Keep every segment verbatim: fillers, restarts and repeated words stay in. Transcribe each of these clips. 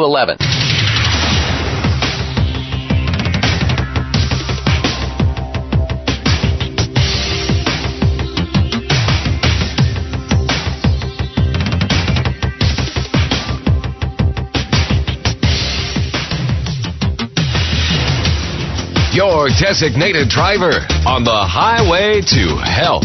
Your designated driver on the highway to health.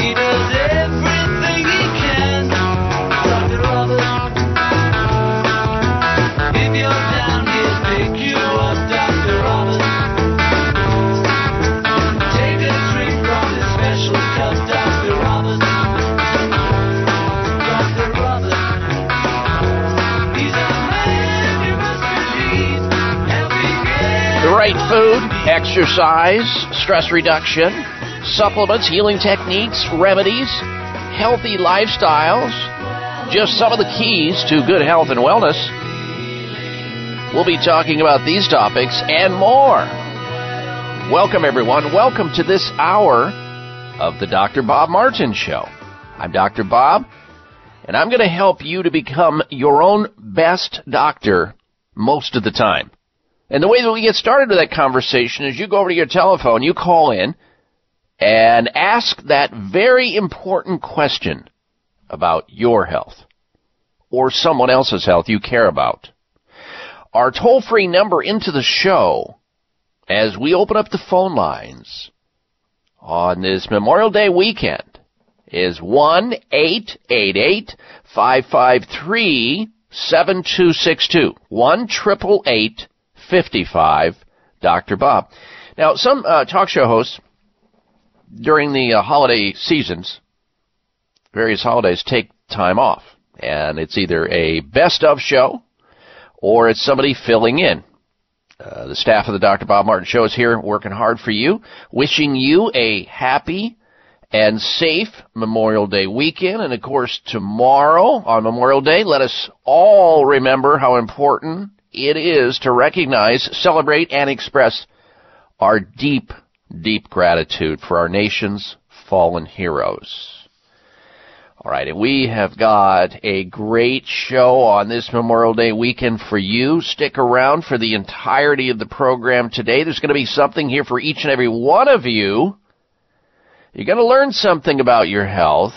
He does everything he can. Doctor Robert, if you're down, he'll pick you up. Doctor Robert, take a drink from his special cup. Doctor Robert, Doctor Robert, he's a man you must believe. The right food, exercise, stress reduction, supplements, healing techniques, remedies, healthy lifestyles, just some of the keys to good health and wellness. We'll be talking about these topics and more. Welcome, everyone. Welcome to this hour of the Doctor Bob Martin Show. I'm Doctor Bob, and I'm going to help you to become your own best doctor most of the time. And the way that we get started with that conversation is you go over to your telephone, you call in, and ask that very important question about your health or someone else's health you care about. Our toll-free number into the show as we open up the phone lines on this Memorial Day weekend is one eight eight eight, five five three, seven two six two, one eight eight eight, five five, D R Bob. Now, some uh, talk show hosts during the uh, holiday seasons, various holidays take time off, and it's either a best-of show or it's somebody filling in. Uh, the staff of the Doctor Bob Martin Show is here working hard for you, wishing you a happy and safe Memorial Day weekend. And, of course, tomorrow on Memorial Day, let us all remember how important it is to recognize, celebrate, and express our deep Deep gratitude for our nation's fallen heroes. All right, and we have got a great show on this Memorial Day weekend for you. Stick around for the entirety of the program today. There's going to be something here for each and every one of you. You're going to learn something about your health.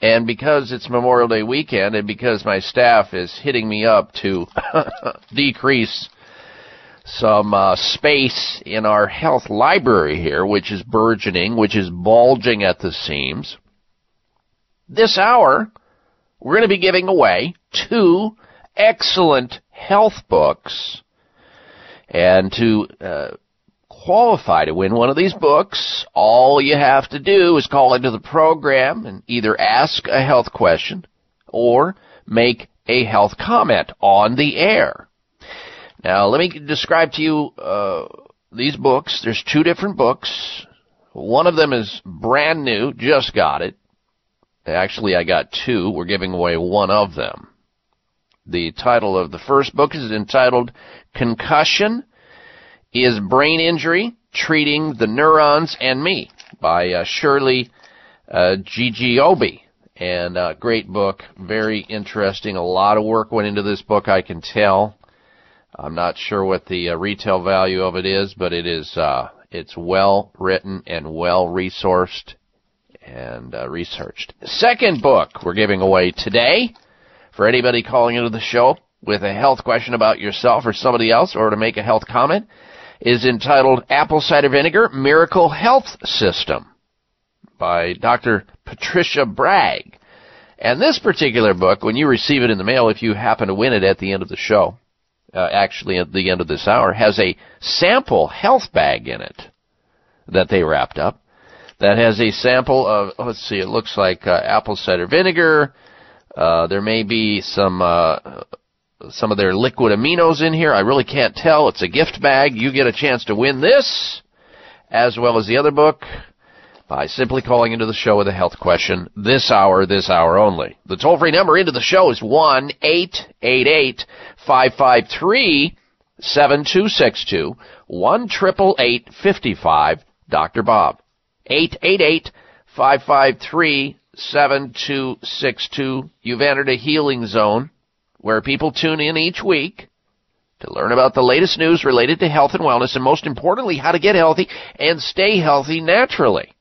And because it's Memorial Day weekend and because my staff is hitting me up to decrease some uh, space in our health library here, which is burgeoning, which is bulging at the seams, this hour, we're going to be giving away two excellent health books. And to uh, qualify to win one of these books, all you have to do is call into the program and either ask a health question or make a health comment on the air. Now, let me describe to you uh, these books. There's two different books. One of them is brand new, just got it. Actually, I got two. We're giving away one of them. The title of the first book is entitled Concussion is Brain Injury, Treating the Neurons and Me by uh, Shirley uh, Gigiobi. And a uh, great book, very interesting. A lot of work went into this book, I can tell. I'm not sure what the uh, retail value of it is, but it is uh, it's well written and well resourced and uh, researched. Second book we're giving away today for anybody calling into the show with a health question about yourself or somebody else or to make a health comment is entitled Apple Cider Vinegar Miracle Health System by Doctor Patricia Bragg. And this particular book, when you receive it in the mail, if you happen to win it at the end of the show, uh, actually at the end of this hour, has a sample health bag in it that they wrapped up. That has a sample of, let's see, it looks like uh, apple cider vinegar. Uh, there may be some uh, some of their liquid aminos in here. I really can't tell. It's a gift bag. You get a chance to win this, as well as the other book, by simply calling into the show with a health question this hour, this hour only. The toll-free number into the show is one eight eight eight, five five three, seven two six two, one eight eight eight, five five three, seven two six two, Doctor Bob. eight eight eight, five five three, seven two six two. You've entered a healing zone where people tune in each week to learn about the latest news related to health and wellness and, most importantly, how to get healthy and stay healthy naturally.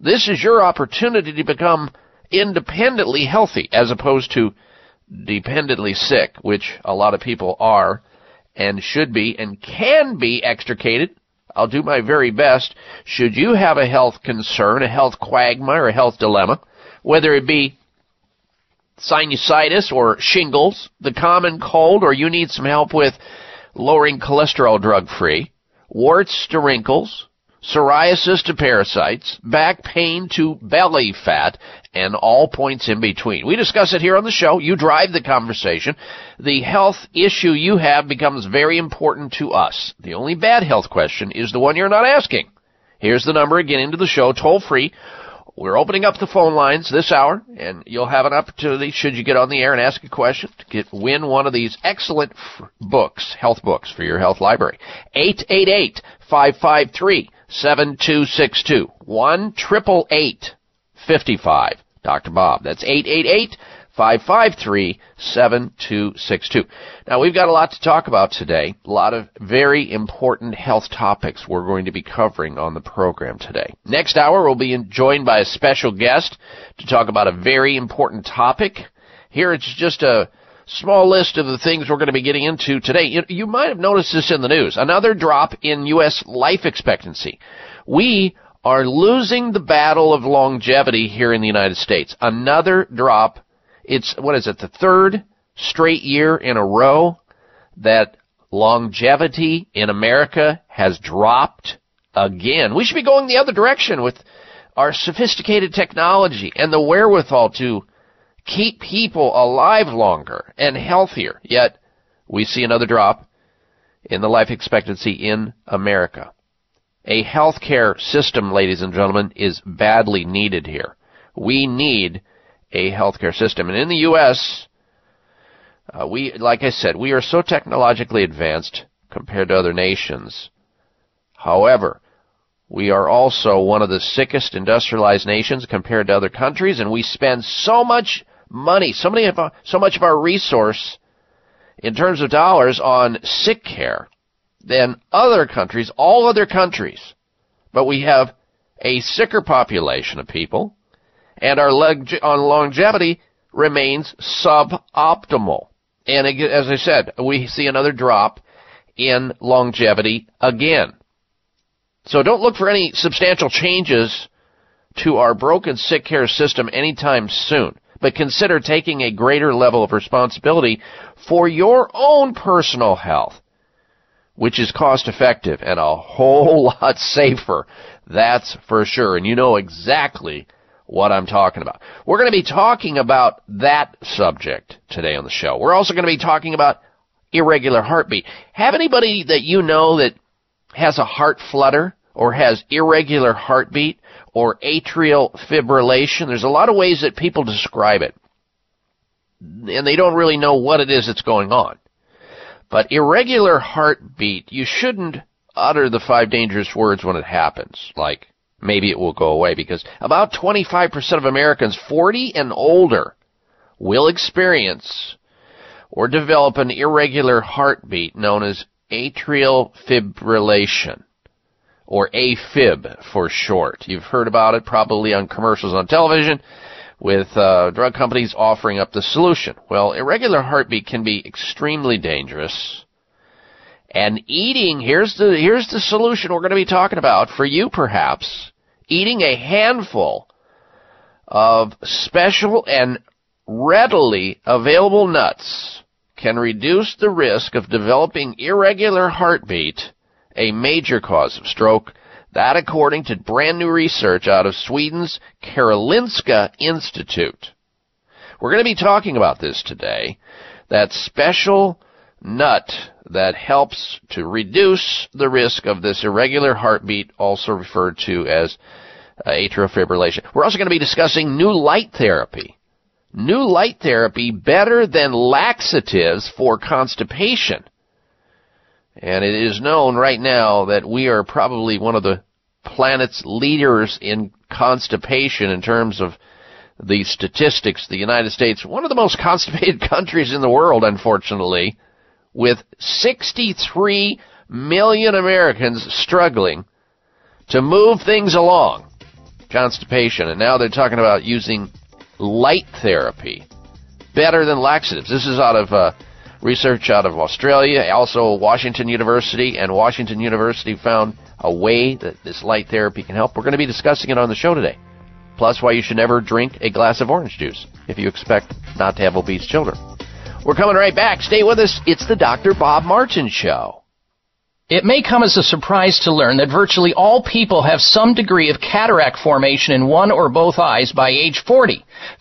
This is your opportunity to become independently healthy as opposed to dependently sick, which a lot of people are and should be and can be extricated. I'll do my very best. Should you have a health concern, a health quagmire, a health dilemma, whether it be sinusitis or shingles, the common cold, or you need some help with lowering cholesterol drug-free, warts to wrinkles, psoriasis to parasites, back pain to belly fat, and all points in between. We discuss it here on the show. You drive the conversation. The health issue you have becomes very important to us. The only bad health question is the one you're not asking. Here's the number again into the show, toll free. We're opening up the phone lines this hour, and you'll have an opportunity, should you get on the air and ask a question, to get, win one of these excellent f- books, health books for your health library. eight eight eight, five five three, seven two six two. one eight eight eight, five five three, seven two six two. Doctor Bob. That's eight eight eight, five five three, seven two six two. Now, we've got a lot to talk about today, a lot of very important health topics we're going to be covering on the program today. Next hour, we'll be joined by a special guest to talk about a very important topic. Here, it's just a small list of the things we're going to be getting into today. You, you might have noticed this in the news. Another drop in U S life expectancy. We are losing the battle of longevity here in the United States. Another drop. It's, what is it, the third straight year in a row that longevity in America has dropped again. We should be going the other direction with our sophisticated technology and the wherewithal to keep people alive longer and healthier. Yet, we see another drop in the life expectancy in America. A healthcare system, ladies and gentlemen, is badly needed here. We need a healthcare system. And in the U S, uh, we, like I said, we are so technologically advanced compared to other nations. However, We are also one of the sickest industrialized nations compared to other countries, and we spend so much money, so, many of our, so much of our resource in terms of dollars on sick care than other countries, all other countries. But we have a sicker population of people, and our leg- on longevity remains suboptimal. And as I said, we see another drop in longevity again. So don't look for any substantial changes to our broken sick care system anytime soon, but consider taking a greater level of responsibility for your own personal health, which is cost effective and a whole lot safer, that's for sure. And you know exactly what I'm talking about. We're going to be talking about that subject today on the show. We're also going to be talking about irregular heartbeat. Have anybody that you know that has a heart flutter or has irregular heartbeat or atrial fibrillation? There's a lot of ways that people describe it, and they don't really know what it is that's going on. But irregular heartbeat, you shouldn't utter the five dangerous words when it happens, like maybe it will go away, because about twenty-five percent of Americans forty and older will experience or develop an irregular heartbeat known as atrial fibrillation, or AFib for short. You've heard about it probably on commercials on television with uh, drug companies offering up the solution. Well, irregular heartbeat can be extremely dangerous. And eating, here's the here's the solution we're going to be talking about for you perhaps. Eating a handful of special and readily available nuts can reduce the risk of developing irregular heartbeat, a major cause of stroke. That according to brand new research out of Sweden's Karolinska Institute. We're going to be talking about this today, that special nut that helps to reduce the risk of this irregular heartbeat, also referred to as atrial fibrillation. We're also going to be discussing new light therapy. New light therapy better than laxatives for constipation. And it is known right now that we are probably one of the planet's leaders in constipation in terms of the statistics. The United States, one of the most constipated countries in the world, unfortunately, with sixty-three million Americans struggling to move things along. Constipation. And now they're talking about using light therapy better than laxatives. This is out of uh, research out of Australia, also Washington University, and Washington University found a way that this light therapy can help. We're going to be discussing it on the show today. Plus, why you should never drink a glass of orange juice if you expect not to have obese children. We're coming right back. Stay with us. It's the Doctor Bob Martin Show. It may come as a surprise to learn that virtually all people have some degree of cataract formation in one or both eyes by age forty.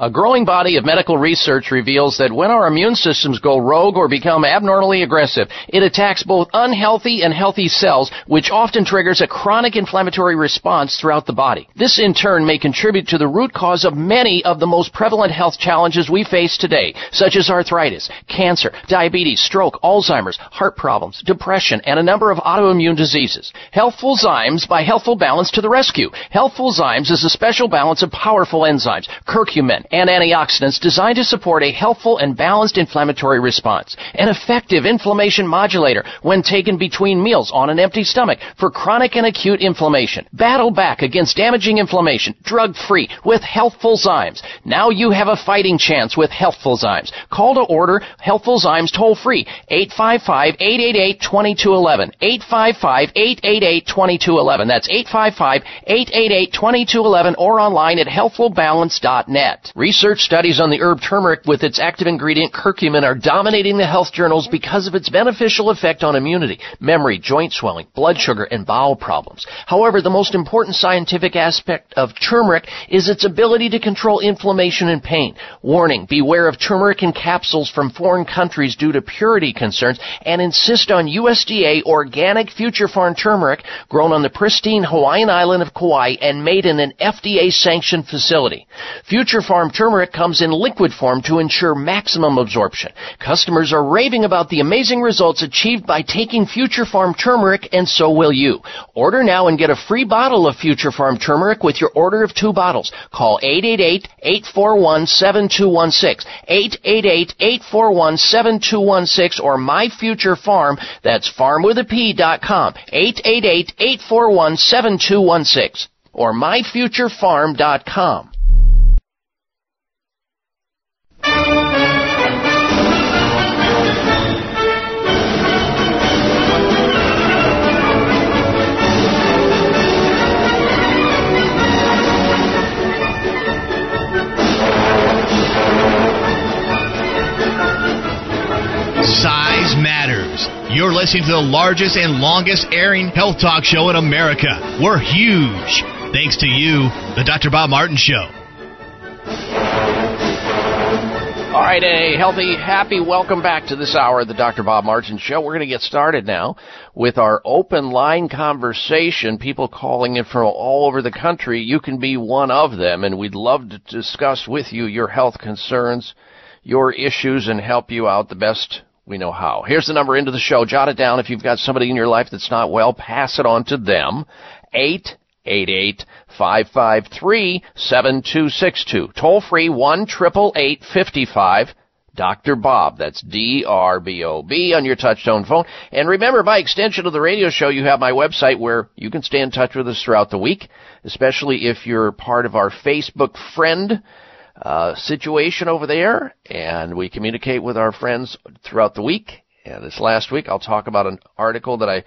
A growing body of medical research reveals that when our immune systems go rogue or become abnormally aggressive, it attacks both unhealthy and healthy cells, which often triggers a chronic inflammatory response throughout the body. This, in turn, may contribute to the root cause of many of the most prevalent health challenges we face today, such as arthritis, cancer, diabetes, stroke, Alzheimer's, heart problems, depression, and a number of autoimmune diseases. Healthful Zymes by Healthful Balance to the rescue. Healthful Zymes is a special balance of powerful enzymes, curcumin, and antioxidants designed to support a healthful and balanced inflammatory response. An effective inflammation modulator when taken between meals on an empty stomach for chronic and acute inflammation. Battle back against damaging inflammation, drug-free, with Healthful Zymes. Now you have a fighting chance with Healthful Zymes. Call to order Healthful Zymes toll-free, eight five five, eight eight eight, two two one one, eight five five, eight eight eight, two two one one. That's eight five five, eight eight eight, two two one one or online at healthful balance dot net. Research studies on the herb turmeric with its active ingredient curcumin are dominating the health journals because of its beneficial effect on immunity, memory, joint swelling, blood sugar, and bowel problems. However, the most important scientific aspect of turmeric is its ability to control inflammation and pain. Warning, beware of turmeric in capsules from foreign countries due to purity concerns, and insist on U S D A organic Future Farm turmeric grown on the pristine Hawaiian island of Kauai and made in an F D A-sanctioned facility. Future Farm turmeric comes in liquid form to ensure maximum absorption. Customers are raving about the amazing results achieved by taking Future Farm turmeric, and so will you. Order now and get a free bottle of Future Farm turmeric with your order of two bottles. Call eight eight eight, eight four one, seven two one six, eight eight eight, eight four one, seven two one six, or my future farm, that's farm with a P dot com, eight eight eight, eight four one, seven two one six, or my future farm dot com. Size matters. You're listening to the largest and longest airing health talk show in America. We're huge. Thanks to you, the Doctor Bob Martin Show. All right, a healthy, happy welcome back to this hour of the Doctor Bob Martin Show. We're going to get started now with our open line conversation. People calling in from all over the country. You can be one of them, and we'd love to discuss with you your health concerns, your issues, and help you out the best we know how. Here's the number into the show. Jot it down. If you've got somebody in your life that's not well, pass it on to them. eight eight eight, five five three, seven two six two. Toll free, one eight eight eight, five five Doctor Bob. That's D R B O B on your touchtone phone. And remember, by extension of the radio show, you have my website where you can stay in touch with us throughout the week, especially if you're part of our Facebook friend Uh, situation over there, and we communicate with our friends throughout the week. And this last week, I'll talk about an article that I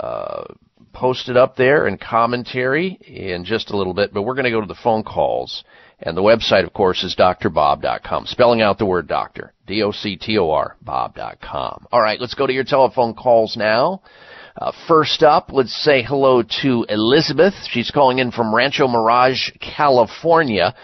uh, posted up there and commentary in just a little bit, but we're going to go to the phone calls. And the website, of course, is d r bob dot com, spelling out the word doctor, D O C T O R, bob dot com. All right, let's go to your telephone calls now. Uh, first up, let's say hello to Elizabeth. She's calling in from Rancho Mirage, California.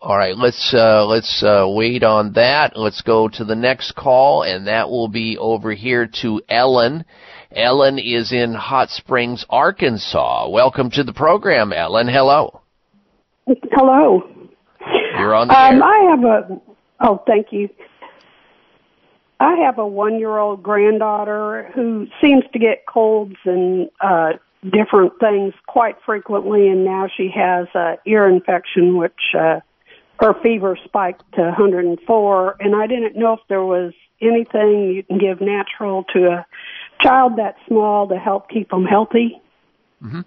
All right, let's uh, let's uh, wait on that. Let's go to the next call, and that will be over here to Ellen. Ellen is in Hot Springs, Arkansas. Welcome to the program, Ellen. Hello. Hello. You're on the um, air. I have a oh, thank you. I have a one-year-old granddaughter who seems to get colds and uh, different things quite frequently, and now she has an uh, ear infection, which. Uh, Her fever spiked to one hundred and four, and I didn't know if there was anything you can give natural to a child that small to help keep them healthy. Mm-hmm.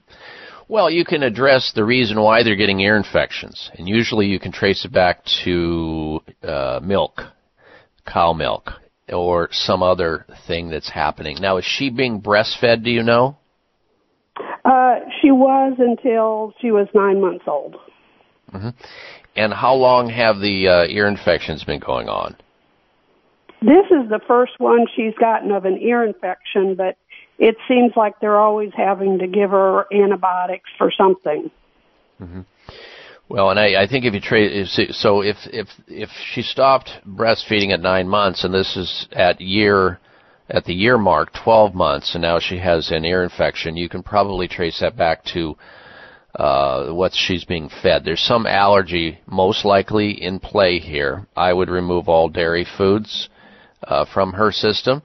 Well, you can address the reason why they're getting ear infections, and usually you can trace it back to uh, milk, cow milk, or some other thing that's happening. Now, is she being breastfed, do you know? Uh, she was until she was nine months old. Mm-hmm. And how long have the uh, ear infections been going on? This is the first one she's gotten of an ear infection, but it seems like they're always having to give her antibiotics for something. Mm-hmm. Well, and I, I think if you trade, so if if if she stopped breastfeeding at nine months, and this is at year at the year mark, twelve months, and now she has an ear infection, you can probably trace that back to Uh, what she's being fed. There's some allergy most likely in play here. I would remove all dairy foods uh, from her system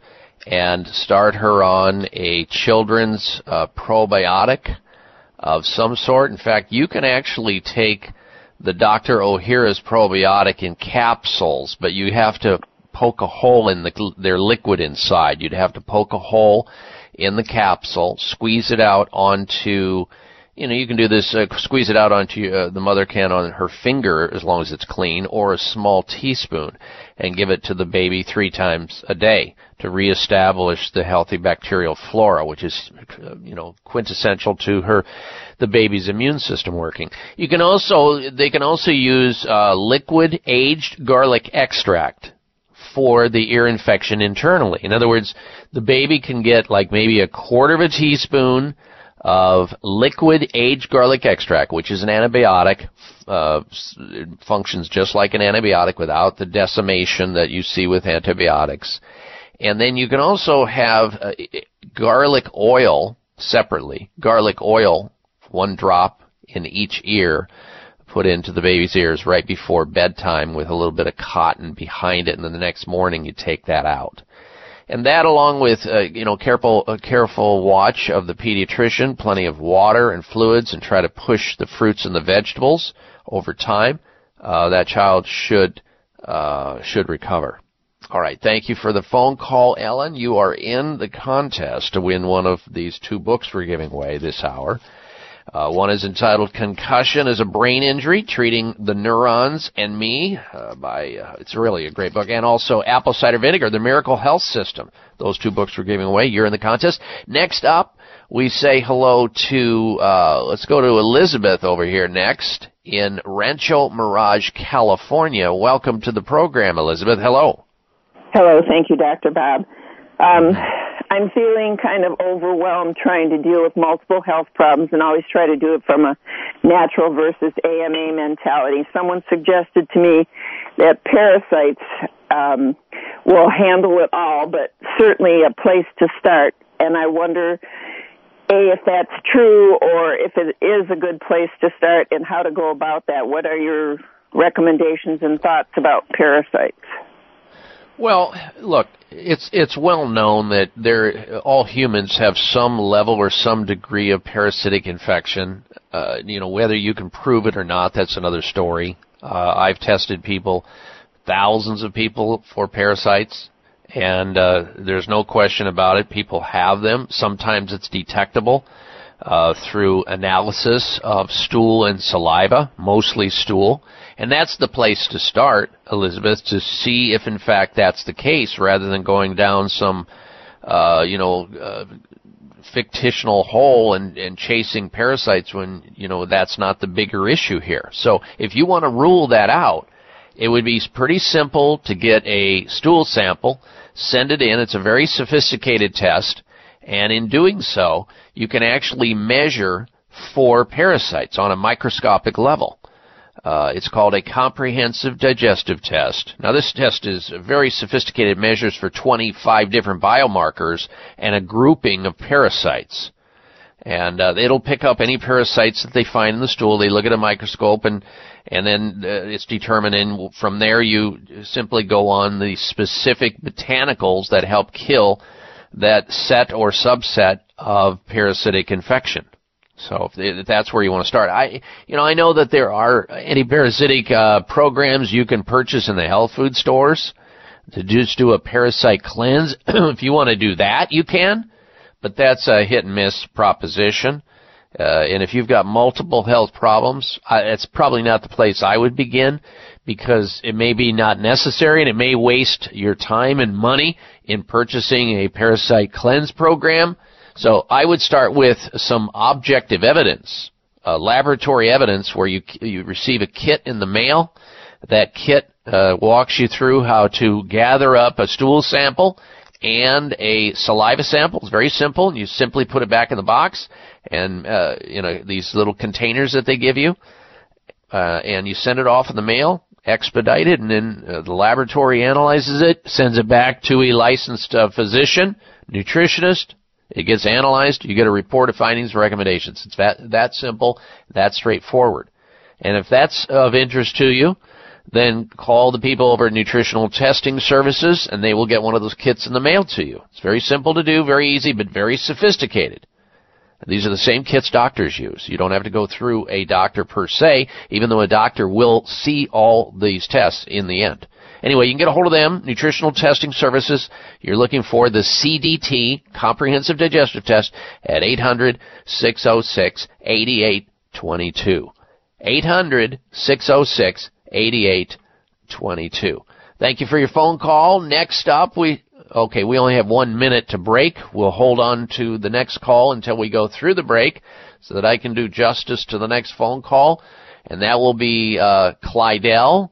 and start her on a children's uh, probiotic of some sort. In fact, you can actually take the Doctor O'Hara's probiotic in capsules, but you have to poke a hole in the, their liquid inside. You'd have to poke a hole in the capsule, squeeze it out onto, you know, you can do this, uh, squeeze it out onto, uh, the mother can on her finger as long as it's clean, or a small teaspoon, and give it to the baby three times a day to reestablish the healthy bacterial flora, which is, you know, quintessential to her, the baby's immune system working. You can also, they can also use, uh, liquid aged garlic extract for the ear infection internally. In other words, the baby can get like maybe a quarter of a teaspoon of liquid aged garlic extract, which is an antibiotic, uh, functions just like an antibiotic without the decimation that you see with antibiotics. And then you can also have uh, garlic oil separately, garlic oil, one drop in each ear, put into the baby's ears right before bedtime with a little bit of cotton behind it, and then the next morning you take that out. And that, along with uh, you know careful uh, careful watch of the pediatrician, plenty of water and fluids, and try to push the fruits and the vegetables over time, uh, that child should uh, should recover. All right, thank you for the phone call, Ellen. You are in the contest to win one of these two books we're giving away this hour. Uh, one is entitled Concussion is a Brain Injury, Treating the Neurons and Me, uh, by, uh, it's really a great book, and also Apple Cider Vinegar, The Miracle Health System. Those two books we're giving away. You're in the contest. Next up, we say hello to, uh, let's go to Elizabeth over here next in Rancho Mirage, California. Welcome to the program, Elizabeth. Hello. Hello. Thank you, Doctor Bob. Um, I'm feeling kind of overwhelmed trying to deal with multiple health problems, and always try to do it from a natural versus A M A mentality. Someone suggested to me that parasites um, will handle it all, but certainly a place to start. And I wonder, A, if that's true, or if it is a good place to start, and how to go about that. What are your recommendations and thoughts about parasites? Well, look, it's it's well known that there all humans have some level or some degree of parasitic infection. Uh, you know, whether you can prove it or not, that's another story. Uh, I've tested people, thousands of people for parasites, and uh, there's no question about it. People have them. Sometimes it's detectable uh, through analysis of stool and saliva, mostly stool. And that's the place to start, Elizabeth, to see if, in fact, that's the case, rather than going down some, uh, you know, uh, fictional hole and, and chasing parasites when, you know, that's not the bigger issue here. So if you want to rule that out, it would be pretty simple to get a stool sample, send it in. It's a very sophisticated test. And in doing so, you can actually measure for parasites on a microscopic level. Uh, it's called a comprehensive digestive test. Now, this test is very sophisticated, measures for twenty-five different biomarkers and a grouping of parasites. And uh, it'll pick up any parasites that they find in the stool. They look at a microscope, and and then uh, it's determining. From there, you simply go on the specific botanicals that help kill that set or subset of parasitic infection. So if that's where you want to start. I, you know, I know that there are anti-parasitic uh, programs you can purchase in the health food stores to just do a parasite cleanse. If you want to do that, you can, but that's a hit and miss proposition. Uh, and if you've got multiple health problems, I, it's probably not the place I would begin, because it may be not necessary, and it may waste your time and money in purchasing a parasite cleanse program. So I would start with some objective evidence, uh, laboratory evidence, where you you receive a kit in the mail. That kit uh, walks you through how to gather up a stool sample and a saliva sample. It's very simple. You simply put it back in the box, and uh, you know, these little containers that they give you, uh, and you send it off in the mail, expedited, and then uh, the laboratory analyzes it, sends it back to a licensed uh, physician, nutritionist. It gets analyzed. You get a report of findings and recommendations. It's that that simple, that straightforward. And if that's of interest to you, then call the people over at Nutritional Testing Services, and they will get one of those kits in the mail to you. It's very simple to do, very easy, but very sophisticated. These are the same kits doctors use. You don't have to go through a doctor per se, even though a doctor will see all these tests in the end. Anyway, you can get a hold of them, Nutritional Testing Services. You're looking for the C D T, Comprehensive Digestive Test, at eight hundred, six oh six, eight eight two two. eight hundred, six oh six, eight eight two two. Thank you for your phone call. Next up, we... Okay, we only have one minute to break. We'll hold on to the next call until we go through the break so that I can do justice to the next phone call. And that will be uh, Clydell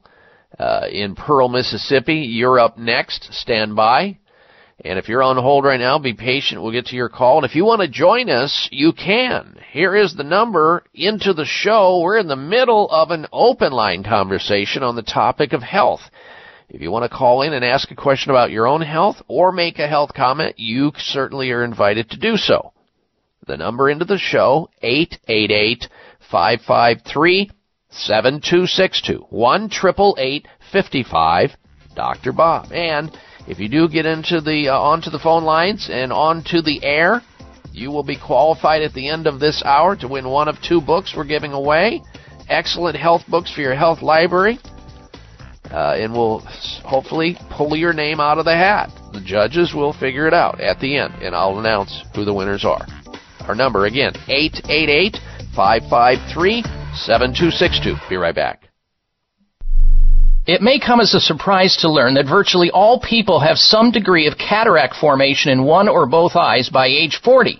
uh, in Pearl, Mississippi. You're up next. Stand by. And if you're on hold right now, be patient. We'll get to your call. And if you want to join us, you can. Here is the number into the show. We're in the middle of an open line conversation on the topic of health. If you want to call in and ask a question about your own health or make a health comment, you certainly are invited to do so. The number into the show, eight eight eight, five five three, seven two six two, one eight eight eight, five five, Doctor Bob. And if you do get into the uh, onto the phone lines and onto the air, you will be qualified at the end of this hour to win one of two books we're giving away. Excellent health books for your health library. Uh, and we'll hopefully pull your name out of the hat. The judges will figure it out at the end, and I'll announce who the winners are. Our number, again, eight eight eight, five five three, seven two six two. Be right back. It may come as a surprise to learn that virtually all people have some degree of cataract formation in one or both eyes by age forty.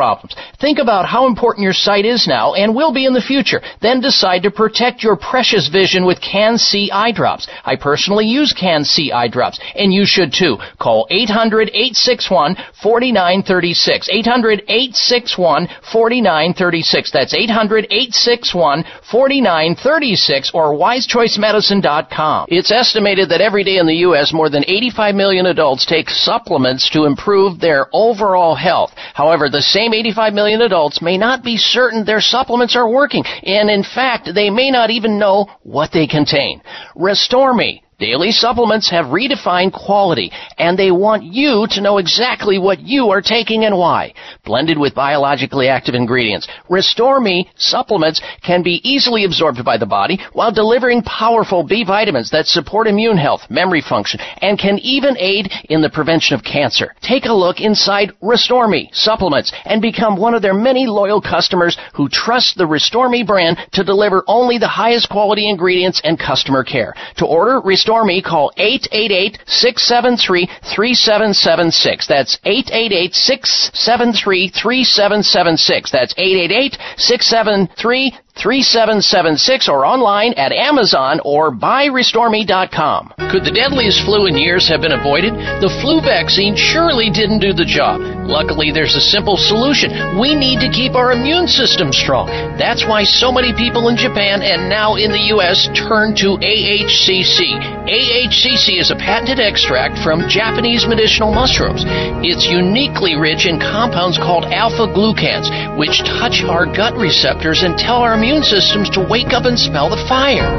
Think about how important your sight is now and will be in the future. Then decide to protect your precious vision with Can-C eye drops. I personally use Can-C eye drops, and you should too. Call eight hundred, eight six one, four nine three six. eight hundred, eight six one, four nine three six. That's eight hundred, eight six one, four nine three six or wise choice medicine dot com. It's estimated that every day in the U S more than eighty-five million adults take supplements to improve their overall health. However, the same eighty-five million adults may not be certain their supplements are working, and in fact, they may not even know what they contain. Restore Me. Daily supplements have redefined quality, and they want you to know exactly what you are taking and why. Blended with biologically active ingredients, Restore Me supplements can be easily absorbed by the body while delivering powerful B vitamins that support immune health, memory function, and can even aid in the prevention of cancer. Take a look inside Restore Me supplements and become one of their many loyal customers who trust the Restore Me brand to deliver only the highest quality ingredients and customer care. To order Restore Restore Me, call eight eight eight, six seven three, three seven seven six. That's eight eight eight, six seven three, three seven seven six. That's eight eight eight, six seven three, three seven seven six or online at Amazon or buy restore me dot com. Could the deadliest flu in years have been avoided? The flu vaccine surely didn't do the job. Luckily, there's a simple solution. We need to keep our immune system strong. That's why so many people in Japan and now in the U S turn to A H C C. A H C C is a patented extract from Japanese medicinal mushrooms. It's uniquely rich in compounds called alpha-glucans, which touch our gut receptors and tell our immune systems to wake up and smell the fire.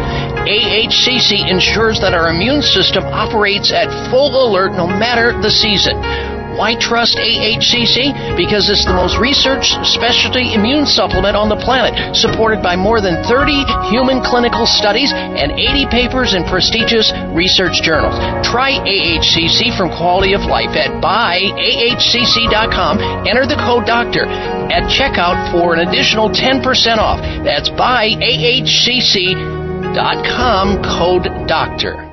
A H C C ensures that our immune system operates at full alert no matter the season. Why trust A H C C? Because it's the most researched specialty immune supplement on the planet, supported by more than thirty human clinical studies and eighty papers in prestigious research journals. Try A H C C from Quality of Life at buy a h c c dot com. Enter the code DOCTOR at checkout for an additional ten percent off. That's buy a h c c dot com, code DOCTOR.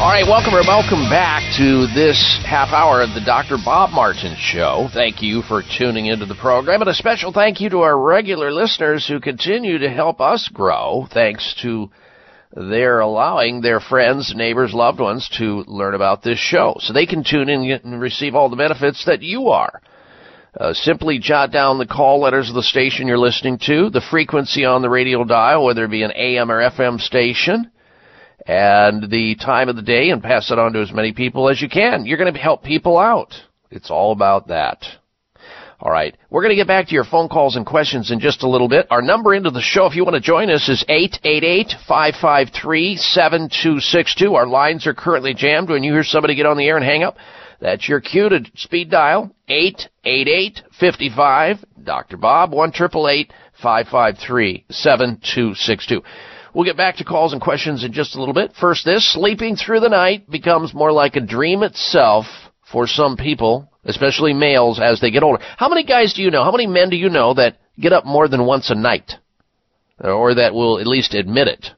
All right, welcome or welcome back to this half hour of the Doctor Bob Martin Show. Thank you for tuning into the program, and a special thank you to our regular listeners who continue to help us grow, thanks to their allowing their friends, neighbors, loved ones to learn about this show, so they can tune in and receive all the benefits that you are. Uh, simply jot down the call letters of the station you're listening to, the frequency on the radio dial, whether it be an A M or F M station, and the time of the day, and pass it on to as many people as you can. You're going to help people out. It's all about that. All right. We're going to get back to your phone calls and questions in just a little bit. Our number into the show, if you want to join us, is eight eight eight five five three seven two six two. Our lines are currently jammed. When you hear somebody get on the air and hang up, that's your cue to speed dial, eight eight eight five five Doctor Bob, one eight eight eight five five three seven two six two. We'll get back to calls and questions in just a little bit. First, this, sleeping through the night becomes more like a dream itself for some people, especially males, as they get older. How many guys do you know, how many men do you know that get up more than once a night, or that will at least admit it?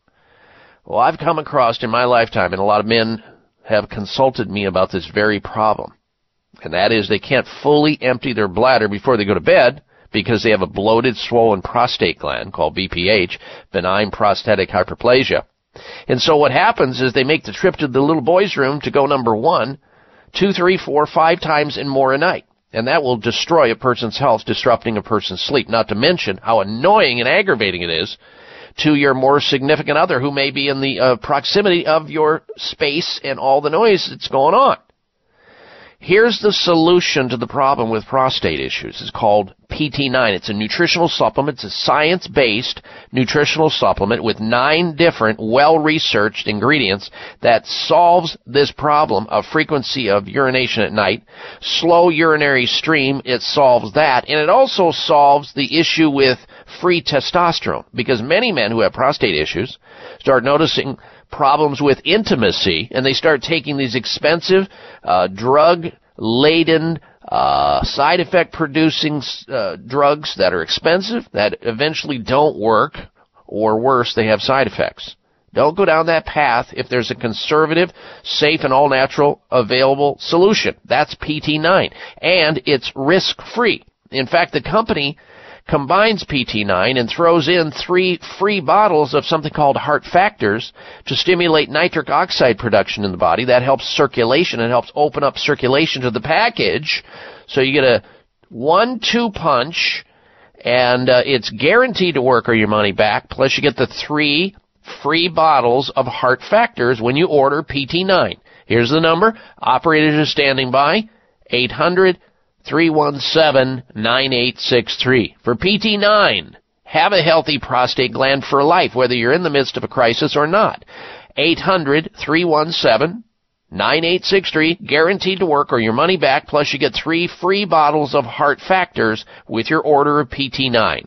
Well, I've come across in my lifetime, and a lot of men have consulted me about this very problem, and that is they can't fully empty their bladder before they go to bed, because they have a bloated, swollen prostate gland called B P H, benign prostatic hyperplasia. And so what happens is they make the trip to the little boy's room to go number one, two, three, four, five times and more a night. And that will destroy a person's health, disrupting a person's sleep, not to mention how annoying and aggravating it is to your more significant other who may be in the uh, proximity of your space and all the noise that's going on. Here's the solution to the problem with prostate issues. It's called P T nine. It's a nutritional supplement. It's a science-based nutritional supplement with nine different well-researched ingredients that solves this problem of frequency of urination at night, slow urinary stream. It solves that, and it also solves the issue with free testosterone, because many men who have prostate issues start noticing problems with intimacy, and they start taking these expensive, uh, drug-laden, uh, side effect-producing uh, drugs that are expensive, that eventually don't work, or worse, they have side effects. Don't go down that path if there's a conservative, safe, and all-natural available solution. That's P T nine, and it's risk-free. In fact, the company combines P T nine and throws in three free bottles of something called heart factors to stimulate nitric oxide production in the body. That helps circulation and helps open up circulation to the package. So you get a one two punch, and uh, it's guaranteed to work or your money back. Plus you get the three free bottles of heart factors when you order P T nine. Here's the number. Operators are standing by. eight hundred three one seven nine eight six three. For P T nine, have a healthy prostate gland for life, whether you're in the midst of a crisis or not. eight hundred three one seven nine eight six three, guaranteed to work or your money back, plus you get three free bottles of heart factors with your order of P T nine.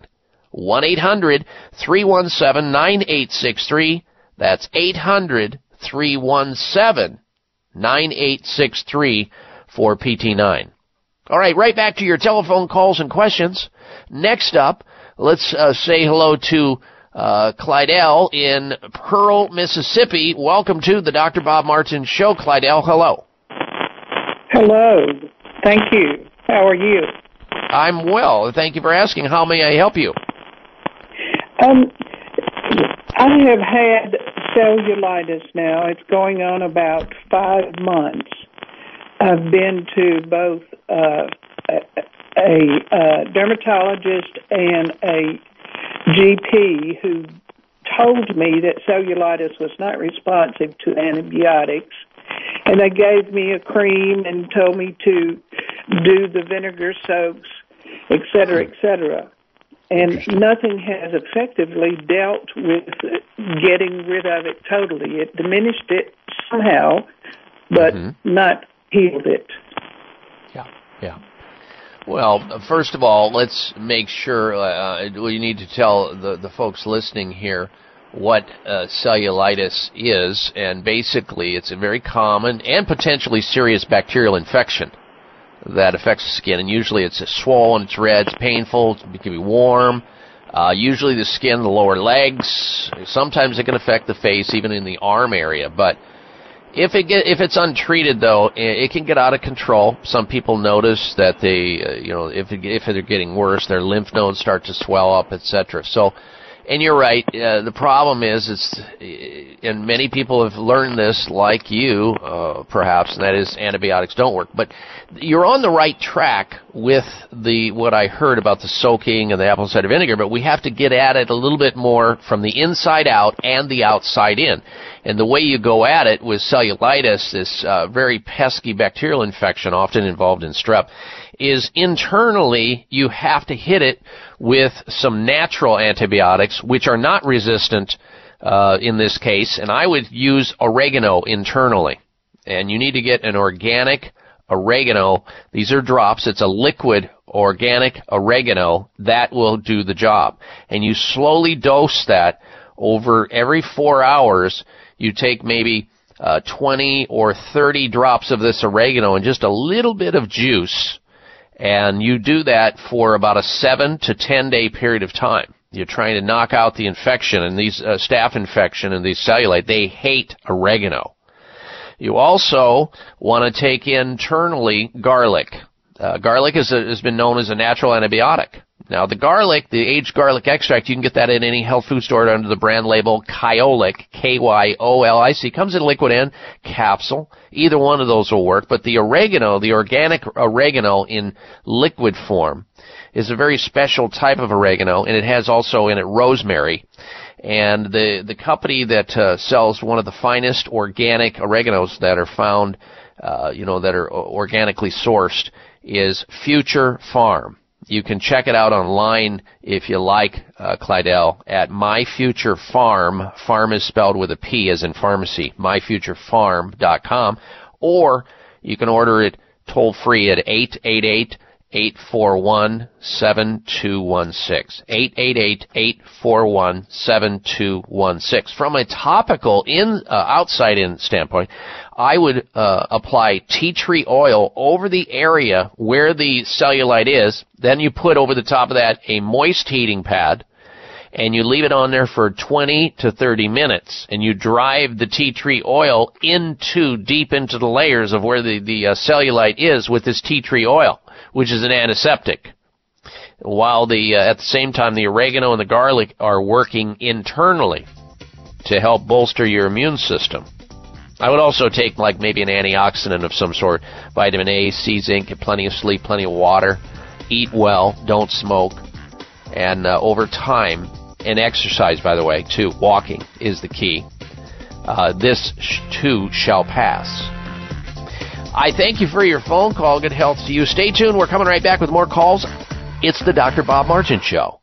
one eight hundred three one seven nine eight six three. That's eight hundred three one seven nine eight six three for P T nine. All right, right back to your telephone calls and questions. Next up, let's uh, say hello to uh, Clydell in Pearl, Mississippi. Welcome to the Doctor Bob Martin Show, Clydell. Hello. Hello. Thank you. How are you? I'm well. Thank you for asking. How may I help you? Um, I have had cellulitis now. It's going on about five months. I've been to both uh, a, a, a dermatologist and a G P who told me that cellulitis was not responsive to antibiotics, and they gave me a cream and told me to do the vinegar soaks, et cetera, et cetera. And nothing has effectively dealt with getting rid of it totally. It diminished it somehow, but mm-hmm. not healed it. Yeah, yeah. Well, first of all, let's make sure uh, we need to tell the, the folks listening here what uh, cellulitis is, and basically it's a very common and potentially serious bacterial infection that affects the skin, and usually it's swollen, it's red, it's painful, it can be warm. Uh, usually the skin, the lower legs, sometimes it can affect the face, even in the arm area. But if it get, if it's untreated, though, it can get out of control. Some people notice that they, uh, you know, if it, if they're getting worse, their lymph nodes start to swell up, et cetera. So, and you're right. Uh, the problem is, it's, and many people have learned this, like you, uh, perhaps, and that is antibiotics don't work. But you're on the right track with the what I heard about the soaking and the apple cider vinegar. But we have to get at it a little bit more from the inside out and the outside in. And the way you go at it with cellulitis, this uh, very pesky bacterial infection, often involved in strep, is internally you have to hit it with some natural antibiotics, which are not resistant uh, in this case. And I would use oregano internally. And you need to get an organic oregano. These are drops. It's a liquid organic oregano that will do the job. And you slowly dose that over every four hours. You take maybe uh, twenty or thirty drops of this oregano and just a little bit of juice, and you do that for about a seven to ten day period of time. You're trying to knock out the infection, and these uh, staph infection and these cellulite, they hate oregano. You also want to take internally garlic. Uh, garlic is a, has been known as a natural antibiotic. Now, the garlic, the aged garlic extract, you can get that in any health food store under the brand label Kyolic, K Y O L I C. Comes in liquid and capsule. Either one of those will work. But the oregano, the organic oregano in liquid form, is a very special type of oregano, and it has also in it rosemary. And the, the company that uh, sells one of the finest organic oreganos that are found, uh, you know, that are organically sourced is Future Farm. You can check it out online if you like, uh, Clydell, at my future farm. Farm is spelled with a P as in pharmacy, my future farm dot com. Or you can order it toll-free at eight eight eight, eight four one, seven two one six. eight eight eight, eight four one, seven two one six. From a topical in uh, outside-in standpoint, I would uh, apply tea tree oil over the area where the cellulite is. Then you put over the top of that a moist heating pad, and you leave it on there for twenty to thirty minutes, and you drive the tea tree oil into deep into the layers of where the, the uh, cellulite is with this tea tree oil, which is an antiseptic. While the uh, at the same time, the oregano and the garlic are working internally to help bolster your immune system. I would also take like maybe an antioxidant of some sort, vitamin A, C, zinc, get plenty of sleep, plenty of water, eat well, don't smoke, and uh, over time, and exercise, by the way, too. Walking is the key. Uh, this sh- too shall pass. I thank you for your phone call. Good health to you. Stay tuned. We're coming right back with more calls. It's the Doctor Bob Martin Show.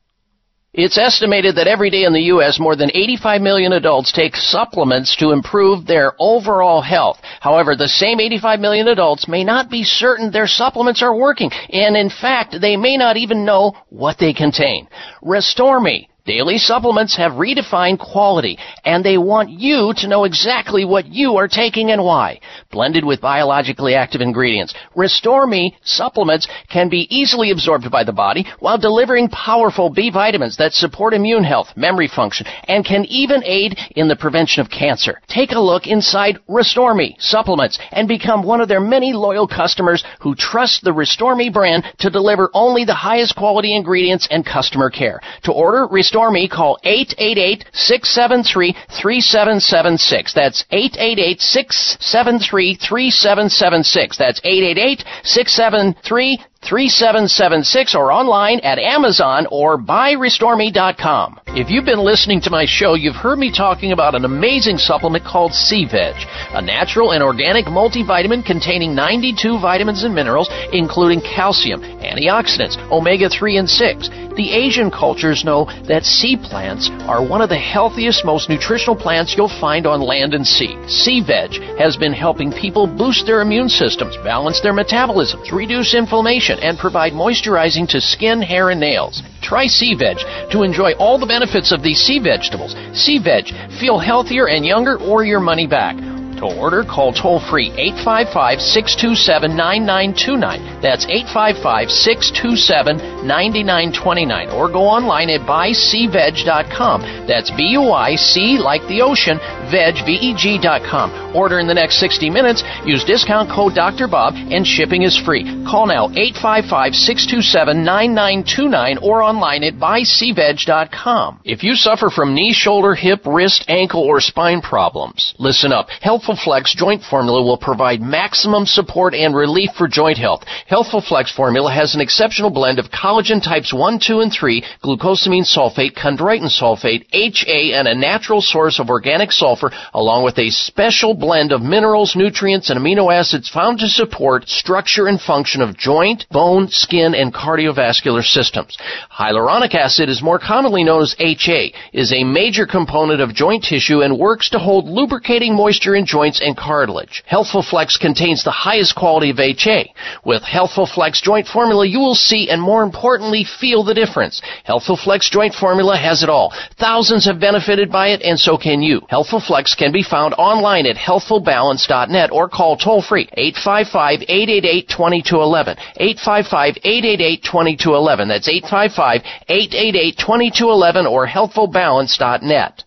It's estimated that every day in the U S, more than eighty-five million adults take supplements to improve their overall health. However, the same eighty-five million adults may not be certain their supplements are working, and in fact, they may not even know what they contain. Restore Me. Daily supplements have redefined quality, and they want you to know exactly what you are taking and why. Blended with biologically active ingredients, Restore Me supplements can be easily absorbed by the body while delivering powerful B vitamins that support immune health, memory function, and can even aid in the prevention of cancer. Take a look inside Restore Me supplements and become one of their many loyal customers who trust the Restore Me brand to deliver only the highest quality ingredients and customer care. To order Restore Restore Me, call eight eight eight, six seven three, three seven seven six. That's eight eight eight, six seven three, three seven seven six. That's eight eight eight, six seven three, three seven seven six, or online at Amazon or buy restore me dot com. If you've been listening to my show, you've heard me talking about an amazing supplement called Sea Veg, a natural and organic multivitamin containing ninety-two vitamins and minerals, including calcium, antioxidants, omega three and six. The Asian cultures know that sea plants are one of the healthiest, most nutritional plants you'll find on land and sea. Sea Veg has been helping people boost their immune systems, balance their metabolisms, reduce inflammation, and provide moisturizing to skin, hair, and nails. Try Sea Veg to enjoy all the benefits of these sea vegetables. Sea Veg, feel healthier and younger, or your money back. To order, call toll-free eight five five, six two seven, nine nine two nine. That's eight five five, six two seven, nine nine two nine. Or go online at buy c veg dot com. That's B U Y C, like the ocean, veg, V E G dot com. Order in the next sixty minutes. Use discount code Doctor Bob and shipping is free. Call now eight five five, six two seven, nine nine two nine or online at buy c veg dot com. If you suffer from knee, shoulder, hip, wrist, ankle, or spine problems, listen up. Healthful Flex Joint Formula will provide maximum support and relief for joint health. Healthful Flex Formula has an exceptional blend of collagen types one, two, and three, glucosamine sulfate, chondroitin sulfate, H A, and a natural source of organic sulfur, along with a special blend of minerals, nutrients, and amino acids found to support structure and function of joint, bone, skin, and cardiovascular systems. Hyaluronic acid is more commonly known as H A, is a major component of joint tissue and works to hold lubricating moisture in joints and cartilage. Healthful Flex contains the highest quality of H A. With Healthful Flex Joint Formula, you will see and more importantly feel the difference. Healthful Flex Joint Formula has it all. Thousands have benefited by it, and so can you. Healthful Flex can be found online at healthful balance dot net or call toll free eight five five, eight eight eight, two two one one. eight five five, eight eight eight, two two one one. That's eight five five, eight eight eight, two two one one or healthful balance dot net.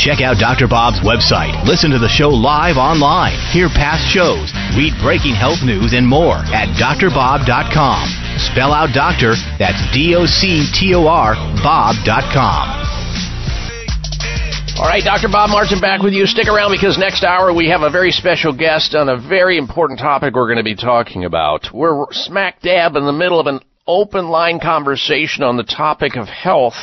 Check out Doctor Bob's website. Listen to the show live online. Hear past shows. Read breaking health news and more at dr bob dot com. Spell out doctor. That's D O C T O R Bob dot com. All right, Doctor Bob Martin back with you. Stick around because next hour we have a very special guest on a very important topic we're going to be talking about. We're smack dab in the middle of an open line conversation on the topic of health.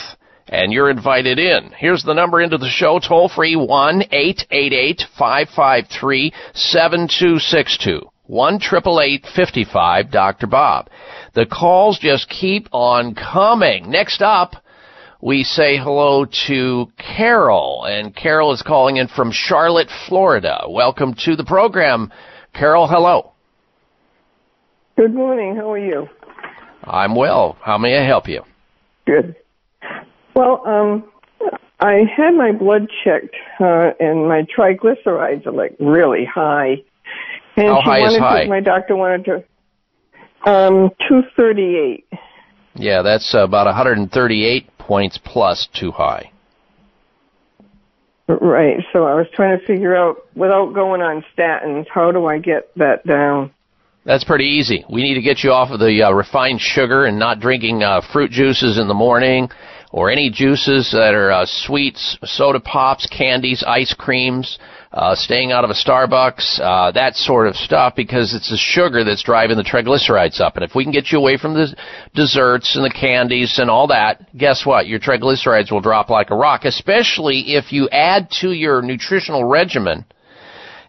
And you're invited in. Here's the number into the show, toll-free, one eight eight eight, five five three, seven two six two, one eight eight eight, five five, Doctor Bob. The calls just keep on coming. Next up, we say hello to Carol, and Carol is calling in from Charlotte, Florida. Welcome to the program. Carol, hello. Good morning. How are you? I'm well. How may I help you? Good. Well, um, I had my blood checked, uh, and my triglycerides are like really high. And How high is high? To, my doctor wanted to um, two thirty-eight. Yeah, that's about one hundred thirty-eight points plus too high. Right. So I was trying to figure out, without going on statins, how do I get that down? That's pretty easy. We need to get you off of the uh, refined sugar and not drinking uh, fruit juices in the morning, or any juices that are uh, sweets, soda pops, candies, ice creams, uh, staying out of a Starbucks, uh, that sort of stuff, because it's the sugar that's driving the triglycerides up. And if we can get you away from the desserts and the candies and all that, guess what? Your triglycerides will drop like a rock, especially if you add to your nutritional regimen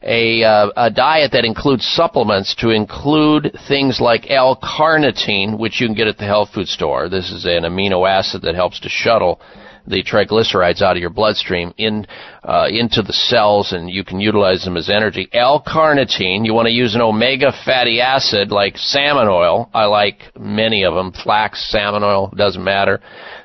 a, uh, a diet that includes supplements to include things like L-carnitine, which you can get at the health food store. This is an amino acid that helps to shuttle the triglycerides out of your bloodstream in uh, into the cells, and you can utilize them as energy. L-carnitine, you want to use an omega fatty acid like salmon oil. I like many of them, flax, salmon oil, doesn't matter.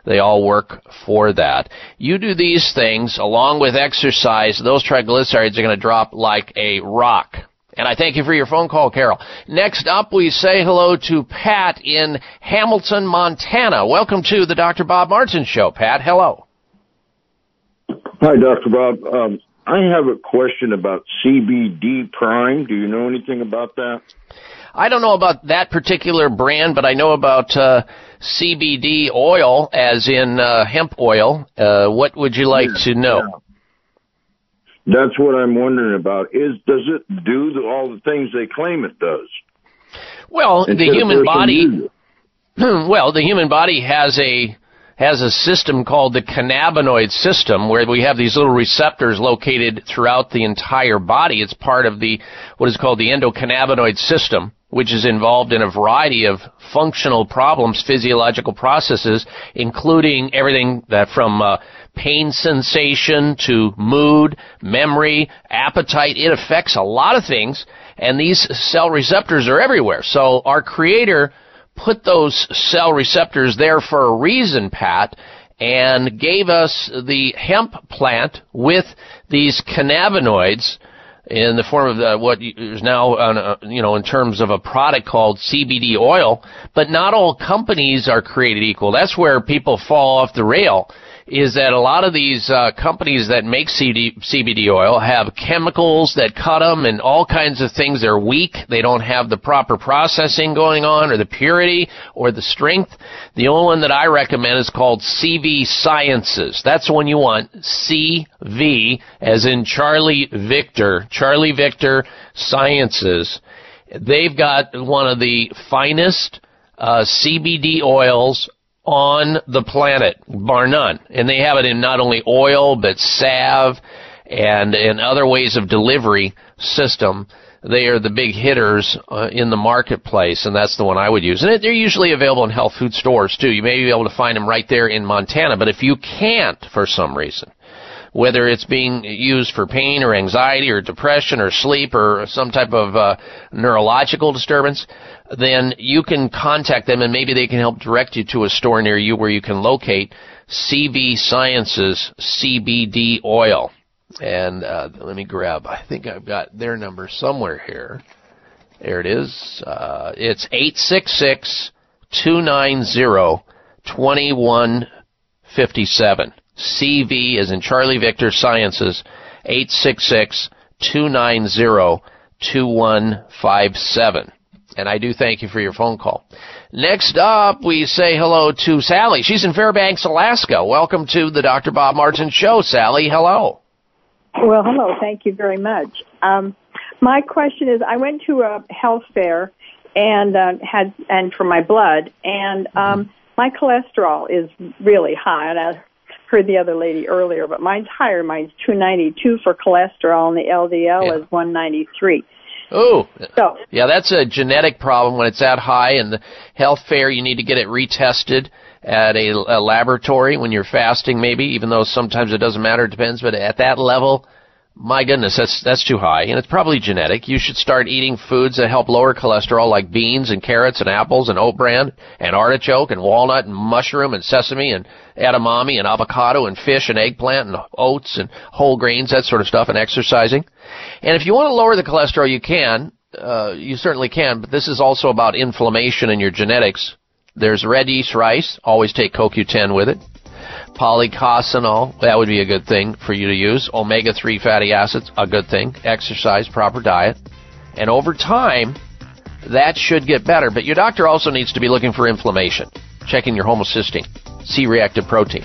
They all work for that. You do these things along with exercise, those triglycerides are going to drop like a rock. And I thank you for your phone call, Carol. Next up, we say hello to Pat in Hamilton, Montana. Welcome to the Doctor Bob Martin Show. Pat, hello. Hi, Doctor Bob. Um, I have a question about C B D Prime. Do you know anything about that? I don't know about that particular brand, but I know about uh, C B D oil, as in uh, hemp oil. Uh, what would you like yeah, to know? Yeah. That's what I'm wondering about. Is does it do all the things they claim it does? Well, the human body, well, the human body has a has a system called the cannabinoid system, where we have these little receptors located throughout the entire body. It's part of the what is called the endocannabinoid system, which is involved in a variety of functional problems, physiological processes, including everything that from uh, pain sensation to mood, memory, appetite. It affects a lot of things, and these cell receptors are everywhere. So our Creator put those cell receptors there for a reason, Pat, and gave us the hemp plant with these cannabinoids in the form of the, what is now, on a, you know, in terms of a product called C B D oil. But not all companies are created equal. That's where people fall off the rail, is that a lot of these uh, companies that make C B D oil have chemicals that cut them and all kinds of things. They're weak. They don't have the proper processing going on, or the purity or the strength. The only one that I recommend is called C V Sciences. That's the one you want, C V, as in Charlie Victor, Charlie Victor Sciences. They've got one of the finest uh, C B D oils on the planet, bar none. And they have it in not only oil, but salve and in other ways of delivery system. They are the big hitters uh, in the marketplace, and that's the one I would use. And they're usually available in health food stores, too. You may be able to find them right there in Montana, but if you can't for some reason, whether it's being used for pain or anxiety or depression or sleep or some type of uh, neurological disturbance, then you can contact them, and maybe they can help direct you to a store near you where you can locate C V Sciences C B D oil. And uh, let me grab, I think I've got their number somewhere here. There it is. Uh, it's eight six six, two nine zero, two one five seven. C V as in Charlie Victor Sciences, eight six six, two nine zero, two one five seven. And I do thank you for your phone call. Next up, we say hello to Sally. She's in Fairbanks, Alaska. Welcome to the Doctor Bob Martin Show, Sally. Hello. Well, hello. Thank you very much. Um, my question is, I went to a health fair and uh, had and for my blood, and um, my cholesterol is really high. And I heard the other lady earlier, but mine's higher. Mine's two ninety-two for cholesterol, and the L D L yeah. is one ninety-three. Oh, so, yeah, that's a genetic problem when it's that high. And the health fair, you need to get it retested at a, a laboratory when you're fasting, maybe, even though sometimes it doesn't matter, it depends. But at that level, my goodness, that's that's too high, and it's probably genetic. You should start eating foods that help lower cholesterol, like beans and carrots and apples and oat bran and artichoke and walnut and mushroom and sesame and edamame and avocado and fish and eggplant and oats and whole grains, that sort of stuff, and exercising. And if you want to lower the cholesterol, you can. Uh, you certainly can, but this is also about inflammation and your genetics. There's red yeast rice. Always take C O Q ten with it. Polycosanol, that would be a good thing for you to use. Omega three fatty acids, a good thing. Exercise, proper diet. And over time, that should get better. But your doctor also needs to be looking for inflammation, checking your homocysteine, C-reactive protein,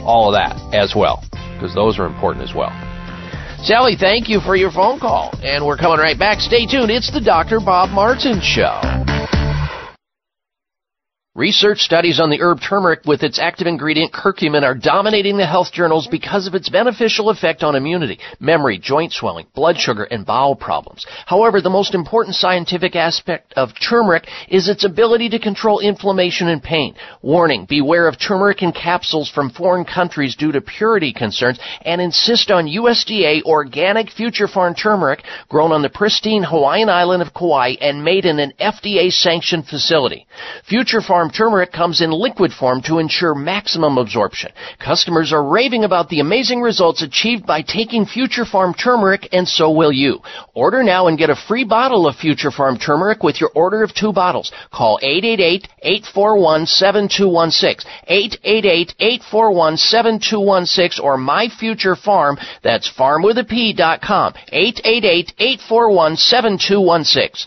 all of that as well, because those are important as well. Sally, thank you for your phone call. And we're coming right back. Stay tuned. It's the Doctor Bob Martin Show. Research studies on the herb turmeric with its active ingredient curcumin are dominating the health journals because of its beneficial effect on immunity, memory, joint swelling, blood sugar, and bowel problems. However, the most important scientific aspect of turmeric is its ability to control inflammation and pain. Warning, beware of turmeric in capsules from foreign countries due to purity concerns, and insist on U S D A organic Future Farm turmeric grown on the pristine Hawaiian island of Kauai and made in an F D A-sanctioned facility. Future Farm turmeric comes in liquid form to ensure maximum absorption. Customers are raving about the amazing results achieved by taking Future Farm turmeric, and so will you. Order now and get a free bottle of Future Farm turmeric with your order of two bottles. Call eight eight eight, eight four one, seven two one six, eight eight eight, eight four one, seven two one six, or myfuturefarm, that's farm with a P dot com, eight eight eight, eight four one, seven two one six.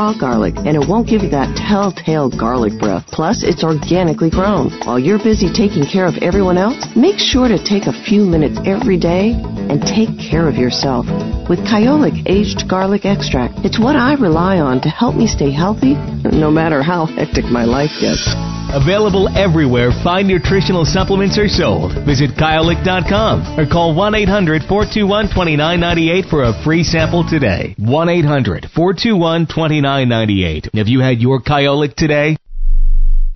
garlic, and it won't give you that telltale garlic breath. Plus, it's organically grown. While you're busy taking care of everyone else, make sure to take a few minutes every day and take care of yourself with Kyolic Aged Garlic Extract. It's what I rely on to help me stay healthy, no matter how hectic my life gets. Available everywhere fine nutritional supplements are sold. Visit kyolic dot com or call one eight hundred, four two one, two nine nine eight for a free sample today. one eight hundred, four two one, two nine nine eight. Have you had your Kyolic today?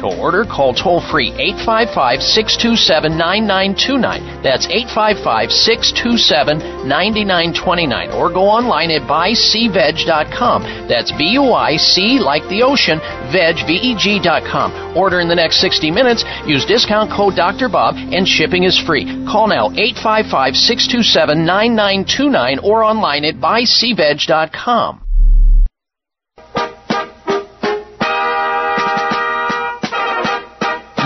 To order, call toll-free eight five five, six two seven, nine nine two nine. That's eight five five, six two seven, nine nine two nine. Or go online at buy c veg dot com. That's B U I C, like the ocean, veg, V E G dot com. Order in the next sixty minutes. Use discount code Doctor Bob, and shipping is free. Call now, eight five five, six two seven, nine nine two nine, or online at buy c veg dot com.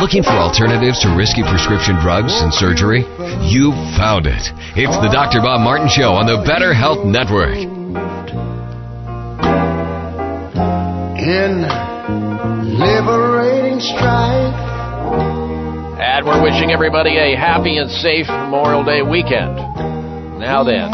Looking for alternatives to risky prescription drugs and surgery? You found it. It's the Doctor Bob Martin Show on the Better Health Network. In liberating strife. And we're wishing everybody a happy and safe Memorial Day weekend. Now then,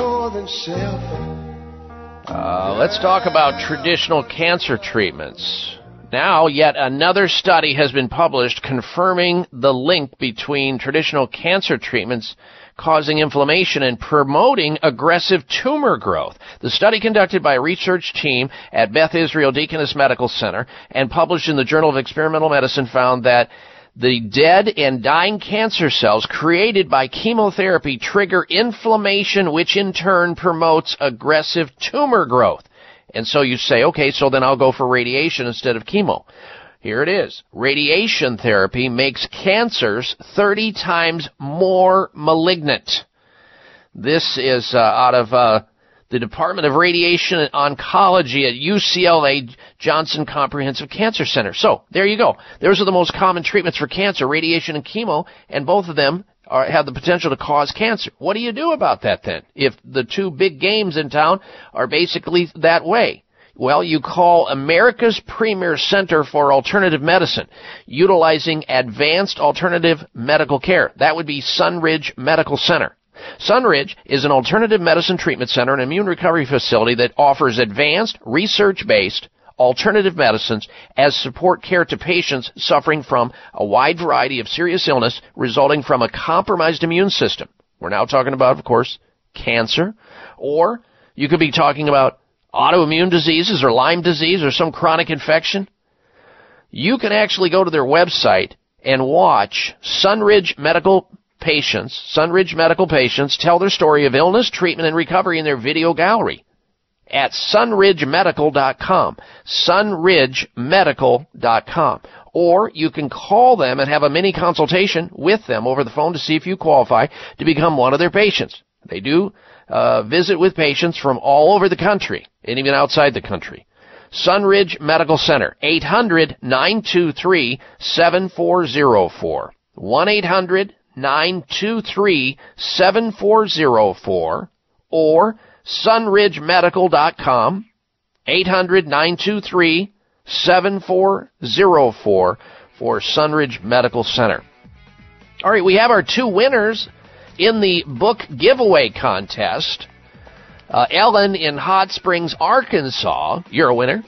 uh, let's talk about traditional cancer treatments. Now, yet another study has been published confirming the link between traditional cancer treatments causing inflammation and promoting aggressive tumor growth. The study, conducted by a research team at Beth Israel Deaconess Medical Center and published in the Journal of Experimental Medicine, found that the dead and dying cancer cells created by chemotherapy trigger inflammation, which in turn promotes aggressive tumor growth. And so you say, okay, so then I'll go for radiation instead of chemo. Here it is. Radiation therapy makes cancers thirty times more malignant. This is uh, out of uh, the Department of Radiation and Oncology at U C L A Johnson Comprehensive Cancer Center. So there you go. Those are the most common treatments for cancer, radiation and chemo, and both of them Are, have the potential to cause cancer. What do you do about that then? If the two big games in town are basically that way, well, you call America's premier center for alternative medicine, utilizing advanced alternative medical care. That would be Sunridge Medical Center. Sunridge is an alternative medicine treatment center and immune recovery facility that offers advanced, research-based alternative medicines as support care to patients suffering from a wide variety of serious illness resulting from a compromised immune system. We're now talking about, of course, cancer, or you could be talking about autoimmune diseases or Lyme disease or some chronic infection. You can actually go to their website and watch Sunridge Medical patients, Sunridge Medical patients tell their story of illness, treatment, and recovery in their video gallery at sunridge medical dot com, sunridge medical dot com. Or you can call them and have a mini consultation with them over the phone to see if you qualify to become one of their patients. They do uh, visit with patients from all over the country and even outside the country. Sunridge Medical Center, eight hundred, nine two three, seven four zero four, one eight hundred, nine two three, seven four zero four, or sunridge medical dot com, eight hundred, nine two three, seven four zero four for Sunridge Medical Center. All right, we have our two winners in the book giveaway contest. Uh, Ellen in Hot Springs, Arkansas, you're a winner.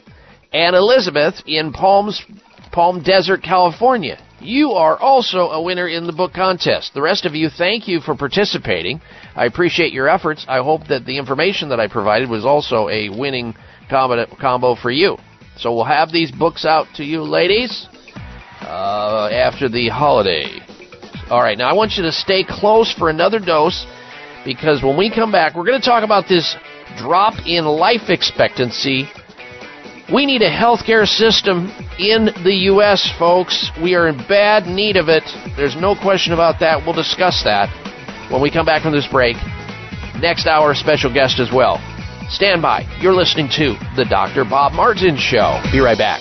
And Elizabeth in Palms, Palm Desert, California, you are also a winner in the book contest. The rest of you, thank you for participating. I appreciate your efforts. I hope that the information that I provided was also a winning combo, combo for you. So we'll have these books out to you, ladies, uh, after the holiday. All right, now I want you to stay close for another dose, because when we come back, we're going to talk about this drop in life expectancy. We need a healthcare system in the U S, folks. We are in bad need of it. There's no question about that. We'll discuss that when we come back from this break. Next hour, special guest as well. Stand by. You're listening to The Doctor Bob Martin Show. Be right back.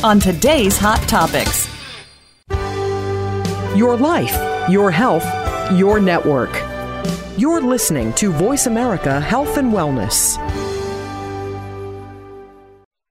on today's hot topics. Your life, your health, your network. You're listening to Voice America Health and Wellness.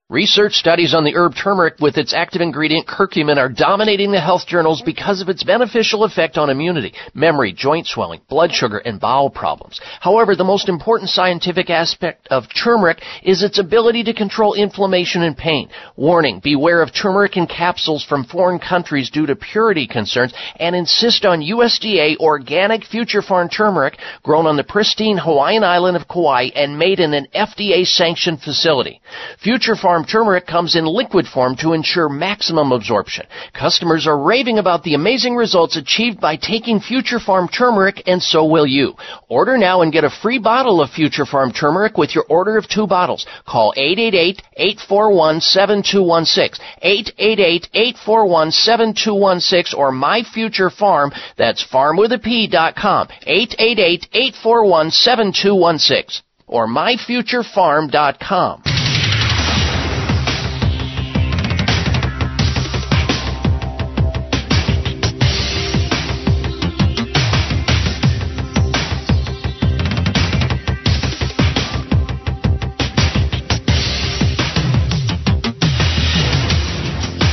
Research studies on the herb turmeric with its active ingredient curcumin are dominating the health journals because of its beneficial effect on immunity, memory, joint swelling, blood sugar, and bowel problems. However, the most important scientific aspect of turmeric is its ability to control inflammation and pain. Warning, beware of turmeric in capsules from foreign countries due to purity concerns, and insist on U S D A organic Future Farm turmeric grown on the pristine Hawaiian island of Kauai and made in an F D A-sanctioned facility. Future Farm turmeric comes in liquid form to ensure maximum absorption. Customers are raving about the amazing results achieved by taking Future Farm turmeric, and so will you. Order now and get a free bottle of Future Farm turmeric with your order of two bottles. Call eight eight eight, eight four one, seven two one six, eight eight eight, eight four one, seven two one six, or My Future Farm, that's farm with a P dot com, eight eight eight, eight four one, seven two one six, or my future farm dot com.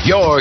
Your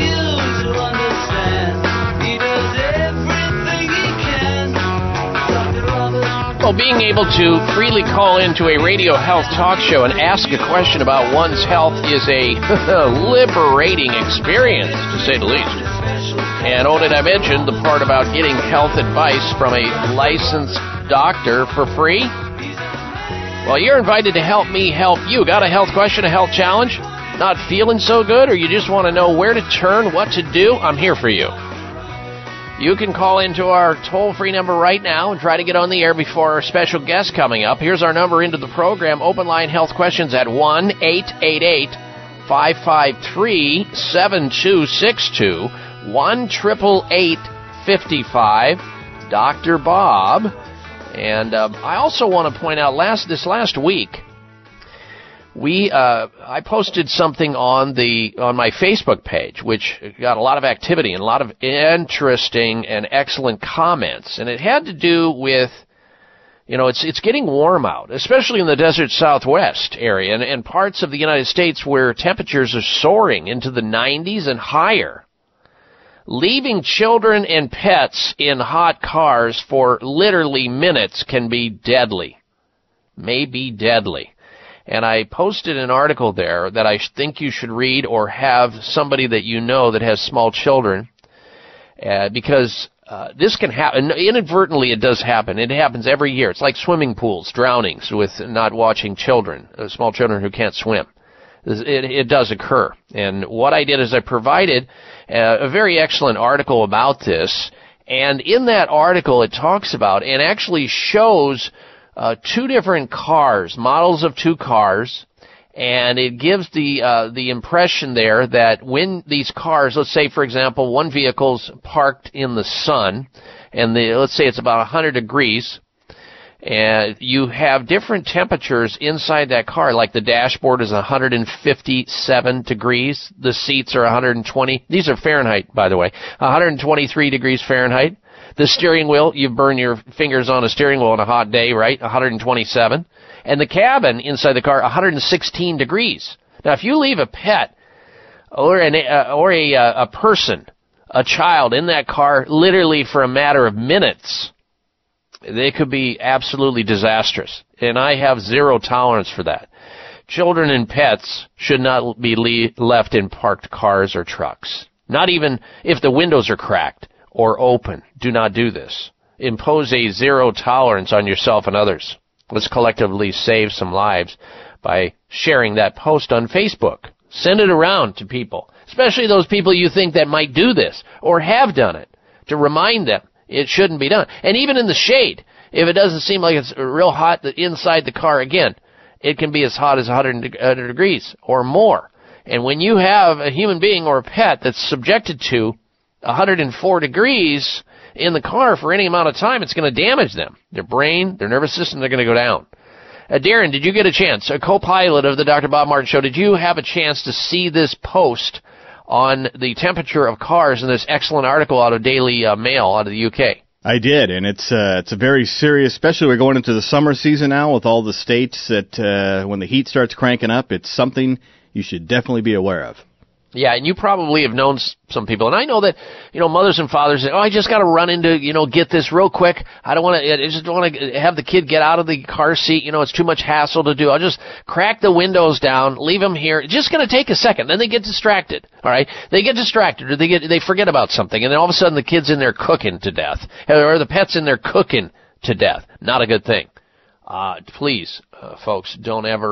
You Michael, being able to freely call into a radio health talk show and ask a question about one's health is a liberating experience, to say the least. And oh, did I mention the part about getting health advice from a licensed doctor for free? Well, you're invited to help me help you. Got a health question, a health challenge? Not feeling so good, or you just want to know where to turn, what to do? I'm here for you. You can call into our toll-free number right now and try to get on the air before our special guest coming up. Here's our number into the program. Open line health questions at one eight eight eight five five three seven two six two, one eight eight eight five five three seven two six two, Doctor Bob. And uh, I also want to point out, last this last week, We uh, I posted something on the on my Facebook page, which got a lot of activity and a lot of interesting and excellent comments. And it had to do with, you know, it's it's getting warm out, especially in the desert Southwest area and, and parts of the United States where temperatures are soaring into the nineties and higher, leaving children and pets in hot cars for literally minutes can be deadly, may be deadly. And I posted an article there that I think you should read or have somebody that you know that has small children, uh, because uh, this can happen. Inadvertently, it does happen. It happens every year. It's like swimming pools, drownings with not watching children, uh, small children who can't swim. It, it does occur. And what I did is I provided uh, a very excellent article about this. And in that article, it talks about and actually shows Uh, two different cars, models of two cars, and it gives the uh, the impression there that when these cars, let's say, for example, one vehicle's parked in the sun, and the, let's say it's about one hundred degrees, and you have different temperatures inside that car, like the dashboard is one hundred fifty-seven degrees, the seats are one hundred twenty, these are Fahrenheit, by the way, one hundred twenty-three degrees Fahrenheit. The steering wheel, you burn your fingers on a steering wheel on a hot day, right? one hundred twenty-seven. And the cabin inside the car, one hundred sixteen degrees. Now, if you leave a pet or an, uh, or a, uh, a person, a child in that car literally for a matter of minutes, they could be absolutely disastrous. And I have zero tolerance for that. Children and pets should not be le- left in parked cars or trucks. Not even if the windows are cracked or open. Do not do this. Impose a zero tolerance on yourself and others. Let's collectively save some lives by sharing that post on Facebook. Send it around to people, especially those people you think that might do this or have done it, to remind them it shouldn't be done. And even in the shade, if it doesn't seem like it's real hot inside the car, again, it can be as hot as one hundred degrees or more. And when you have a human being or a pet that's subjected to one hundred four degrees in the car for any amount of time, it's going to damage them. Their brain, their nervous system, they're going to go down. Uh, Darren, did you get a chance, a co-pilot of the Doctor Bob Martin Show, did you have a chance to see this post on the temperature of cars in this excellent article out of Daily uh, Mail out of the U K? I did, and it's uh, it's a very serious, especially we're going into the summer season now with all the states that uh, when the heat starts cranking up, it's something you should definitely be aware of. Yeah, and you probably have known some people. And I know that, you know, mothers and fathers say, oh, I just got to run into, you know, get this real quick. I don't want to, I just don't want to have the kid get out of the car seat. You know, it's too much hassle to do. I'll just crack the windows down, leave them here. It's just going to take a second. Then they get distracted, all right? They get distracted or they get they forget about something. And then all of a sudden the kid's in there cooking to death, or the pet's in there cooking to death. Not a good thing. Uh, please, uh, folks, don't ever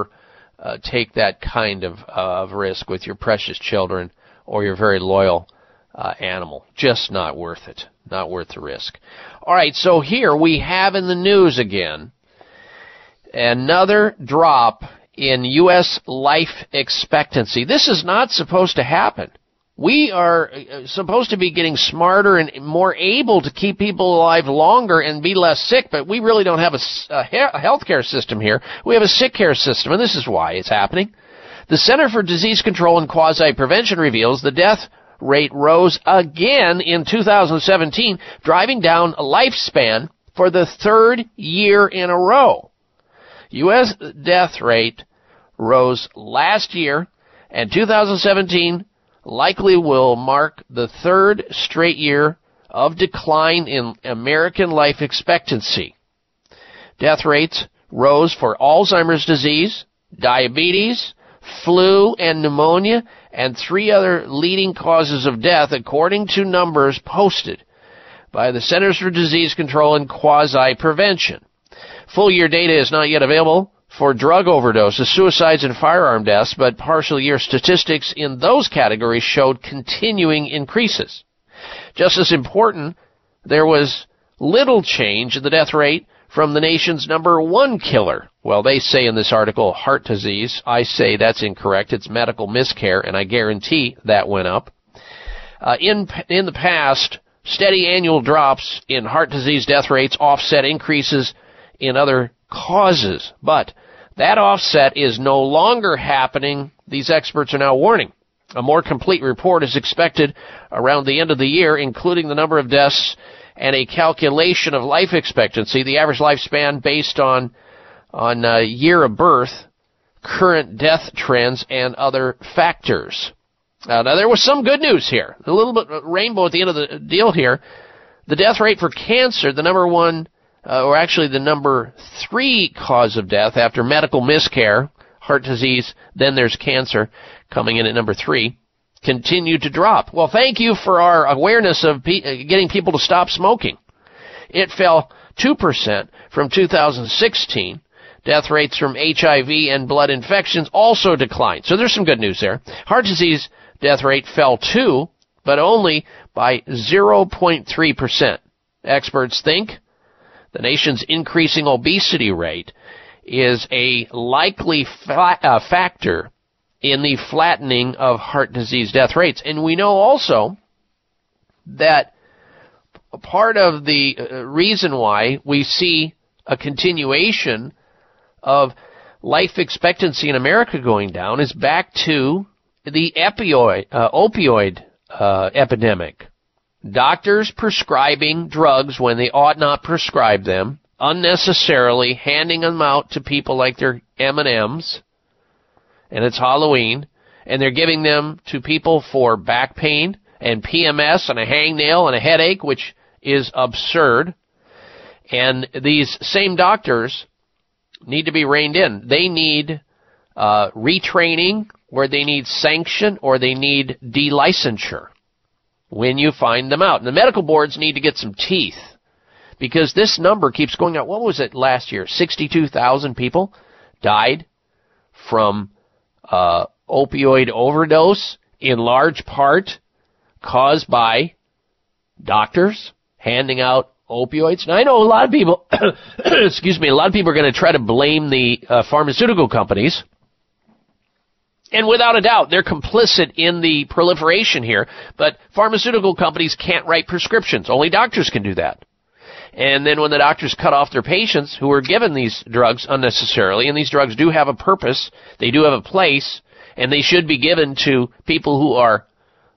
Uh, take that kind of, uh, of risk with your precious children or your very loyal uh, animal. Just not worth it. Not worth the risk. All right, so here we have in the news again another drop in U S life expectancy. This is not supposed to happen. We are supposed to be getting smarter and more able to keep people alive longer and be less sick, but we really don't have a, a health care system here. We have a sick care system, and this is why it's happening. The Center for Disease Control and Quasi-Prevention reveals the death rate rose again in two thousand seventeen, driving down lifespan for the third year in a row. U S death rate rose last year, and two thousand seventeen likely will mark the third straight year of decline in American life expectancy. Death rates rose for Alzheimer's disease, diabetes, flu and pneumonia, and three other leading causes of death, according to numbers posted by the Centers for Disease Control and Quasi-Prevention. Full year data is not yet available for drug overdoses, suicides, and firearm deaths, but partial year statistics in those categories showed continuing increases. Just as important, there was little change in the death rate from the nation's number one killer. Well, they say in this article, heart disease. I say that's incorrect. It's medical miscare, and I guarantee that went up. Uh, in, in the past, steady annual drops in heart disease death rates offset increases in other causes, but that offset is no longer happening, these experts are now warning. A more complete report is expected around the end of the year, including the number of deaths and a calculation of life expectancy, the average lifespan based on on uh, year of birth, current death trends, and other factors. Uh, now, there was some good news here. A little bit of rainbow at the end of the deal here. The death rate for cancer, the number one Uh, or actually the number three cause of death after medical miscare, heart disease, then there's cancer coming in at number three, continue to drop. Well, thank you for our awareness of pe- getting people to stop smoking. It fell two percent from two thousand sixteen. Death rates from H I V and blood infections also declined. So there's some good news there. Heart disease death rate fell too, but only by zero point three percent. Experts think the nation's increasing obesity rate is a likely fa- uh, factor in the flattening of heart disease death rates. And we know also that part of the uh, reason why we see a continuation of life expectancy in America going down is back to the opioid, uh, opioid uh, epidemic. Doctors prescribing drugs when they ought not prescribe them, unnecessarily handing them out to people like they're M and M's, and it's Halloween, and they're giving them to people for back pain and P M S and a hangnail and a headache, which is absurd. And these same doctors need to be reined in. They need uh, retraining, or they need sanction, or they need delicensure when you find them out. And the medical boards need to get some teeth, because this number keeps going out. What was it last year? sixty-two thousand people died from uh, opioid overdose, in large part caused by doctors handing out opioids. And I know a lot of people, excuse me, a lot of people are going to try to blame the uh, pharmaceutical companies. And without a doubt, they're complicit in the proliferation here. But pharmaceutical companies can't write prescriptions. Only doctors can do that. And then when the doctors cut off their patients who are given these drugs unnecessarily, and these drugs do have a purpose, they do have a place, and they should be given to people who are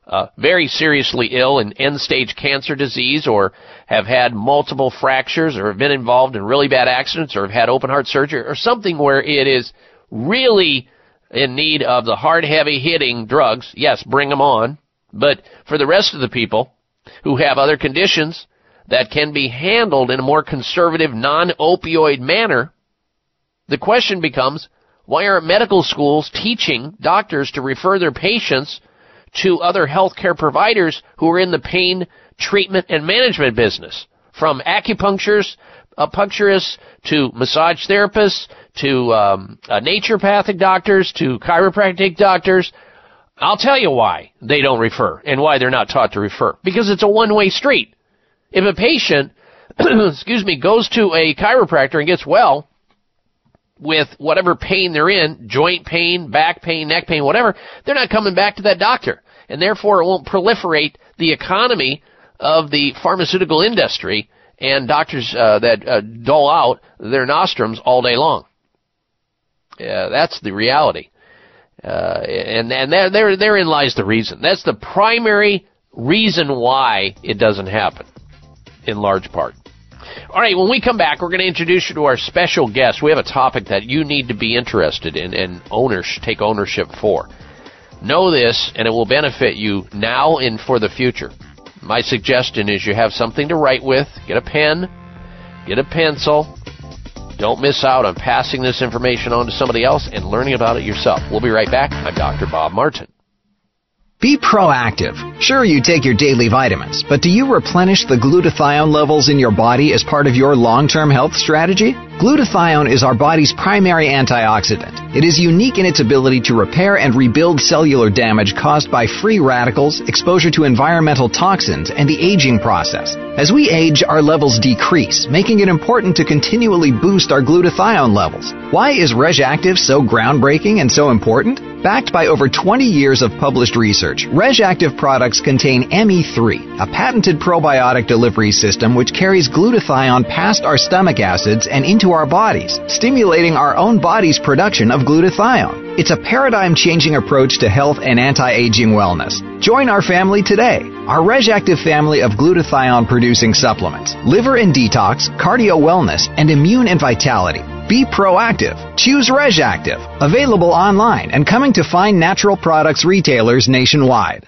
uh, very seriously ill and end-stage cancer disease, or have had multiple fractures, or have been involved in really bad accidents, or have had open-heart surgery, or something where it is really in need of the hard, heavy-hitting drugs. Yes, bring them on. But for the rest of the people who have other conditions that can be handled in a more conservative, non-opioid manner, the question becomes, why aren't medical schools teaching doctors to refer their patients to other healthcare providers who are in the pain treatment and management business? From acupuncturists, acupuncturists to massage therapists, to um, uh, naturopathic doctors, to chiropractic doctors. I'll tell you why they don't refer and why they're not taught to refer. Because it's a one-way street. If a patient, excuse me, goes to a chiropractor and gets well with whatever pain they're in, joint pain, back pain, neck pain, whatever, they're not coming back to that doctor. And therefore, it won't proliferate the economy of the pharmaceutical industry and doctors uh, that uh, dole out their nostrums all day long. Yeah, that's the reality. Uh, and and there, there, therein lies the reason. That's the primary reason why it doesn't happen, in large part. All right, when we come back, we're going to introduce you to our special guest. We have a topic that you need to be interested in and owners, take ownership for. Know this, and it will benefit you now and for the future. My suggestion is you have something to write with. Get a pen, get a pencil, Don't miss out on passing this information on to somebody else and learning about it yourself. We'll be right back. I'm Doctor Bob Martin. Be proactive. Sure, you take your daily vitamins, but do you replenish the glutathione levels in your body as part of your long-term health strategy? Glutathione is our body's primary antioxidant. It is unique in its ability to repair and rebuild cellular damage caused by free radicals, exposure to environmental toxins, and the aging process. As we age, our levels decrease, making it important to continually boost our glutathione levels. Why is RegActive so groundbreaking and so important? Backed by over twenty years of published research, RegActive products contain M E three, a patented probiotic delivery system which carries glutathione past our stomach acids and into our bodies, stimulating our own body's production of glutathione. It's a paradigm-changing approach to health and anti-aging wellness. Join our family today. Our RegActive family of glutathione-producing supplements, liver and detox, cardio wellness, and immune and vitality. Be proactive. Choose RegActive. Available online and coming to fine natural products retailers nationwide.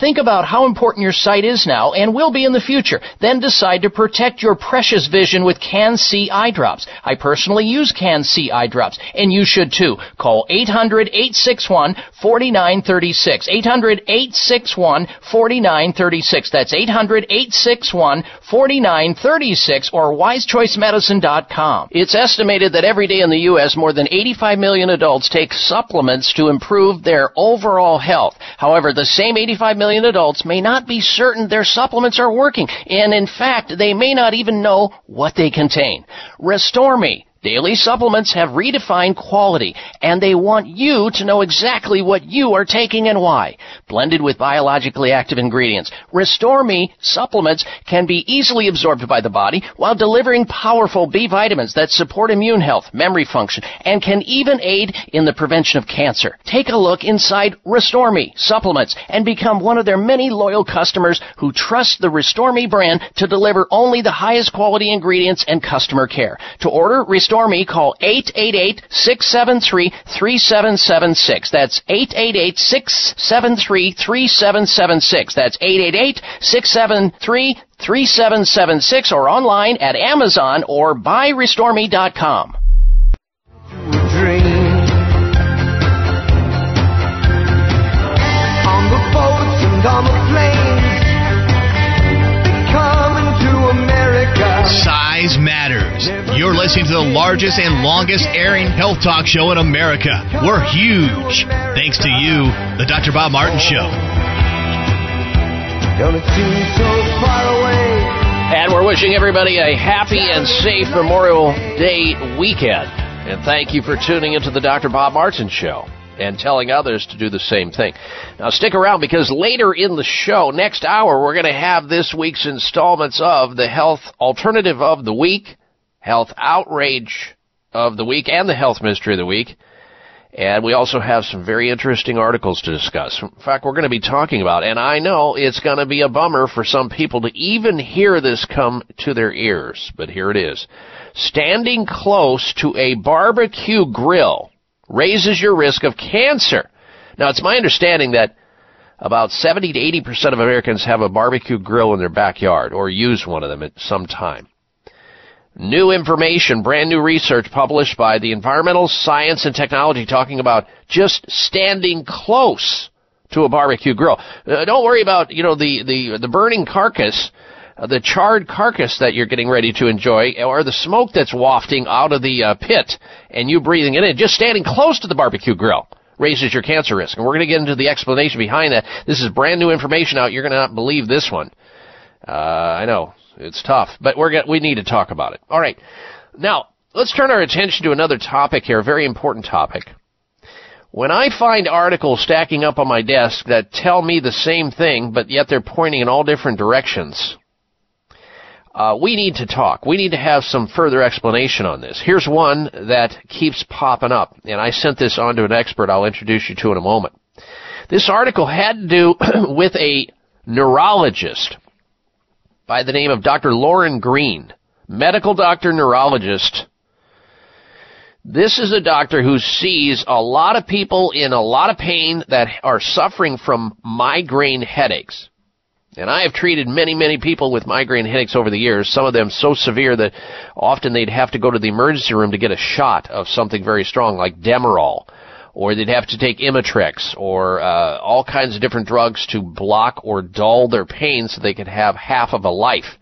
Think about how important your sight is now and will be in the future. Then decide to protect your precious vision with Can-C eye drops. I personally use Can-C eye drops, and you should too. Call eight hundred, eight six one, four nine three six. eight hundred, eight six one, four nine three six. That's eight hundred, eight six one, four nine three six or wise choice medicine dot com. It's estimated that every day in the U S more than eighty-five million adults take supplements to improve their overall health. However, the same eighty-five million adults may not be certain their supplements are working, and in fact, they may not even know what they contain. Restore Me. Daily supplements have redefined quality, and they want you to know exactly what you are taking and why. Blended with biologically active ingredients, Restore Me supplements can be easily absorbed by the body while delivering powerful B vitamins that support immune health, memory function, and can even aid in the prevention of cancer. Take a look inside Restore Me supplements and become one of their many loyal customers who trust the Restore Me brand to deliver only the highest quality ingredients and customer care. To order Restore Me, call eight eight eight, six seven three, three seven seven six. That's eight eight eight, six seven three, three seven seven six. That's eight eight eight, six seven three, three seven seven six or online at Amazon or buy restore me dot com. Size matters. You're listening to the largest and longest airing health talk show in America. We're huge. Thanks to you, the Doctor Bob Martin Show. And we're wishing everybody a happy and safe Memorial Day weekend. And thank you for tuning into the Doctor Bob Martin Show and telling others to do the same thing. Now stick around, because later in the show, next hour, we're going to have this week's installments of the Health Alternative of the Week, Health Outrage of the Week, and the Health Mystery of the Week. And we also have some very interesting articles to discuss. In fact, we're going to be talking about, and I know it's going to be a bummer for some people to even hear this come to their ears, but here it is. Standing close to a barbecue grill raises your risk of cancer. Now, it's my understanding that about seventy to eighty percent of Americans have a barbecue grill in their backyard or use one of them at some time. New information, brand new research published by the Environmental Science and Technology talking about just standing close to a barbecue grill. Uh, don't worry about, you know, the, the, the burning carcass, uh, the charred carcass that you're getting ready to enjoy, or the smoke that's wafting out of the uh, pit and you breathing it in. Just standing close to the barbecue grill raises your cancer risk. And we're going to get into the explanation behind that. This is brand new information out. You're going to not believe this one. Uh, I know it's tough, but we're going we need to talk about it. All right. Now, let's turn our attention to another topic here, a very important topic. When I find articles stacking up on my desk that tell me the same thing, but yet they're pointing in all different directions, uh, we need to talk. We need to have some further explanation on this. Here's one that keeps popping up, and I sent this on to an expert I'll introduce you to in a moment. This article had to do with a neurologist by the name of Doctor Lauren Green, medical doctor, neurologist. This is a doctor who sees a lot of people in a lot of pain that are suffering from migraine headaches. And I have treated many, many people with migraine headaches over the years, some of them so severe that often they'd have to go to the emergency room to get a shot of something very strong like Demerol, or they'd have to take Imitrex, or uh, all kinds of different drugs to block or dull their pain so they could have half of a life.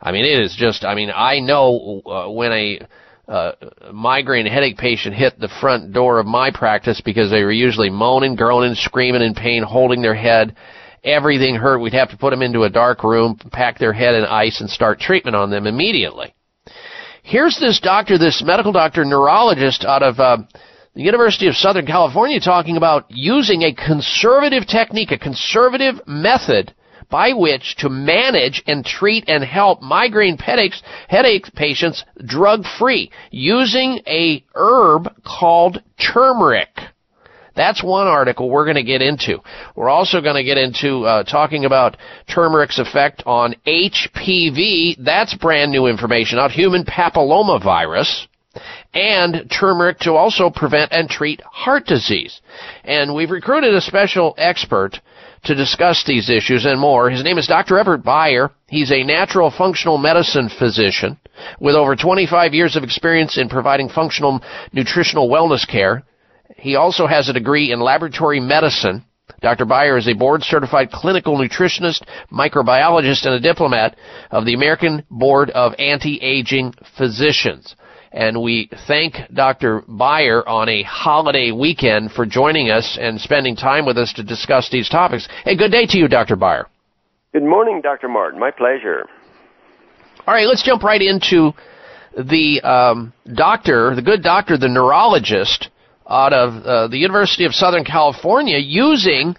I mean, it is just, I mean, I know uh, when a... Uh, migraine headache patient hit the front door of my practice because they were usually moaning, groaning, screaming in pain, holding their head. Everything hurt. We'd have to put them into a dark room, pack their head in ice, and start treatment on them immediately. Here's this doctor, this medical doctor, neurologist out of uh, the University of Southern California, talking about using a conservative technique, a conservative method by which to manage and treat and help migraine headaches, headache patients drug-free using a herb called turmeric. That's one article we're going to get into. We're also going to get into uh, talking about turmeric's effect on H P V. That's brand new information, not human papillomavirus. And turmeric to also prevent and treat heart disease. And we've recruited a special expert to discuss these issues and more. His name is Doctor Everett Beyer. He's a natural functional medicine physician with over twenty-five years of experience in providing functional nutritional wellness care. He also has a degree in laboratory medicine. Doctor Beyer is a board-certified clinical nutritionist, microbiologist, and a diplomat of the American Board of Anti-Aging Physicians. And we thank Doctor Beyer on a holiday weekend for joining us and spending time with us to discuss these topics. Hey, good day to you, Doctor Beyer. Good morning, Doctor Martin. My pleasure. All right, let's jump right into the um, doctor, the good doctor, the neurologist out of uh, the University of Southern California using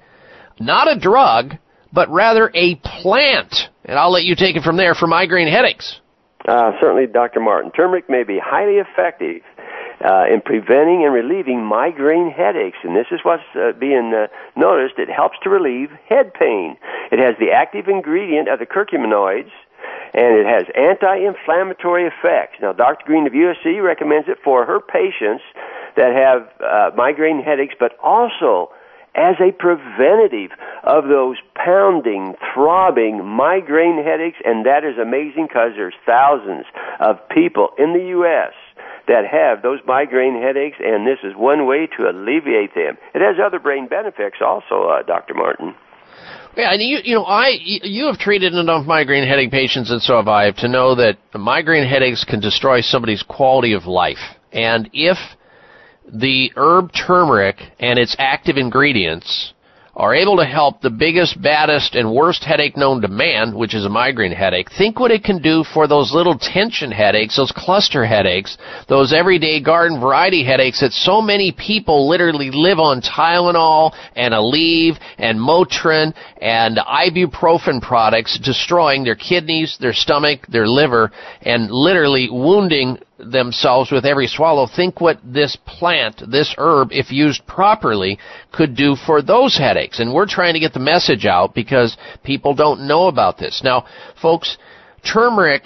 not a drug, but rather a plant. And I'll let you take it from there for migraine headaches. Uh, certainly, Doctor Martin. Turmeric may be highly effective uh, in preventing and relieving migraine headaches, and this is what's uh, being uh, noticed. It helps to relieve head pain. It has the active ingredient of the curcuminoids, and it has anti-inflammatory effects. Now, Doctor Green of U S C recommends it for her patients that have uh, migraine headaches, but also as a preventative of those pounding, throbbing migraine headaches, and that is amazing because there's thousands of people in the U S that have those migraine headaches, and this is one way to alleviate them. It has other brain benefits also, uh, Doctor Martin. Yeah, and you, you know, I, you have treated enough migraine headache patients, and so have I, to know that migraine headaches can destroy somebody's quality of life, and if the herb turmeric and its active ingredients are able to help the biggest, baddest, and worst headache known to man, which is a migraine headache. Think what it can do for those little tension headaches, those cluster headaches, those everyday garden variety headaches that so many people literally live on Tylenol and Aleve and Motrin and ibuprofen products, destroying their kidneys, their stomach, their liver, and literally wounding themselves with every swallow. Think what this plant, this herb, if used properly, could do for those headaches. And we're trying to get the message out because people don't know about this. Now, folks, turmeric,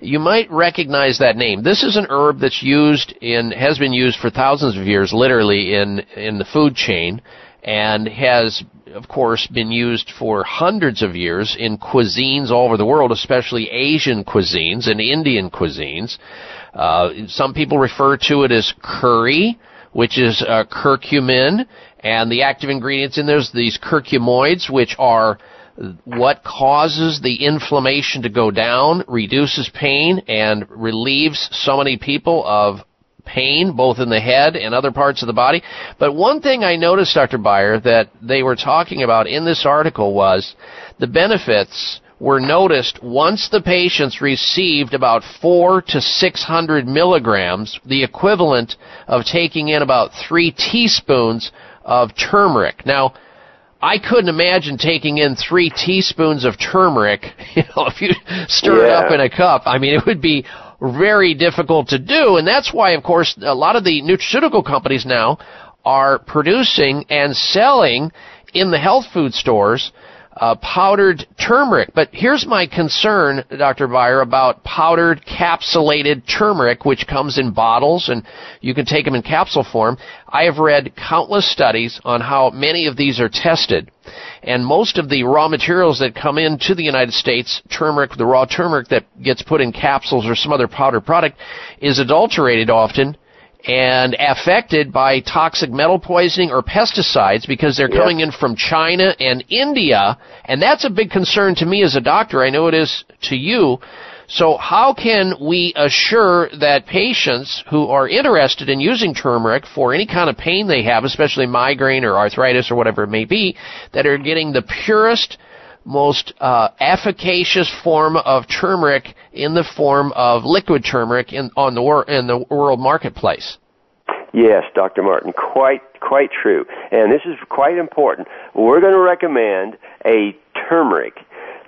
you might recognize that name. This is an herb that's used in, has been used for thousands of years, literally, in, in the food chain, and has, of course, been used for hundreds of years in cuisines all over the world, especially Asian cuisines and Indian cuisines. Uh, some people refer to it as curry, which is uh, curcumin, and the active ingredients in there's these curcuminoids, which are what causes the inflammation to go down, reduces pain, and relieves so many people of pain, both in the head and other parts of the body. But one thing I noticed, Doctor Beyer, that they were talking about in this article was the benefits were noticed once the patients received about four to six hundred milligrams, the equivalent of taking in about three teaspoons of turmeric. Now, I couldn't imagine taking in three teaspoons of turmeric, you know, if you stir yeah. it up in a cup. I mean, it would be very difficult to do, and that's why, of course, a lot of the nutraceutical companies now are producing and selling in the health food stores Uh, powdered turmeric. But here's my concern, Doctor Beyer, about powdered capsulated turmeric, which comes in bottles, and you can take them in capsule form. I have read countless studies on how many of these are tested, and most of the raw materials that come into the United States, turmeric, the raw turmeric that gets put in capsules or some other powdered product, is adulterated often and affected by toxic metal poisoning or pesticides, because they're coming yep. in from China and India, and that's a big concern to me as a doctor. I know it is to you. So how can we assure that patients who are interested in using turmeric for any kind of pain they have, especially migraine or arthritis or whatever it may be, that are getting the purest, most uh, efficacious form of turmeric in the form of liquid turmeric in on the wor- in the world marketplace? Yes, Doctor Martin, quite quite true, and this is quite important. We're going to recommend a turmeric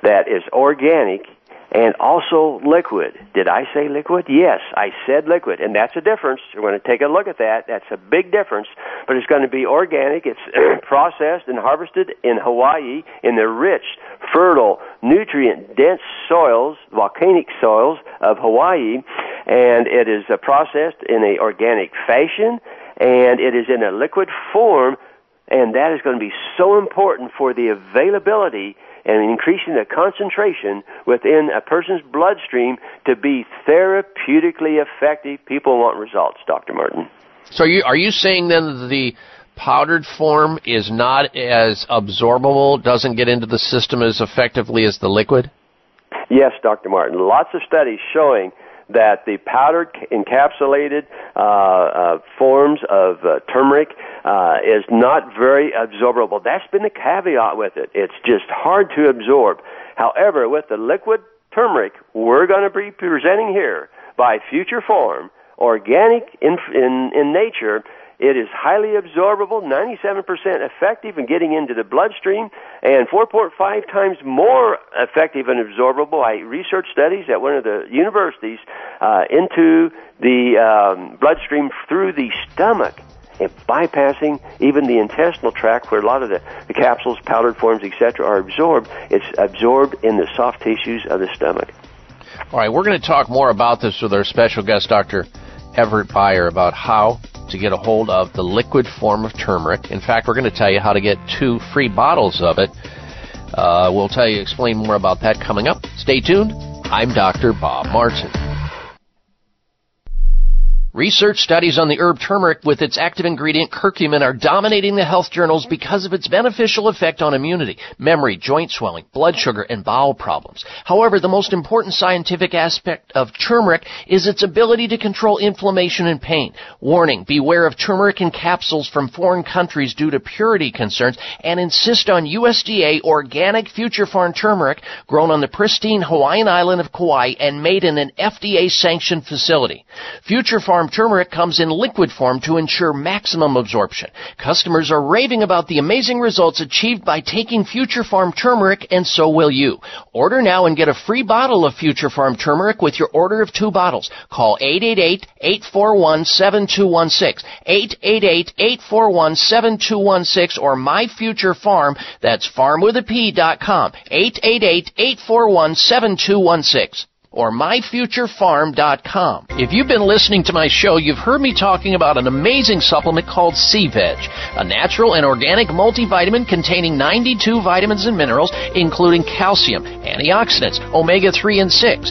that is organic and also liquid. Did I say liquid? Yes, I said liquid, and that's a difference. We're going to take a look at that. That's a big difference, but it's going to be organic. It's processed and harvested in Hawaii in the rich, fertile, nutrient-dense soils, volcanic soils of Hawaii, and it is uh, processed in an organic fashion, and it is in a liquid form, and that is going to be so important for the availability and increasing the concentration within a person's bloodstream to be therapeutically effective. People want results, Doctor Martin. So are you, are you saying then that the powdered form is not as absorbable, doesn't get into the system as effectively as the liquid? Yes, Doctor Martin. Lots of studies showing that the powdered encapsulated uh, uh, forms of uh, turmeric uh, is not very absorbable. That's been the caveat with it. It's just hard to absorb. However, with the liquid turmeric we're going to be presenting here by Future Farm, organic in, in, in nature, it is highly absorbable, ninety-seven percent effective in getting into the bloodstream, and four point five times more effective and absorbable. I researched studies at one of the universities uh, into the um, bloodstream through the stomach, and bypassing even the intestinal tract where a lot of the, the capsules, powdered forms, et cetera are absorbed. It's absorbed in the soft tissues of the stomach. All right, we're going to talk more about this with our special guest, Doctor Everett Beyer, about how to get a hold of the liquid form of turmeric. In fact, we're going to tell you how to get two free bottles of it. Uh, we'll tell you, explain more about that coming up. Stay tuned. I'm Doctor Bob Martin. Research studies on the herb turmeric with its active ingredient curcumin are dominating the health journals because of its beneficial effect on immunity, memory, joint swelling, blood sugar, and bowel problems. However, the most important scientific aspect of turmeric is its ability to control inflammation and pain. Warning, beware of turmeric in capsules from foreign countries due to purity concerns, and insist on U S D A organic Future Farm turmeric grown on the pristine Hawaiian island of Kauai and made in an F D A-sanctioned facility. Future Farm turmeric comes in liquid form to ensure maximum absorption. Customers are raving about the amazing results achieved by taking Future Farm turmeric, and so will you. Order now and get a free bottle of Future Farm turmeric with your order of two bottles. Call eight eight eight, eight four one, seven two one six, eight eight eight, eight four one, seven two one six, or myfuturefarm, that's farm with a P dot com, eight eight eight, eight four one, seven two one six. Or my future farm dot com. If you've been listening to my show, you've heard me talking about an amazing supplement called Sea Veg, a natural and organic multivitamin containing ninety-two vitamins and minerals, including calcium, antioxidants, omega three and six.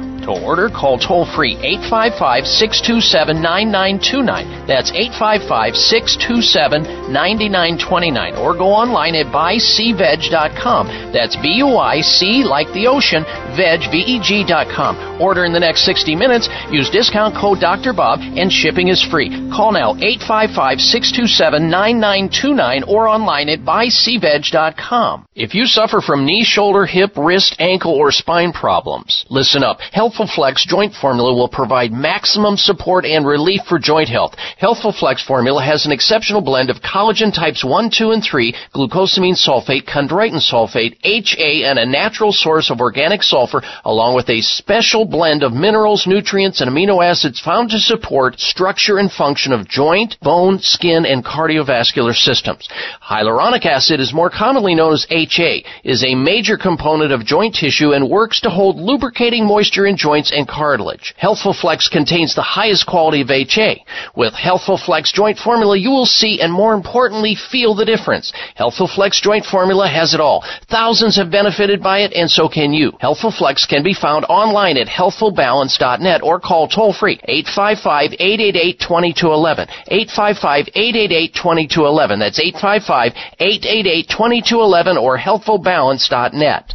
To order, call toll-free eight five five, six two seven, nine nine two nine. That's eight five five, six two seven, nine nine two nine. Or go online at buy c veg dot com. That's B U I C, like the ocean, veg, V E G dot com. Order in the next sixty minutes. Use discount code Doctor Bob, and shipping is free. Call now, eight five five, six two seven, nine nine two nine, or online at buy c veg dot com. If you suffer from knee, shoulder, hip, wrist, ankle, or spine problems, listen up. Healthful Flex Joint Formula will provide maximum support and relief for joint health. Healthful Flex Formula has an exceptional blend of collagen types one, two, and three, glucosamine sulfate, chondroitin sulfate, H A, and a natural source of organic sulfur, along with a special blend of minerals, nutrients, and amino acids found to support structure and function of joint, bone, skin, and cardiovascular systems. Hyaluronic acid is more commonly known as H A, is a major component of joint tissue and works to hold lubricating moisture in joints and cartilage. Healthful Flex contains the highest quality of H A. With Healthful Flex Joint Formula, you will see and, more importantly, feel the difference. Healthful Flex Joint Formula has it all. Thousands have benefited by it, and so can you. Healthful Flex can be found online at healthful balance dot net or call toll-free eight five five, eight eight eight, two two one one. eight five five, eight eight eight, two two one one. That's eight five five, eight eight eight, two two one one or healthful balance dot net.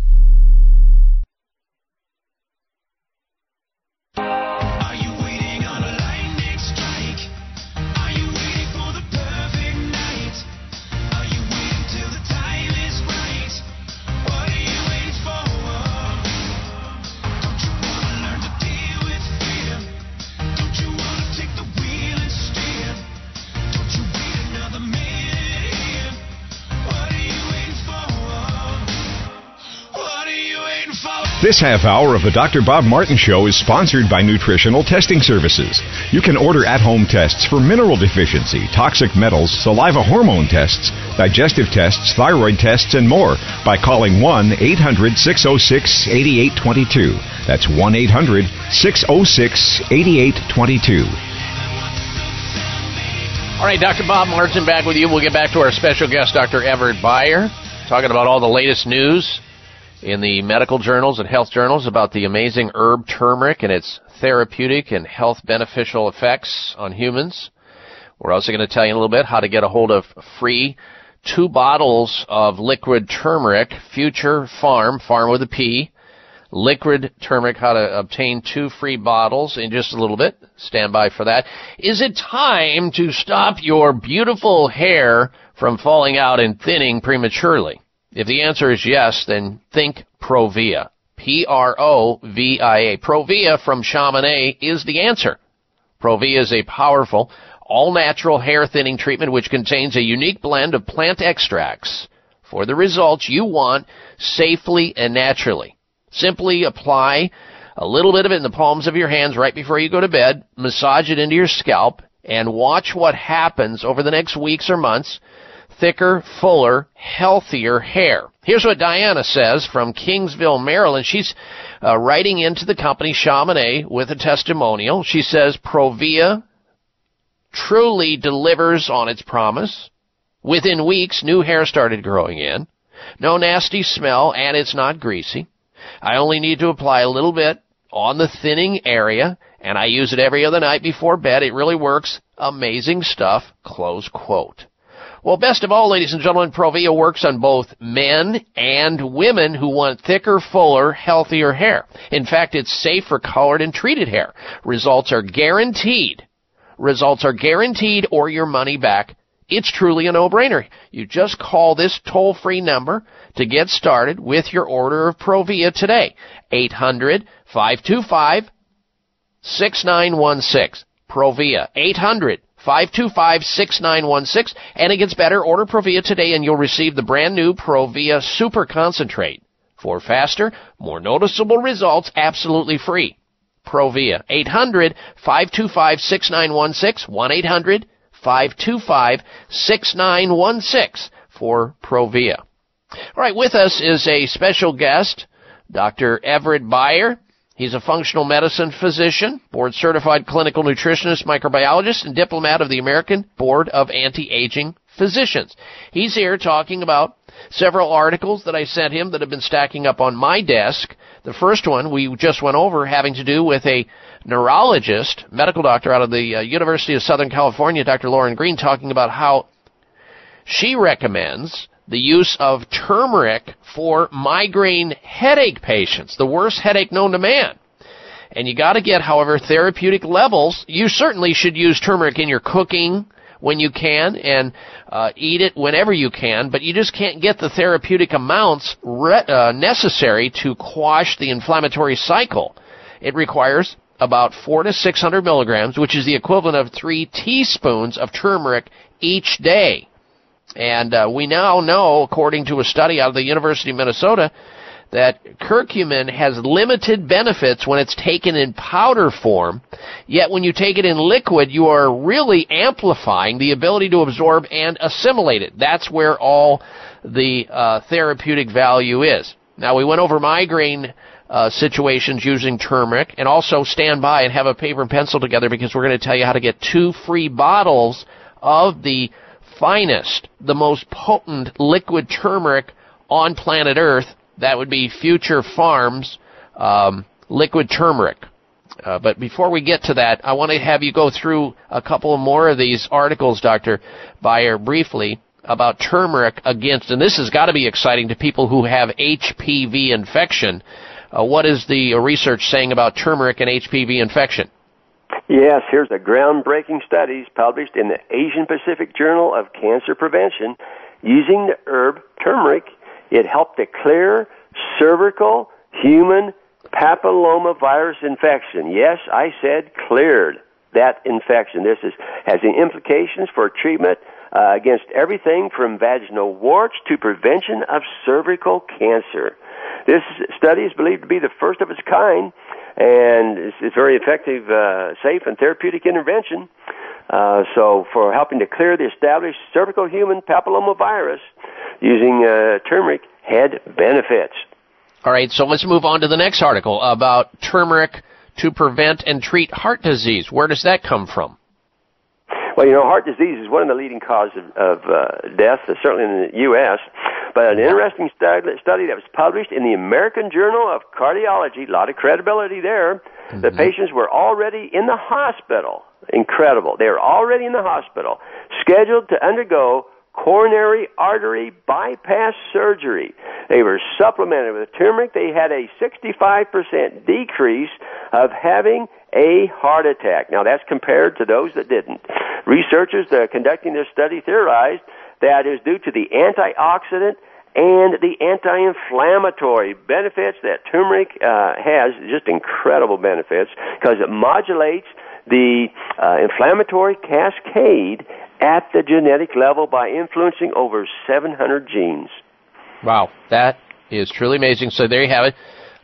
This half hour of the Doctor Bob Martin Show is sponsored by Nutritional Testing Services. You can order at-home tests for mineral deficiency, toxic metals, saliva hormone tests, digestive tests, thyroid tests, and more by calling one eight hundred, six oh six, eight eight two two. That's one eight hundred, six oh six, eight eight two two. All right, Doctor Bob Martin back with you. We'll get back to our special guest, Doctor Everett Beyer, talking about all the latest news in the medical journals and health journals about the amazing herb turmeric and its therapeutic and health beneficial effects on humans. We're also going to tell you a little bit how to get a hold of free two bottles of liquid turmeric, Future Farm, farm with a P, liquid turmeric, how to obtain two free bottles in just a little bit. Stand by for that. Is it time to stop your beautiful hair from falling out and thinning prematurely? If the answer is yes, then think Provia. P R O V I A. Provia from Chaminade is the answer. Provia is a powerful, all-natural hair thinning treatment which contains a unique blend of plant extracts for the results you want safely and naturally. Simply apply a little bit of it in the palms of your hands right before you go to bed, massage it into your scalp, and watch what happens over the next weeks or months. Thicker, fuller, healthier hair. Here's what Diana says from Kingsville, Maryland. She's uh, writing into the company Chaminade with a testimonial. She says, Provia truly delivers on its promise. Within weeks, new hair started growing in. No nasty smell, and it's not greasy. I only need to apply a little bit on the thinning area, and I use it every other night before bed. It really works. Amazing stuff, close quote. Well, best of all, ladies and gentlemen, Provia works on both men and women who want thicker, fuller, healthier hair. In fact, it's safe for colored and treated hair. Results are guaranteed. Results are guaranteed or your money back. It's truly a no-brainer. You just call this toll-free number to get started with your order of Provia today. eight hundred, five two five, six nine one six. Provia, eight hundred, five two five, six nine one six. five two five, six nine one six, and it gets better. Order Provia today, and you'll receive the brand-new Provia Super Concentrate for faster, more noticeable results, absolutely free. Provia, eight hundred, five two five, six nine one six, one eight hundred, five two five, six nine one six for Provia. All right, with us is a special guest, Doctor Everett Beyer. He's a functional medicine physician, board-certified clinical nutritionist, microbiologist, and diplomat of the American Board of Anti-Aging physicians. He's here talking about several articles that I sent him that have been stacking up on my desk. The first one we just went over having to do with a neurologist, medical doctor out of the uh, University of Southern California, Doctor Lauren Green, talking about how she recommends the use of turmeric for migraine headache patients, the worst headache known to man. And you got to get, however, therapeutic levels. You certainly should use turmeric in your cooking when you can, and uh, eat it whenever you can, but you just can't get the therapeutic amounts re- uh, necessary to quash the inflammatory cycle. It requires about four to six hundred milligrams, which is the equivalent of three teaspoons of turmeric each day. And uh, we now know, according to a study out of the University of Minnesota, that curcumin has limited benefits when it's taken in powder form, yet when you take it in liquid, you are really amplifying the ability to absorb and assimilate it. That's where all the uh, therapeutic value is. Now, we went over migraine uh, situations using turmeric, and also stand by and have a paper and pencil together, because we're going to tell you how to get two free bottles of the finest, the most potent liquid turmeric on planet Earth. That would be Future Farm's um, liquid turmeric. Uh, but before we get to that, I want to have you go through a couple more of these articles, Doctor Beyer, briefly about turmeric against, and this has got to be exciting to people who have H P V infection. Uh, what is the research saying about turmeric and H P V infection? Yes, here's a groundbreaking study published in the Asian Pacific Journal of Cancer Prevention using the herb turmeric. It helped to clear cervical human papillomavirus infection. Yes, I said cleared that infection. This is, has the implications for treatment uh, against everything from vaginal warts to prevention of cervical cancer. This study is believed to be the first of its kind, and it's, it's very effective, uh, safe, and therapeutic intervention. Uh, so for helping to clear the established cervical human papillomavirus using uh, turmeric had benefits. All right, so let's move on to the next article about turmeric to prevent and treat heart disease. Where does that come from? Well, you know, heart disease is one of the leading causes of, of uh, death, certainly in the U S, but an interesting stu- study that was published in the American Journal of Cardiology, a lot of credibility there, mm-hmm. The patients were already in the hospital. Incredible. They were already in the hospital, scheduled to undergo coronary artery bypass surgery. They were supplemented with turmeric. They had a sixty-five percent decrease of having a heart attack. Now, that's compared to those that didn't. Researchers that are conducting this study theorized that is due to the antioxidant and the anti-inflammatory benefits that turmeric uh, has, just incredible benefits, because it modulates the uh, inflammatory cascade at the genetic level by influencing over seven hundred genes. Wow, that is truly amazing. So there you have it,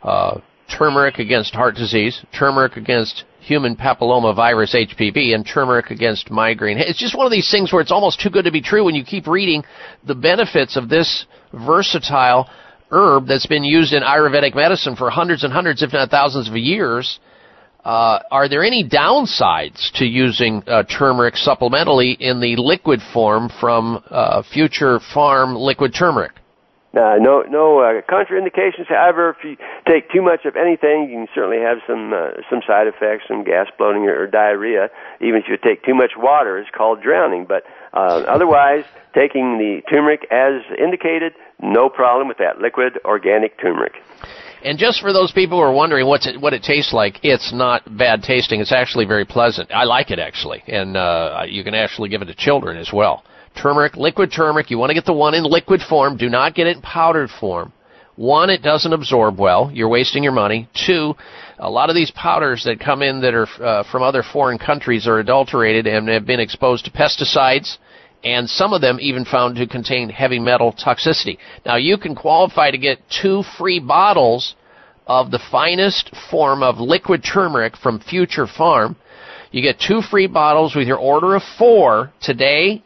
uh, turmeric against heart disease, turmeric against human papillomavirus, H P V, and turmeric against migraine. It's just one of these things where it's almost too good to be true when you keep reading the benefits of this versatile herb that's been used in Ayurvedic medicine for hundreds and hundreds, if not thousands of years. Uh, are there any downsides to using uh, turmeric supplementally in the liquid form from uh, Future Farm liquid turmeric? Uh, no no uh, contraindications. However, if you take too much of anything, you can certainly have some uh, some side effects, some gas bloating or, or diarrhea. Even if you take too much water, it's called drowning. But uh, otherwise, taking the turmeric as indicated, no problem with that liquid organic turmeric. And just for those people who are wondering what's it, what it tastes like, it's not bad tasting. It's actually very pleasant. I like it, actually. And uh, you can actually give it to children as well. Turmeric, liquid turmeric. You want to get the one in liquid form. Do not get it in powdered form. One, it doesn't absorb well. You're wasting your money. Two, a lot of these powders that come in that are uh, from other foreign countries are adulterated and have been exposed to pesticides, and some of them even found to contain heavy metal toxicity. Now, you can qualify to get two free bottles of the finest form of liquid turmeric from Future Farm. You get two free bottles with your order of four today,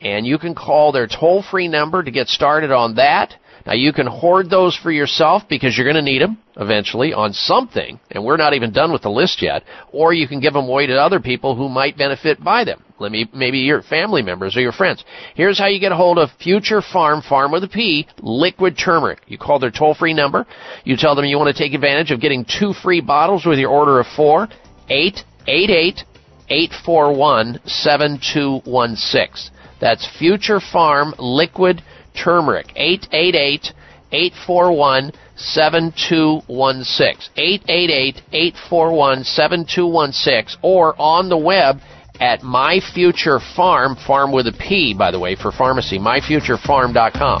and you can call their toll-free number to get started on that. Now, you can hoard those for yourself because you're going to need them eventually on something, and we're not even done with the list yet, or you can give them away to other people who might benefit by them. Let me, maybe your family members or your friends. Here's how you get a hold of Future Farm, Farm with a P, Liquid Turmeric. You call their toll-free number. You tell them you want to take advantage of getting two free bottles with your order of four, eight eight eight, eight four one, seven two one six. That's Future Farm Liquid Turmeric, eight eight eight, eight four one, seven two one six, eight eight eight, eight four one, seven two one six, or on the web at myfuturefarm, farm with a P, by the way, for pharmacy, my future farm dot com.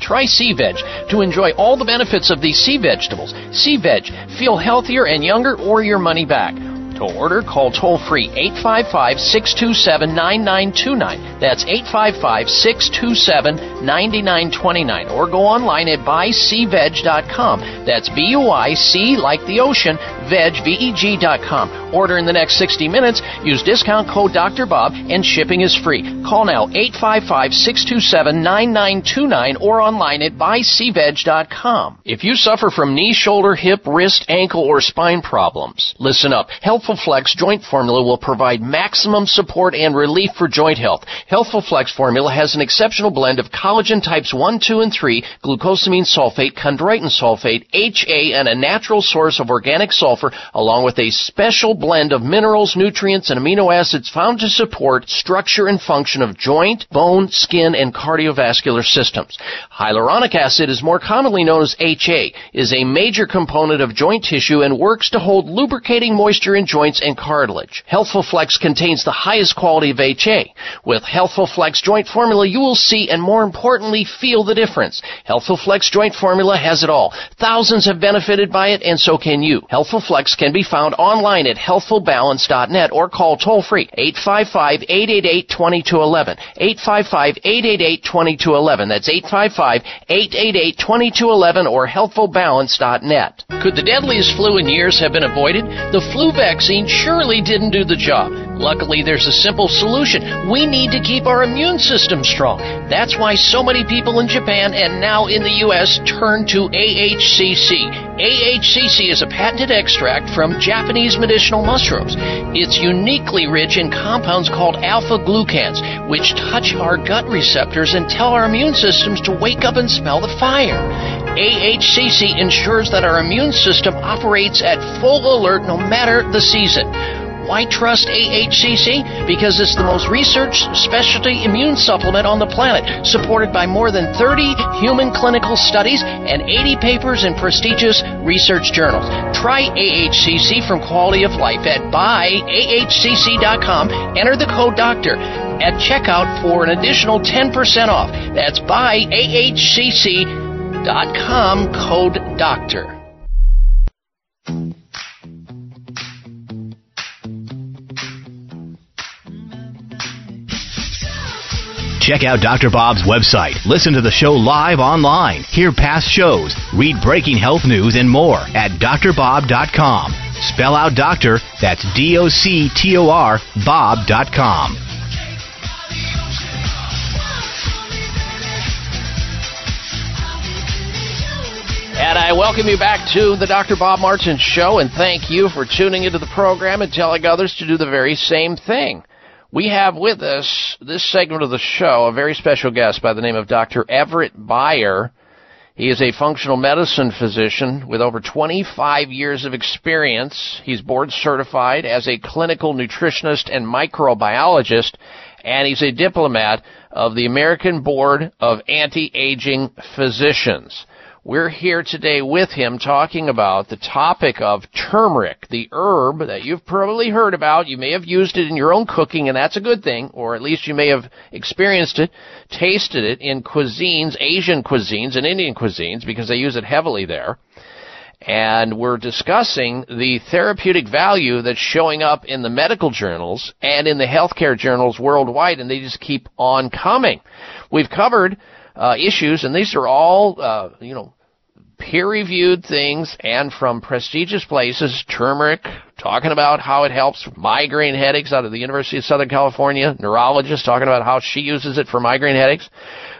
Try Sea Veg to enjoy all the benefits of these sea vegetables. Sea Veg, feel healthier and younger, or your money back. To order, call toll-free eight five five, six two seven, nine nine two nine. That's eight five five, six two seven, nine nine two nine. Or go online at buy c veg dot com. That's B U I C, like the ocean, veg, V E G dot com. Order in the next sixty minutes. Use discount code Doctor Bob, and shipping is free. Call now eight five five, six two seven, nine nine two nine or online at buy c veg dot com. If you suffer from knee, shoulder, hip, wrist, ankle, or spine problems, listen up. Healthful Flex Joint Formula will provide maximum support and relief for joint health. Healthful Flex Formula has an exceptional blend of collagen types one, two, and three, glucosamine sulfate, chondroitin sulfate, H A, and a natural source of organic sulfur, along with a special blend of minerals, nutrients, and amino acids found to support structure and function of joint, bone, skin, and cardiovascular systems. Hyaluronic acid is more commonly known as H A, is a major component of joint tissue and works to hold lubricating moisture in joints and cartilage. Healthful Flex contains the highest quality of H A. With Healthful Flex Joint Formula, you will see and, more importantly, feel the difference. Healthful Flex Joint Formula has it all. Thousands have benefited by it, and so can you. Healthful Flex can be found online at healthful balance dot net or call toll-free eight five five, eight eight eight, two two one one, eight five five, eight eight eight, two two one one. That's eight five five, eight eight eight, two two one one or healthful balance dot net. Could the deadliest flu in years have been avoided? The flu vaccine surely didn't do the job. Luckily, there's a simple solution. We need to keep our immune system strong. That's why so many people in Japan and now in the U S turn to A H C C. A H C C is a patented extract from Japanese medicinal mushrooms. It's uniquely rich in compounds called alpha-glucans, which touch our gut receptors and tell our immune systems to wake up and smell the fire. A H C C ensures that our immune system operates at full alert no matter the season. Why trust A H C C? Because it's the most researched specialty immune supplement on the planet, supported by more than thirty human clinical studies and eighty papers in prestigious research journals. Try A H C C from Quality of Life at buy a h c c dot com. Enter the code DOCTOR at checkout for an additional ten percent off. That's buy a h c c dot com, code DOCTOR. Check out Doctor Bob's website. Listen to the show live online. Hear past shows. Read breaking health news and more at doctor bob dot com. Spell out doctor. That's D O C T O R Bob dot com. And I welcome you back to the Doctor Bob Martin Show, and thank you for tuning into the program and telling others to do the very same thing. We have with us, this segment of the show, a very special guest by the name of Doctor Everett Beyer. He is a functional medicine physician with over twenty-five years of experience. He's board certified as a clinical nutritionist and microbiologist, and he's a diplomat of the American Board of Anti-Aging Physicians. We're here today with him talking about the topic of turmeric, the herb that you've probably heard about. You may have used it in your own cooking, and that's a good thing, or at least you may have experienced it, tasted it in cuisines, Asian cuisines and Indian cuisines, because they use it heavily there. And we're discussing the therapeutic value that's showing up in the medical journals and in the healthcare journals worldwide, and they just keep on coming. We've covered uh, issues, and these are all, uh, you know, peer-reviewed things and from prestigious places. Turmeric, talking about how it helps migraine headaches out of the University of Southern California. Neurologist talking about how she uses it for migraine headaches.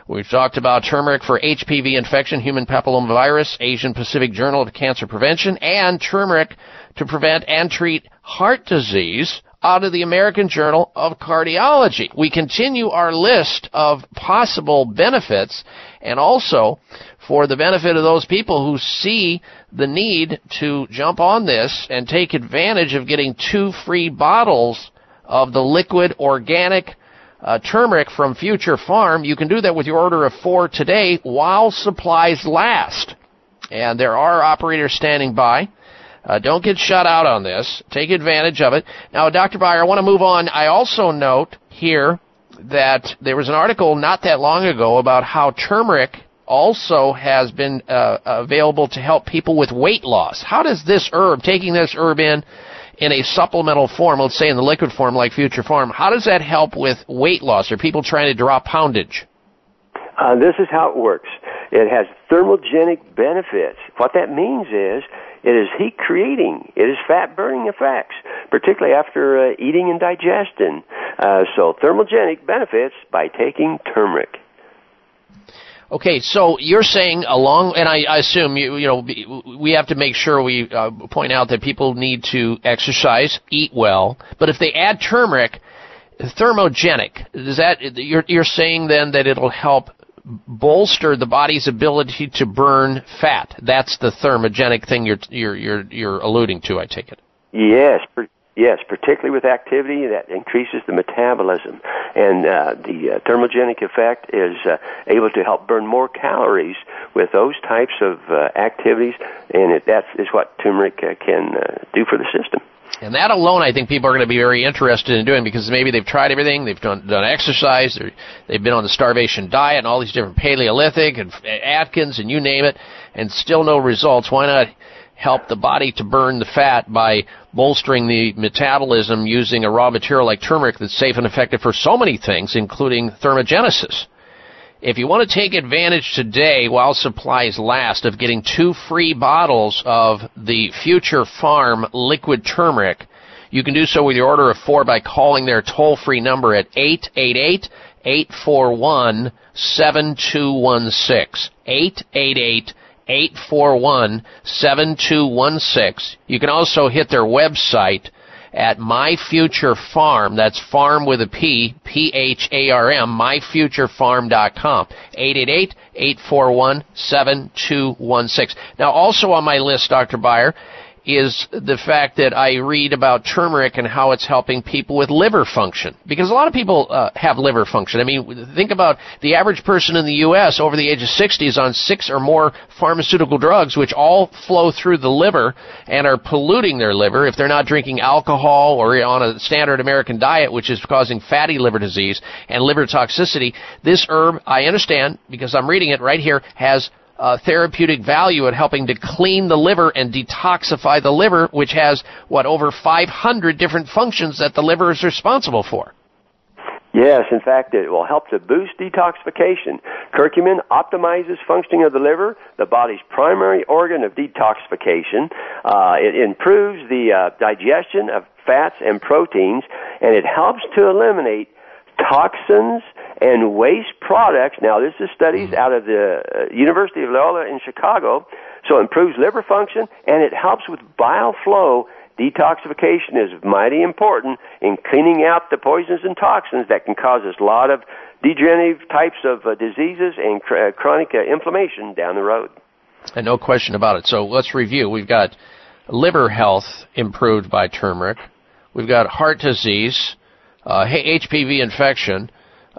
We've talked about turmeric for H P V infection, human papillomavirus, Asian Pacific Journal of Cancer Prevention, and turmeric to prevent and treat heart disease out of the American Journal of Cardiology. We continue our list of possible benefits, and also for the benefit of those people who see the need to jump on this and take advantage of getting two free bottles of the liquid organic Uh, turmeric from Future Farm. You can do that with your order of four today while supplies last. And there are operators standing by. Uh, don't get shut out on this. Take advantage of it. Now, Doctor Beyer, I want to move on. I also note here that there was an article not that long ago about how turmeric also has been uh, available to help people with weight loss. How does this herb, taking this herb in, in a supplemental form, let's say in the liquid form like Future Farm, how does that help with weight loss? Are people trying to drop poundage? Uh, this is how it works. It has thermogenic benefits. What that means is it is heat-creating. It is fat-burning effects, particularly after uh, eating and digestion. Uh, so thermogenic benefits by taking turmeric. Okay, so you're saying along, and I, I assume, you you know, we have to make sure we uh, point out that people need to exercise, eat well, but if they add turmeric, thermogenic, does that, you're, you're saying then that it'll help bolster the body's ability to burn fat. That's the thermogenic thing you're, you're, you're, you're alluding to, I take it. Yes, Yes, particularly with activity that increases the metabolism, and uh, the uh, thermogenic effect is uh, able to help burn more calories with those types of uh, activities, and it, that is what turmeric uh, can uh, do for the system. And that alone, I think people are going to be very interested in doing, because maybe they've tried everything, they've done, done exercise, they've been on the starvation diet and all these different Paleolithic and Atkins and you name it, and still no results. Why not help the body to burn the fat by bolstering the metabolism using a raw material like turmeric that's safe and effective for so many things, including thermogenesis? If you want to take advantage today while supplies last of getting two free bottles of the Future Farm liquid turmeric, you can do so with your order of four by calling their toll-free number at eight eight eight, eight four one, seven two one six, eight eight eight, eight four one, seven two one six. eight four one, seven two one six. You can also hit their website at my future farm, that's farm with a P, P H A R M, my future farm dot com, eight eight eight, eight four one, seven two one six. Now, also on my list, Doctor Beyer, is the fact that I read about turmeric and how it's helping people with liver function. Because a lot of people uh, have liver function. I mean, think about the average person in the U S over the age of sixty is on six or more pharmaceutical drugs, which all flow through the liver and are polluting their liver if they're not drinking alcohol or on a standard American diet, which is causing fatty liver disease and liver toxicity. This herb, I understand, because I'm reading it right here, has Uh, therapeutic value at helping to clean the liver and detoxify the liver, which has, what, over five hundred different functions that the liver is responsible for. Yes, in fact, it will help to boost detoxification. Curcumin optimizes functioning of the liver, the body's primary organ of detoxification. Uh, it improves the uh, digestion of fats and proteins, and it helps to eliminate toxins and waste products. Now, this is studies out of the University of Loyola in Chicago. So it improves liver function, and it helps with bile flow. Detoxification is mighty important in cleaning out the poisons and toxins that can cause us a lot of degenerative types of uh, diseases and cr- uh, chronic uh, inflammation down the road. And no question about it. So let's review. We've got liver health improved by turmeric. We've got heart disease, uh, H P V infection.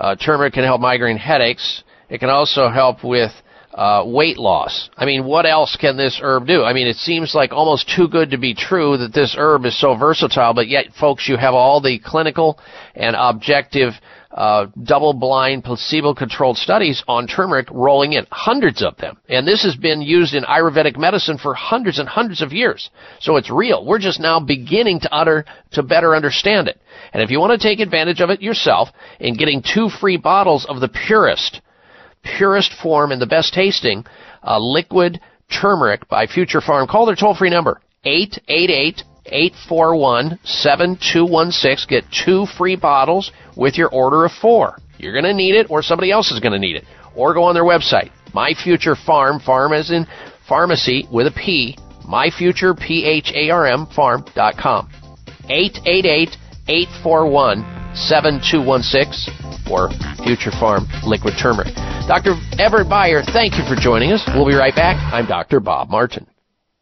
Uh, turmeric can help migraine headaches. It can also help with uh, weight loss. I mean, what else can this herb do? I mean, it seems like almost too good to be true that this herb is so versatile, but yet, folks, you have all the clinical and objective Uh, double-blind, placebo-controlled studies on turmeric rolling in, hundreds of them. And this has been used in Ayurvedic medicine for hundreds and hundreds of years. So it's real. We're just now beginning to utter, to better understand it. And if you want to take advantage of it yourself in getting two free bottles of the purest, purest form and the best tasting uh, liquid turmeric by Future Farm, call their toll-free number, eight eight eight, eight four one, seven two one six. Get two free bottles with your order of four. You're going to need it, or somebody else is going to need it. Or go on their website, myfuturefarm, farm as in pharmacy with a P, myfuture, P H A R M, farm dot com. eight eight eight, eight four one, seven two one six for Future Farm Liquid Turmeric. Doctor Everett Beyer, thank you for joining us. We'll be right back. I'm Doctor Bob Martin.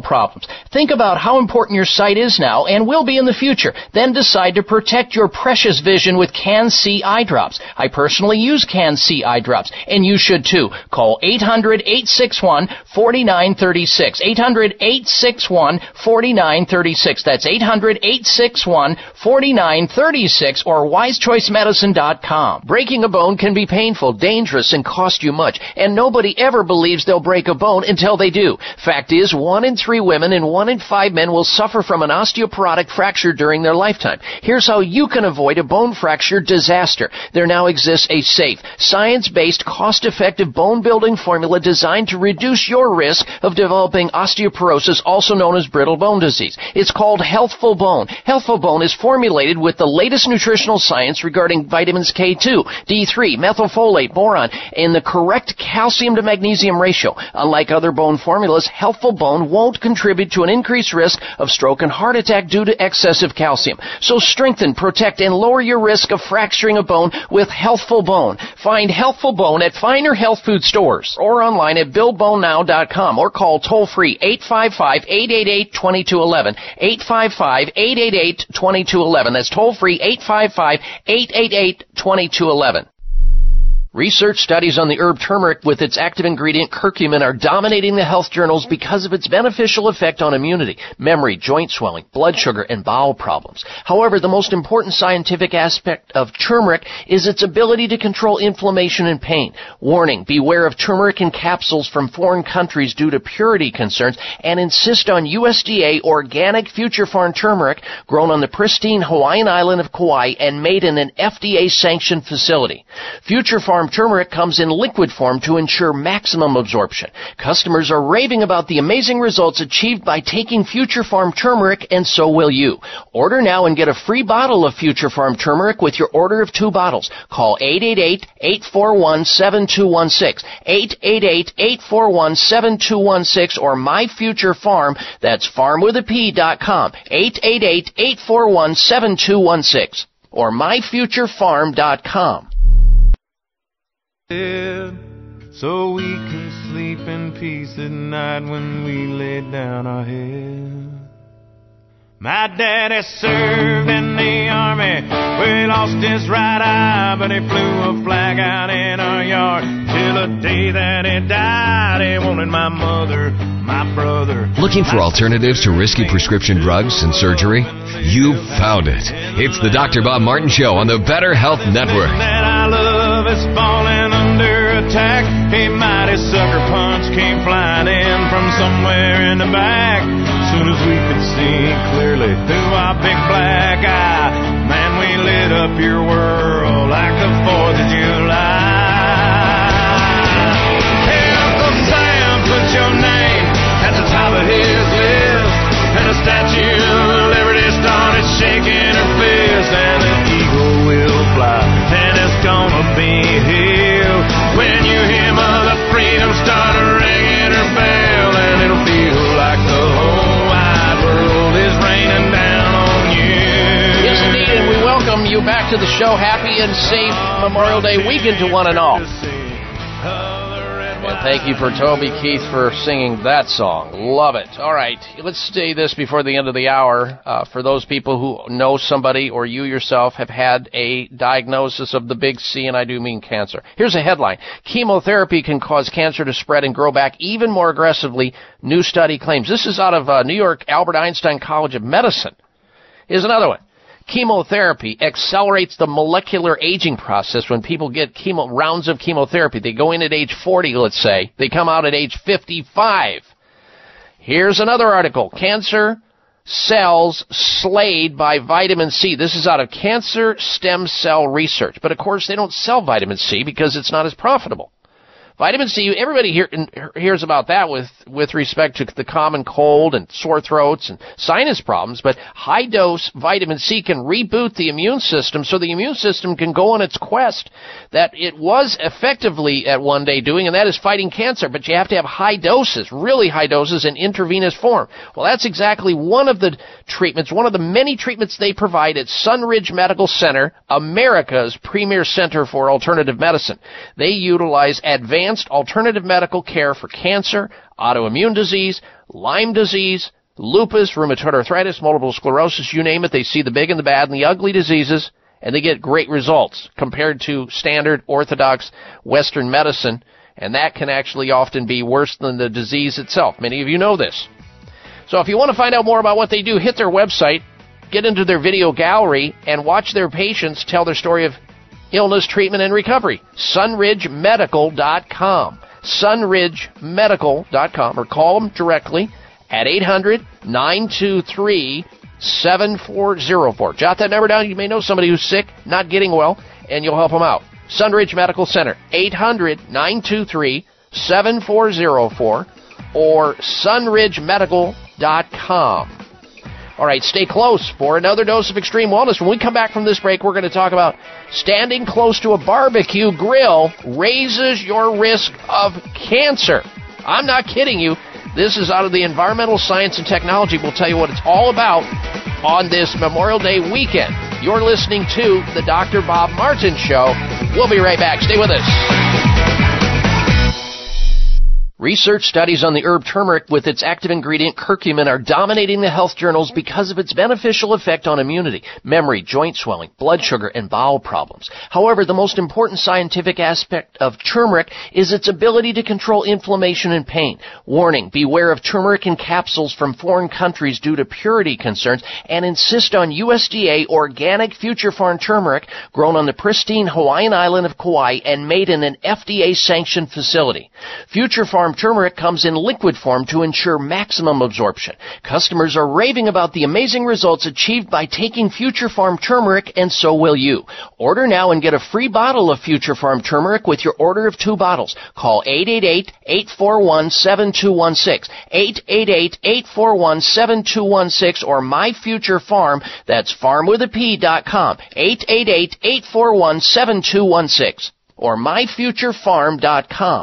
problems. Think about how important your sight is now and will be in the future. Then decide to protect your precious vision with Can-C eye drops. I personally use Can-C eye drops, and you should too. Call eight hundred, eight six one, four nine three six. eight hundred, eight six one, four nine three six. That's eight hundred, eight six one, four nine three six or wise choice medicine dot com. Breaking a bone can be painful, dangerous, and cost you much, and nobody ever believes they'll break a bone until they do. Fact is, one in three women and one in five men will suffer from an osteoporotic fracture during their lifetime. Here's how you can avoid a bone fracture disaster. There now exists a safe, science-based, cost-effective bone-building formula designed to reduce your risk of developing osteoporosis, also known as brittle bone disease. It's called Healthful Bone. Healthful Bone is formulated with the latest nutritional science regarding vitamins K, D two, D three, methylfolate, boron, and the correct calcium to magnesium ratio. Unlike other bone formulas, Healthful Bone won't contribute to an increased risk of stroke and heart attack due to excessive calcium. So strengthen, protect, and lower your risk of fracturing a bone with Healthful Bone. Find Healthful Bone at finer health food stores or online at build bone now dot com or call toll-free eight five five, eight eight eight, two two one one, eight five five, eight eight eight, two two one one. That's toll-free eight five five, eight eight eight, two two one one. twenty-two eleven. Research studies on the herb turmeric with its active ingredient curcumin are dominating the health journals because of its beneficial effect on immunity, memory, joint swelling, blood sugar, and bowel problems. However, the most important scientific aspect of turmeric is its ability to control inflammation and pain. Warning, beware of turmeric in capsules from foreign countries due to purity concerns, and insist on U S D A organic Future Farm turmeric grown on the pristine Hawaiian island of Kauai and made in an F D A-sanctioned facility. Future Farm turmeric comes in liquid form to ensure maximum absorption. Customers are raving about the amazing results achieved by taking Future Farm turmeric, and so will you. Order now and get a free bottle of Future Farm turmeric with your order of two bottles. Call eight eight eight, eight four one, seven two one six, eight eight eight, eight four one, seven two one six or myfuturefarm, that's farm with a P dot com, eight eight eight, eight four one, seven two one six or my future farm dot com. So we can sleep in peace at night when we lay down our head. My daddy served in the army, where he lost his right eye, but he flew a flag out in our yard till the day that he died. He wanted my mother, my brother. Looking for alternatives to risky prescription drugs and surgery? You found it. It's the Doctor Bob Martin Show on the Better Health Network. That I love is falling under attack. A mighty sucker punch came flying in from somewhere in the back. As soon as we could see clearly through our big black eye, man, we lit up your world like the fourth of July. Hey, Uncle Sam put your name at the top of his list, and a statue of liberty started shaking her fist. to the show. Happy and safe Memorial Day weekend to one and all. And thank you for Toby Keith for singing that song. Love it. All right, let's say this before the end of the hour. Uh, for those people who know somebody or you yourself have had a diagnosis of the big C, and I do mean cancer. Here's a headline. Chemotherapy can cause cancer to spread and grow back even more aggressively, new study claims. This is out of uh, New York Albert Einstein College of Medicine. Here's another one. Chemotherapy accelerates the molecular aging process. When people get chemo, rounds of chemotherapy, they go in at age forty, let's say. They come out at age fifty-five. Here's another article. Cancer cells slayed by vitamin C. This is out of Cancer Stem Cell Research. But, of course, they don't sell vitamin C because it's not as profitable. Vitamin C, everybody hear, hears about that with, with respect to the common cold and sore throats and sinus problems, but high-dose vitamin C can reboot the immune system so the immune system can go on its quest that it was effectively at one day doing, and that is fighting cancer. But you have to have high doses, really high doses in intravenous form. Well, that's exactly one of the treatments, one of the many treatments they provide at Sunridge Medical Center, America's premier center for alternative medicine. They utilize advanced Advanced alternative medical care for cancer, autoimmune disease, Lyme disease, lupus, rheumatoid arthritis, multiple sclerosis, you name it. They see the big and the bad and the ugly diseases, and they get great results compared to standard orthodox Western medicine, and that can actually often be worse than the disease itself. Many of you know this. So if you want to find out more about what they do, hit their website, get into their video gallery, and watch their patients tell their story of illness, treatment, and recovery. sunridge medical dot com. sunridge medical dot com. Or call them directly at eight hundred, nine two three, seven four zero four. Jot that number down. You may know somebody who's sick, not getting well, and you'll help them out. Sunridge Medical Center, eight hundred, nine two three, seven four zero four or sunridge medical dot com. All right, stay close for another dose of extreme wellness. When we come back from this break, we're going to talk about standing close to a barbecue grill raises your risk of cancer. I'm not kidding you. This is out of the Environmental Science and Technology. We'll tell you what it's all about on this Memorial Day weekend. You're listening to the Doctor Bob Martin Show. We'll be right back. Stay with us. Research studies on the herb turmeric with its active ingredient curcumin are dominating the health journals because of its beneficial effect on immunity, memory, joint swelling, blood sugar, and bowel problems. However, the most important scientific aspect of turmeric is its ability to control inflammation and pain. Warning, beware of turmeric in capsules from foreign countries due to purity concerns, and insist on U S D A organic Future Farm turmeric grown on the pristine Hawaiian island of Kauai and made in an F D A-sanctioned facility. Future Farm turmeric comes in liquid form to ensure maximum absorption. Customers are raving about the amazing results achieved by taking Future Farm turmeric, and so will you. Order now and get a free bottle of Future Farm turmeric with your order of two bottles. Call eight eight eight, eight four one, seven two one six, eight eight eight, eight four one, seven two one six, or myfuturefarm, that's farm with a P dot com, eight eight eight, eight four one, seven two one six, or my future farm dot com.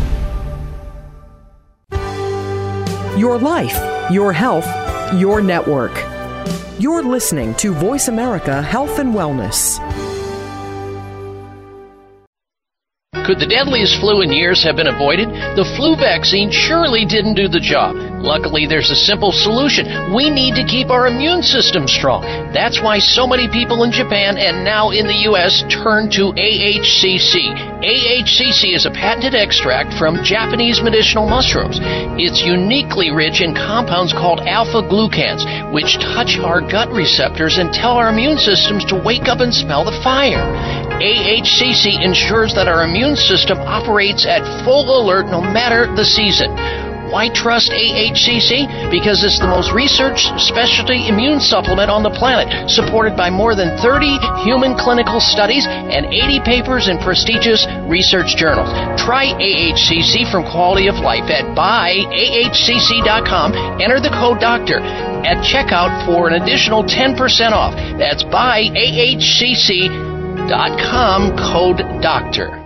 Your life, your health, your network. You're listening to Voice America Health and Wellness. Could the deadliest flu in years have been avoided? The flu vaccine surely didn't do the job. Luckily, there's a simple solution. We need to keep our immune system strong. That's why so many people in Japan and now in the U S turn to A H C C. A H C C is a patented extract from Japanese medicinal mushrooms. It's uniquely rich in compounds called alpha-glucans, which touch our gut receptors and tell our immune systems to wake up and smell the fire. A H C C ensures that our immune system operates at full alert no matter the season. Why trust A H C C? Because it's the most researched specialty immune supplement on the planet, supported by more than thirty human clinical studies and eighty papers in prestigious research journals. Try A H C C from Quality of Life at buy A H C C dot com. Enter the code DOCTOR at checkout for an additional ten percent off. That's buy A H C C dot com, code DOCTOR.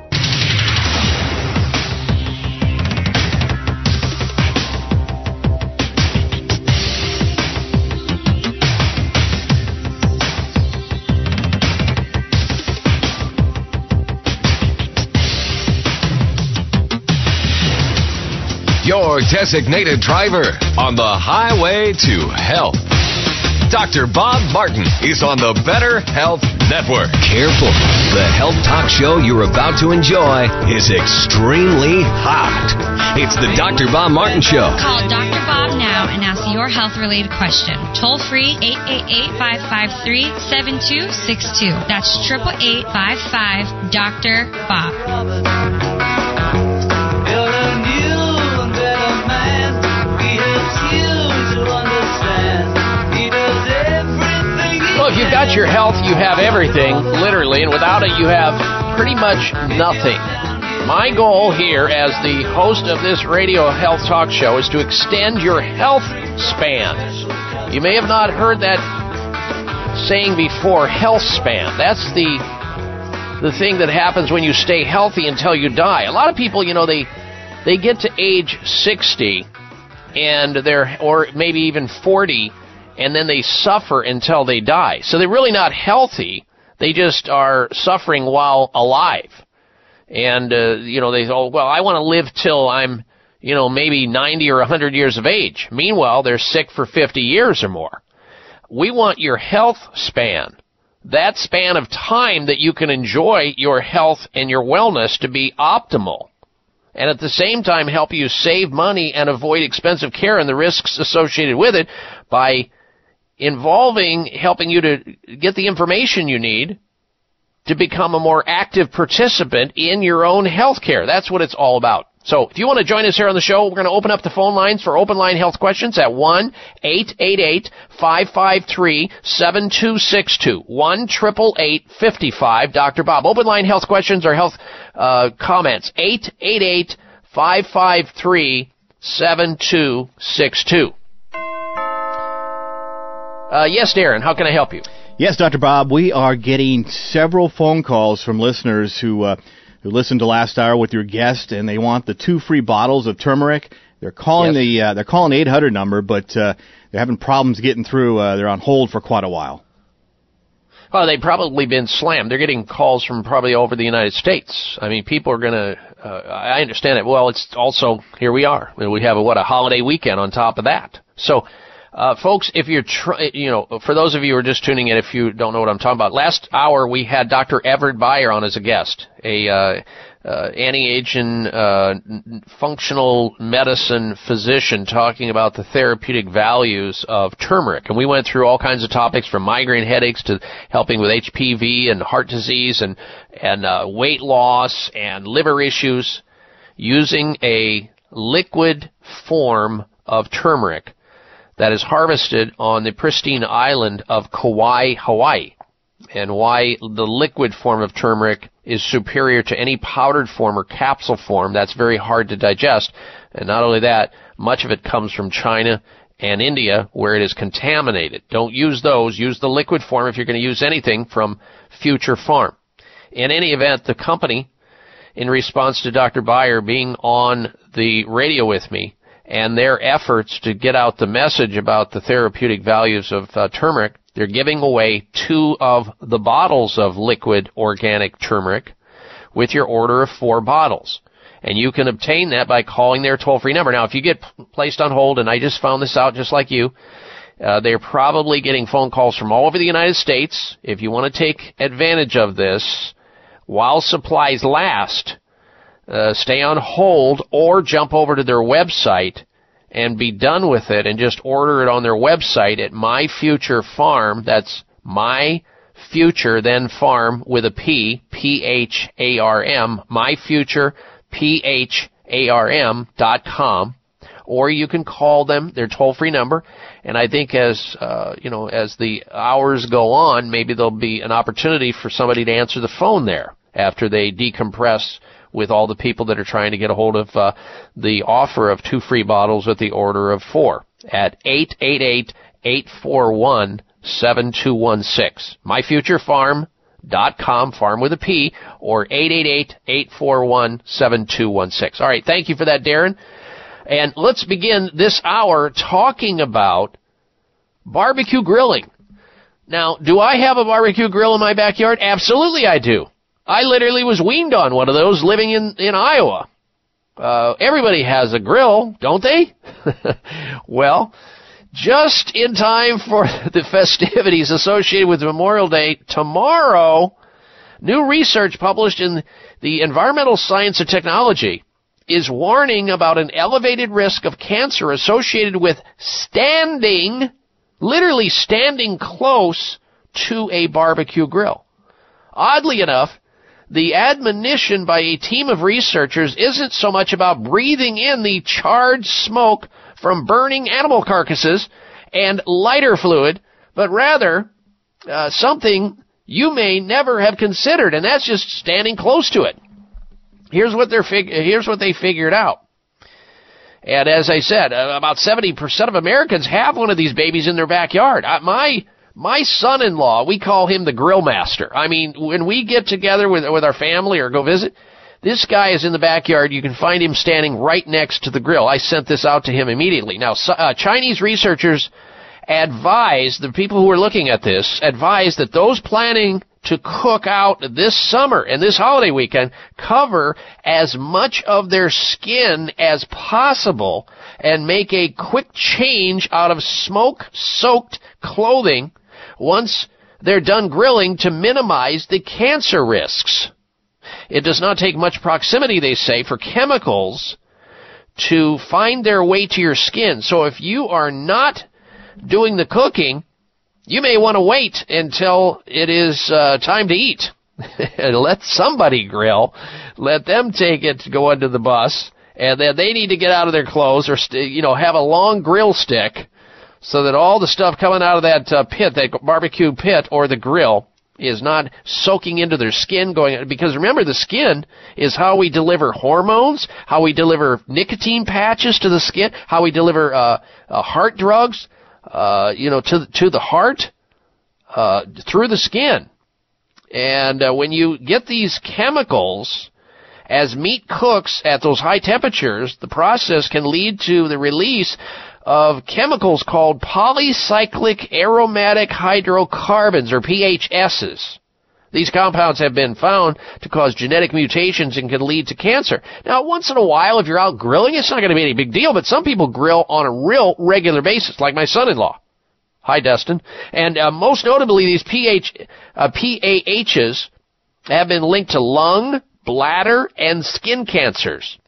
Your designated driver on the highway to health. Doctor Bob Martin is on the Better Health Network. Careful. The health talk show you're about to enjoy is extremely hot. It's the Doctor Bob Martin Show. Call Doctor Bob now and ask your health-related question. Toll free, eight eight eight, five five three, seven two six two. That's eight eight eight, five five, D O C T O R, B O B. Well, if you've got your health, you have everything, literally, and without it, you have pretty much nothing. My goal here as the host of this radio health talk show is to extend your health span. You may have not heard that saying before, health span. That's the the thing that happens when you stay healthy until you die. A lot of people, you know, they they get to age sixty and they're, or maybe even forty, and then they suffer until they die. So they're really not healthy. They just are suffering while alive. And, uh, you know, they say, oh, well, I want to live till I'm, you know, maybe ninety or one hundred years of age. Meanwhile, they're sick for fifty years or more. We want your health span, that span of time that you can enjoy your health and your wellness, to be optimal, and at the same time help you save money and avoid expensive care and the risks associated with it by involving helping you to get the information you need to become a more active participant in your own health care. That's what it's all about. So if you want to join us here on the show, we're going to open up the phone lines for open line health questions at one eight eight eight, five five three, seven two six two, one eight eight eight, five five, Doctor Bob. Open line health questions or health uh, comments, eight eight eight, five five three, seven two six two. Uh, yes, Darren, how can I help you? Yes, Doctor Bob, we are getting several phone calls from listeners who uh, who listened to last hour with your guest, and they want the two free bottles of turmeric. They're calling yes. the uh, they're calling eight hundred number, but uh, they're having problems getting through. Uh, they're on hold for quite a while. Well, they've probably been slammed. They're getting calls from probably over the United States. I mean, people are going to, uh, I understand it. Well, it's also, here we are. We have, a, what, a holiday weekend on top of that. So, Uh, folks, if you're, tr- you know, for those of you who are just tuning in, if you don't know what I'm talking about, last hour we had Doctor Everett Beyer on as a guest, a uh, uh, anti-aging uh, functional medicine physician, talking about the therapeutic values of turmeric. And we went through all kinds of topics, from migraine headaches to helping with H P V and heart disease and and uh, weight loss and liver issues, using a liquid form of turmeric that is harvested on the pristine island of Kauai, Hawaii, and why the liquid form of turmeric is superior to any powdered form or capsule form that's very hard to digest. And not only that, much of it comes from China and India, where it is contaminated. Don't use those. Use the liquid form if you're going to use anything from Future Farm. In any event, the company, in response to Doctor Beyer being on the radio with me, and their efforts to get out the message about the therapeutic values of uh, turmeric, they're giving away two of the bottles of liquid organic turmeric with your order of four bottles. and you can obtain that by calling their toll-free number. Now, if you get placed on hold, and I just found this out just like you, uh, they're probably getting phone calls from all over the United States. If you want to take advantage of this while supplies last, uh, stay on hold or jump over to their website and be done with it, and just order it on their website at My Future Farm. That's My Future, then Farm with a P, P H A R M, my future p h a r m dot com, or you can call them, their toll-free number, and I think as, uh, you know, as the hours go on, maybe there'll be an opportunity for somebody to answer the phone there after they decompress with all the people that are trying to get a hold of uh, the offer of two free bottles with the order of four at eight eight eight, eight four one, seven two one six. my future farm dot com, farm with a P, or eight eight eight, eight four one, seven two one six. All right, thank you for that, Darren. And let's begin this hour talking about barbecue grilling. Now, do I have a barbecue grill in my backyard? Absolutely I do. I literally was weaned on one of those living in, in Iowa. Uh, everybody has a grill, don't they? Well, just in time for the festivities associated with Memorial Day tomorrow, new research published in the Environmental Science and Technology is warning about an elevated risk of cancer associated with standing, literally standing close to a barbecue grill. Oddly enough, the admonition by a team of researchers isn't so much about breathing in the charred smoke from burning animal carcasses and lighter fluid, but rather uh, something you may never have considered, and that's just standing close to it. Here's what, they're fig- here's what they figured out. And as I said, about seventy percent of Americans have one of these babies in their backyard. Uh, my... My son-in-law, we call him the grill master. I mean, when we get together with with our family or go visit, this guy is in the backyard. You can find him standing right next to the grill. I sent this out to him immediately. Now, uh, Chinese researchers advise, the people who are looking at this, advise that those planning to cook out this summer and this holiday weekend cover as much of their skin as possible and make a quick change out of smoke-soaked clothing once they're done grilling to minimize the cancer risks. It does not take much proximity, they say, for chemicals to find their way to your skin. So if you are not doing the cooking, you may want to wait until it is uh, time to eat. Let somebody grill. Let them take it to go under the bus. And then they need to get out of their clothes or, st- you know, have a long grill stick, so that all the stuff coming out of that uh, pit, that barbecue pit or the grill, is not soaking into their skin. Going because remember, the skin is how we deliver hormones, how we deliver nicotine patches to the skin, how we deliver uh, uh, heart drugs, uh, you know, to to the heart uh, through the skin. And uh, when you get these chemicals, as meat cooks at those high temperatures, the process can lead to the release of chemicals called polycyclic aromatic hydrocarbons, or P H S's. These compounds have been found to cause genetic mutations and can lead to cancer. Now, once in a while, if you're out grilling, it's not going to be any big deal, but some people grill on a real regular basis, like my son-in-law. Hi, Dustin. And uh, most notably, these P H, uh, P A H's have been linked to lung, bladder, and skin cancers.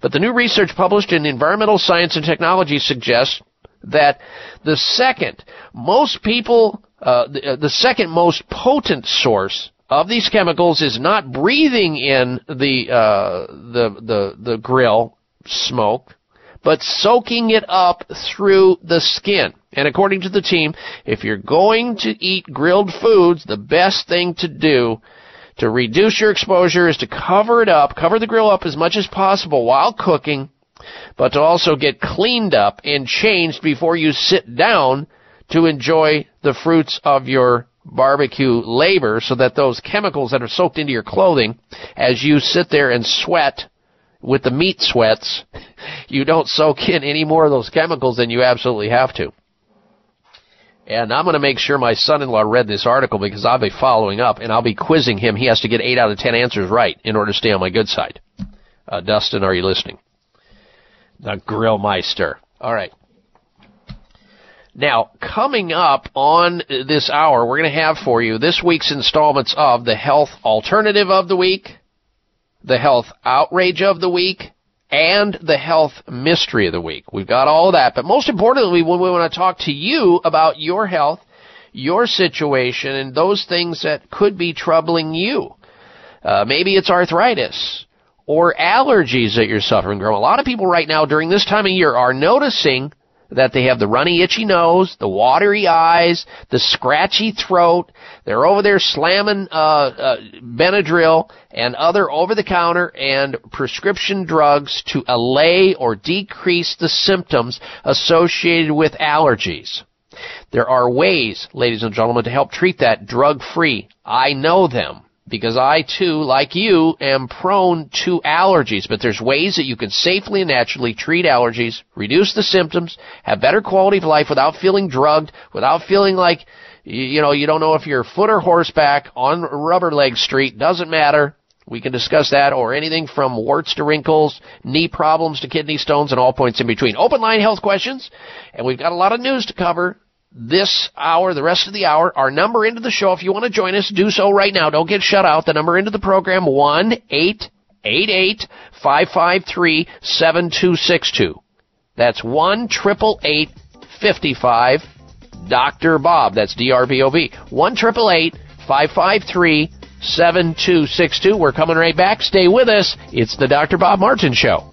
But the new research published in Environmental Science and Technology suggests that the second most people, uh, the, uh, the second most potent source of these chemicals is not breathing in the, uh, the, the, the grill smoke, but soaking it up through the skin. And according to the team, if you're going to eat grilled foods, the best thing to do to reduce your exposure is to cover it up, cover the grill up as much as possible while cooking, but to also get cleaned up and changed before you sit down to enjoy the fruits of your barbecue labor, so that those chemicals that are soaked into your clothing, as you sit there and sweat with the meat sweats, you don't soak in any more of those chemicals than you absolutely have to. And I'm going to make sure my son-in-law read this article, because I'll be following up and I'll be quizzing him. He has to get eight out of ten answers right in order to stay on my good side. Uh, Dustin, are you listening? The Grillmeister. All right. Now, coming up on this hour, we're going to have for you this week's installments of the Health Alternative of the Week, the Health Outrage of the Week, and the Health Mystery of the Week. We've got all that. But most importantly, we want to talk to you about your health, your situation, and those things that could be troubling you. Uh, maybe it's arthritis or allergies that you're suffering from. A lot of people right now during this time of year are noticing that they have the runny, itchy nose, the watery eyes, the scratchy throat. They're over there slamming uh, uh Benadryl and other over-the-counter and prescription drugs to allay or decrease the symptoms associated with allergies. There are ways, ladies and gentlemen, to help treat that drug-free. I know them, because I, too, like you, am prone to allergies. But there's ways that you can safely and naturally treat allergies, reduce the symptoms, have better quality of life without feeling drugged, without feeling like, you know, you don't know if you're foot or horseback on rubber leg street. Doesn't matter. We can discuss that or anything from warts to wrinkles, knee problems to kidney stones, and all points in between. Open line health questions, and we've got a lot of news to cover this hour, the rest of the hour. Our number into the show, if you want to join us, do so right now. Don't get shut out. The number into the program, one eight eight eight, five five three, seven two six two. That's one eight eight eight, five five, Doctor Bob. That's D R B O B. one eight eight eight, five five three, seven two six two. We're coming right back. Stay with us. It's the Doctor Bob Martin Show.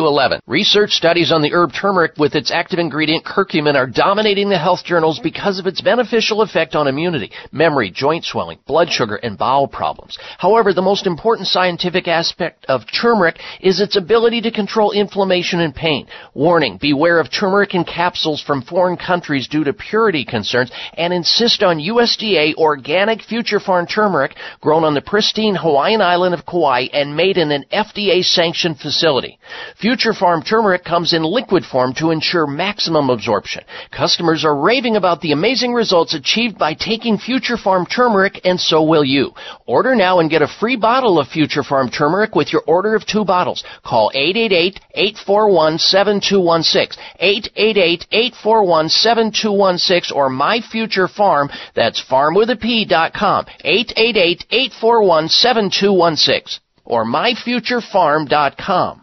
Research studies on the herb turmeric with its active ingredient curcumin are dominating the health journals because of its beneficial effect on immunity, memory, joint swelling, blood sugar, and bowel problems. However, the most important scientific aspect of turmeric is its ability to control inflammation and pain. Warning, beware of turmeric in capsules from foreign countries due to purity concerns, and insist on U S D A organic Future Farm turmeric grown on the pristine Hawaiian island of Kauai and made in an F D A-sanctioned facility. Future Farm turmeric comes in liquid form to ensure maximum absorption. Customers are raving about the amazing results achieved by taking Future Farm turmeric, and so will you. Order now and get a free bottle of Future Farm turmeric with your order of two bottles. Call eight eight eight, eight four one, seven two one six, eight eight eight, eight four one, seven two one six, or myfuturefarm, that's farm with a P dot com, eight eight eight, eight four one, seven two one six. or my future farm dot com.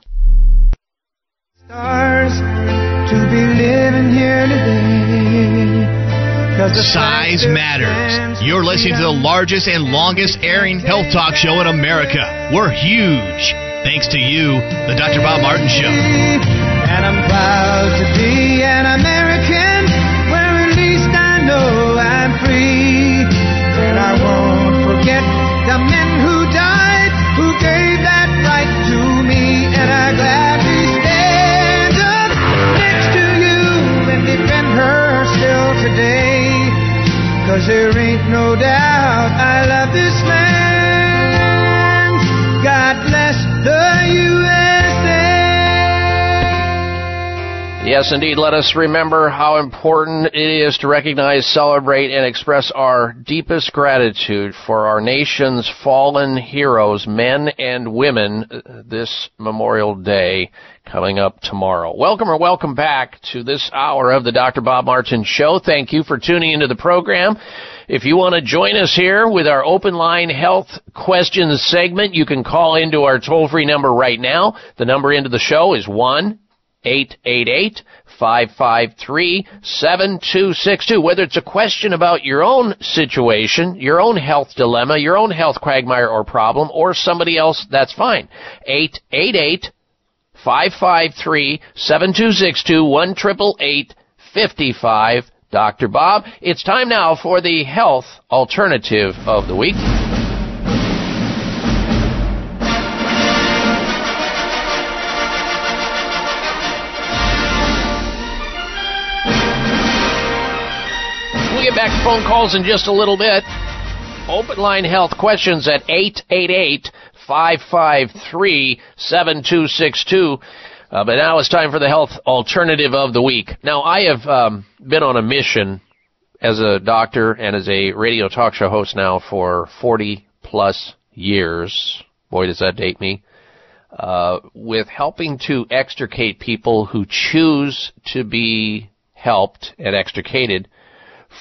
Stars to be living here today. Size matters. You're listening to the largest and longest airing health talk show in America. We're huge. Thanks to you, the Doctor Bob Martin Show. And I'm proud to be an American, where at least I know I'm free. And I won't forget the men who died, who gave that right to me. And I gladly stand up next to you and defend her still today. 'Cause there ain't no doubt I love this land. God bless the U S A. Yes, indeed. Let us remember how important it is to recognize, celebrate, and express our deepest gratitude for our nation's fallen heroes, men and women, this Memorial Day coming up tomorrow. Welcome or welcome back to this hour of the Doctor Bob Martin Show. Thank you for tuning into the program. If you want to join us here with our open line health questions segment, you can call into our toll-free number right now. The number into the show is one eight eight eight, five five three, seven two six two. Whether it's a question about your own situation, your own health dilemma, your own health quagmire or problem, or somebody else, that's fine. eight eight eight, five five three, seven two six two, one eight eight eight, five five Doctor Bob. It's time now for the health alternative of the week. We'll get back to phone calls in just a little bit. Open line health questions at eight eight eight, five five three, seven two six two. Uh, but now it's time for the health alternative of the week. Now, I have um, been on a mission as a doctor and as a radio talk show host now for forty plus years. Boy, does that date me. Uh, with helping to extricate people who choose to be helped and extricated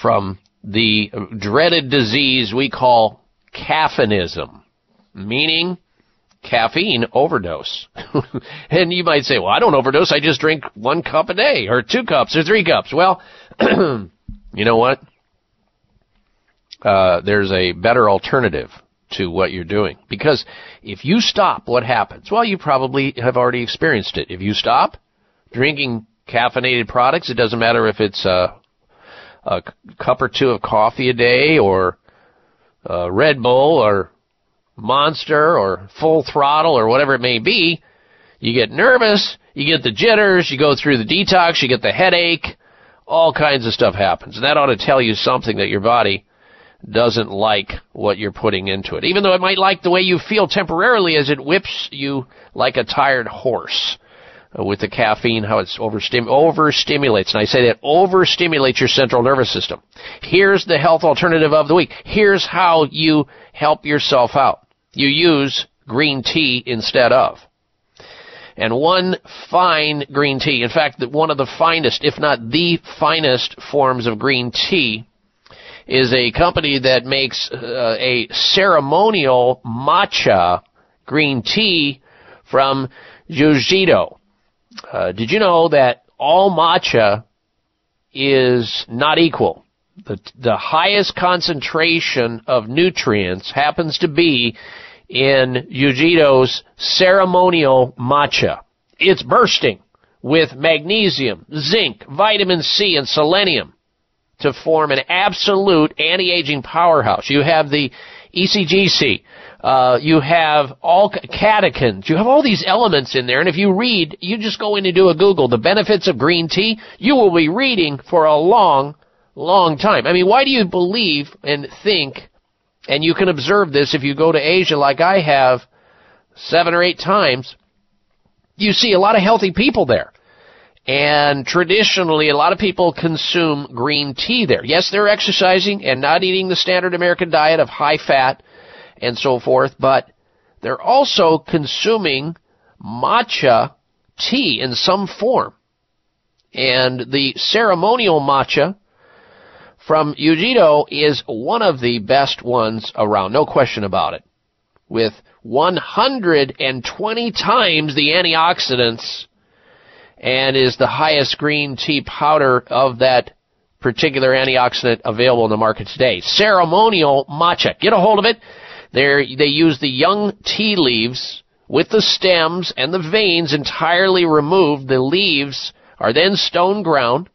from the dreaded disease we call caffeinism, meaning caffeine overdose. And you might say, well, I don't overdose. I just drink one cup a day or two cups or three cups. Well, you know what? Uh, there's a better alternative to what you're doing, because if you stop, what happens? Well, you probably have already experienced it. If you stop drinking caffeinated products, it doesn't matter if it's a, a cup or two of coffee a day or a Red Bull or Monster or Full Throttle or whatever it may be, you get nervous, you get the jitters, you go through the detox, you get the headache, all kinds of stuff happens. And that ought to tell you something, that your body doesn't like what you're putting into it, even though it might like the way you feel temporarily as it whips you like a tired horse with the caffeine, how it's overstim- overstimulates. And I say that overstimulates your central nervous system. Here's the health alternative of the week. Here's how you help yourself out. You use green tea instead of. And one fine green tea, in fact, one of the finest, if not the finest forms of green tea, is a company that makes uh, a ceremonial matcha green tea from Ujido. Uh, did you know that all matcha is not equal? The, the highest concentration of nutrients happens to be in Ujido's ceremonial matcha. It's bursting with magnesium, zinc, vitamin C, and selenium to form an absolute anti-aging powerhouse. You have the E C G C. Uh, you have all catechins. You have all these elements in there. And if you read, you just go in and do a Google, the benefits of green tea, you will be reading for a long Long time. I mean, why do you believe and think, and you can observe this if you go to Asia like I have seven or eight times, you see a lot of healthy people there. And traditionally, a lot of people consume green tea there. Yes, they're exercising and not eating the standard American diet of high fat and so forth, but they're also consuming matcha tea in some form. And the ceremonial matcha from Ujido is one of the best ones around, no question about it. with one hundred twenty times the antioxidants and is the highest green tea powder of that particular antioxidant available in the market today. Ceremonial matcha. Get a hold of it. They're, they use the young tea leaves with the stems and the veins entirely removed. The leaves are then stone ground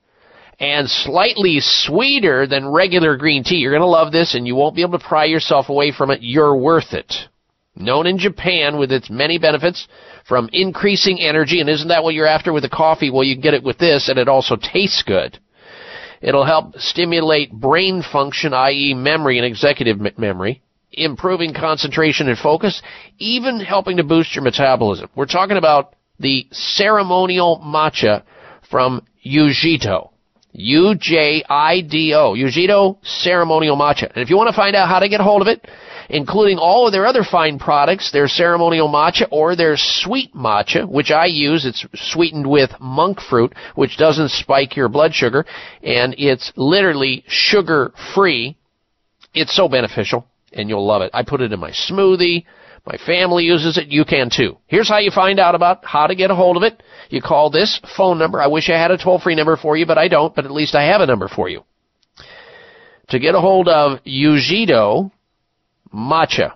and slightly sweeter than regular green tea. You're going to love this, and you won't be able to pry yourself away from it. You're worth it. Known in Japan with its many benefits from increasing energy, and isn't that what you're after with the coffee? Well, you can get it with this, and it also tastes good. It'll help stimulate brain function, that is memory and executive memory, improving concentration and focus, even helping to boost your metabolism. We're talking about the ceremonial matcha from Ujido. U J I D O. Ujido Ceremonial Matcha. And if you want to find out how to get a hold of it, including all of their other fine products, their Ceremonial Matcha or their Sweet Matcha, which I use, it's sweetened with monk fruit, which doesn't spike your blood sugar, and it's literally sugar-free. It's so beneficial, and you'll love it. I put it in my smoothie. My family uses it. You can, too. Here's how you find out about how to get a hold of it. You call this phone number. I wish I had a toll-free number for you, but I don't, but at least I have a number for you. To get a hold of Ujido Matcha,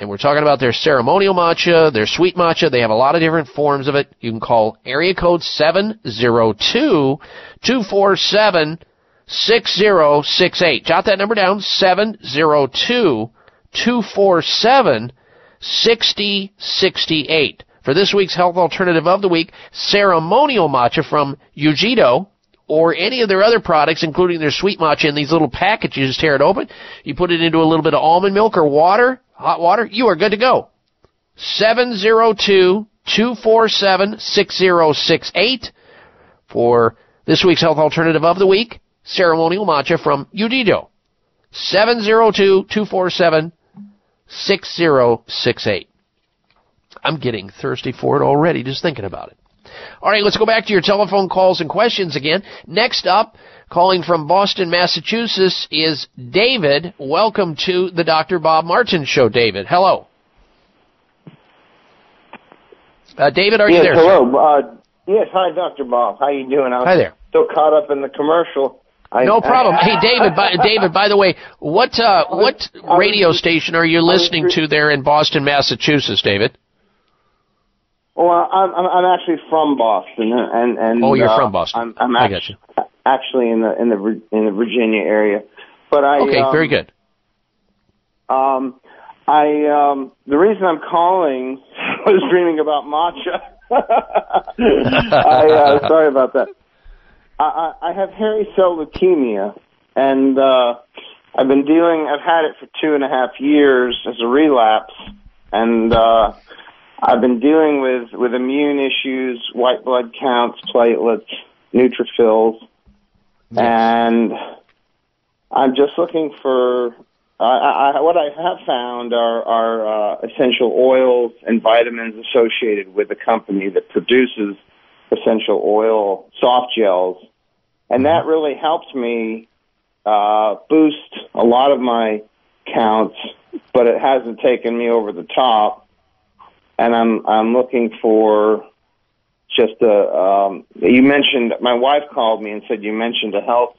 and we're talking about their ceremonial matcha, their sweet matcha. They have a lot of different forms of it. You can call area code seven zero two, two four seven, six zero six eight. Jot that number down, seven zero two, two four seven, six zero six eight. sixty sixty-eight. For this week's Health Alternative of the Week, Ceremonial Matcha from Ujido, or any of their other products, including their sweet matcha in these little packets. You just tear it open, you put it into a little bit of almond milk or water, hot water, you are good to go. seven zero two, two four seven, six zero six eight for this week's Health Alternative of the Week, Ceremonial Matcha from Ujido. seven zero two, two four seven, six zero six eight. I'm getting thirsty for it already just thinking about it. All right, let's go back to your telephone calls and questions again. Next up, calling from Boston, Massachusetts, is David. Welcome to the Doctor Bob Martin Show, David. Hello. Uh, David, are yes, you there? Hello. Uh, yes, hi, Doctor Bob. How are you doing? I was hi there. Still caught up in the commercial. I, no problem. I, I, hey, David. By, David, by the way, what uh, what radio station are you listening to there in Boston, Massachusetts, David? Well, I'm I'm actually from Boston, and and oh, you're uh, from Boston. I'm, I'm I got you. Actually in the in the in the Virginia area, but I okay, um, very good. Um, I um the reason I'm calling was dreaming about matcha. I uh, sorry about that. I, I have hairy cell leukemia, and uh, I've been dealing. I've had it for two and a half years as a relapse, and uh, I've been dealing with, with immune issues, white blood counts, platelets, neutrophils, yes. And I'm just looking for uh, I, what I have found are, are uh, essential oils and vitamins associated with a company that produces essential oil soft gels, and that really helped me uh, boost a lot of my counts, but it hasn't taken me over the top. And I'm I'm looking for just a. Um, you mentioned my wife called me and said you mentioned a health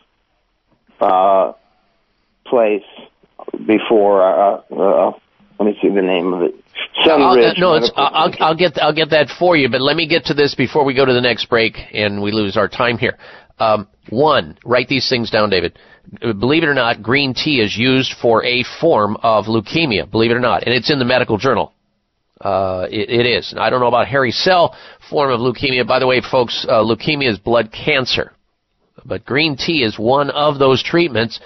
uh, place before. Uh, uh, Let me see the name of it. Sunridge. No, it's, I'll, I'll get I'll get that for you, but let me get to this before we go to the next break and we lose our time here. Um, one, write these things down, David. Believe it or not, green tea is used for a form of leukemia, believe it or not, and it's in the medical journal. Uh, it, it is. I don't know about hairy cell form of leukemia. By the way, folks, uh, leukemia is blood cancer, but green tea is one of those treatments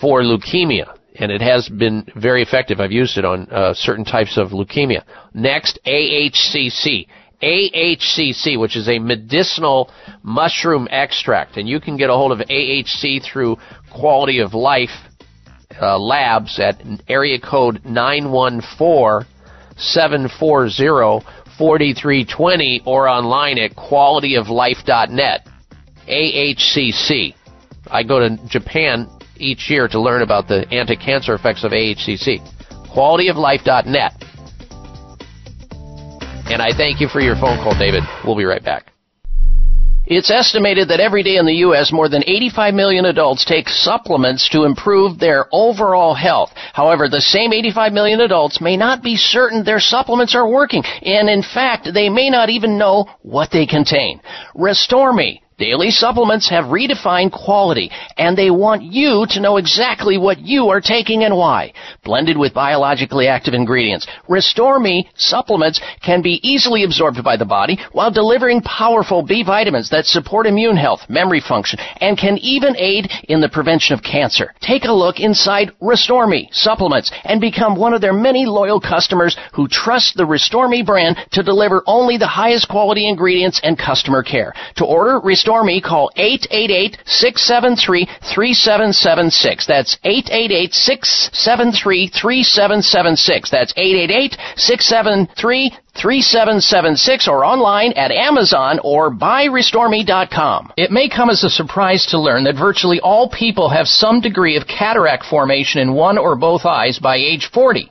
for leukemia. And it has been very effective. I've used it on uh, certain types of leukemia. Next, A H C C. A H C C, which is a medicinal mushroom extract. And you can get a hold of A H C through Quality of Life uh, Labs at area code nine one four, seven four zero, four three two zero or online at quality of life dot net. A H C C. I go to Japan each year to learn about the anti-cancer effects of A H C C. quality of life dot net. And I thank you for your phone call, David. We'll be right back. It's estimated that every day in the U S more than eighty-five million adults take supplements to improve their overall health. However, the same eighty-five million adults may not be certain their supplements are working, and in fact, they may not even know what they contain. Restore Me daily supplements have redefined quality, and they want you to know exactly what you are taking and why. Blended with biologically active ingredients, Restore Me supplements can be easily absorbed by the body while delivering powerful B vitamins that support immune health, memory function, and can even aid in the prevention of cancer. Take a look inside Restore Me supplements and become one of their many loyal customers who trust the Restore Me brand to deliver only the highest quality ingredients and customer care. To order Restore Me, call eight eight eight, six seven three, three seven seven six. That's eight eight eight, six seven three, three seven seven six. That's eight eight eight, six seven three, three seven seven six, or online at Amazon or buy restore me dot com. It may come as a surprise to learn that virtually all people have some degree of cataract formation in one or both eyes by age forty.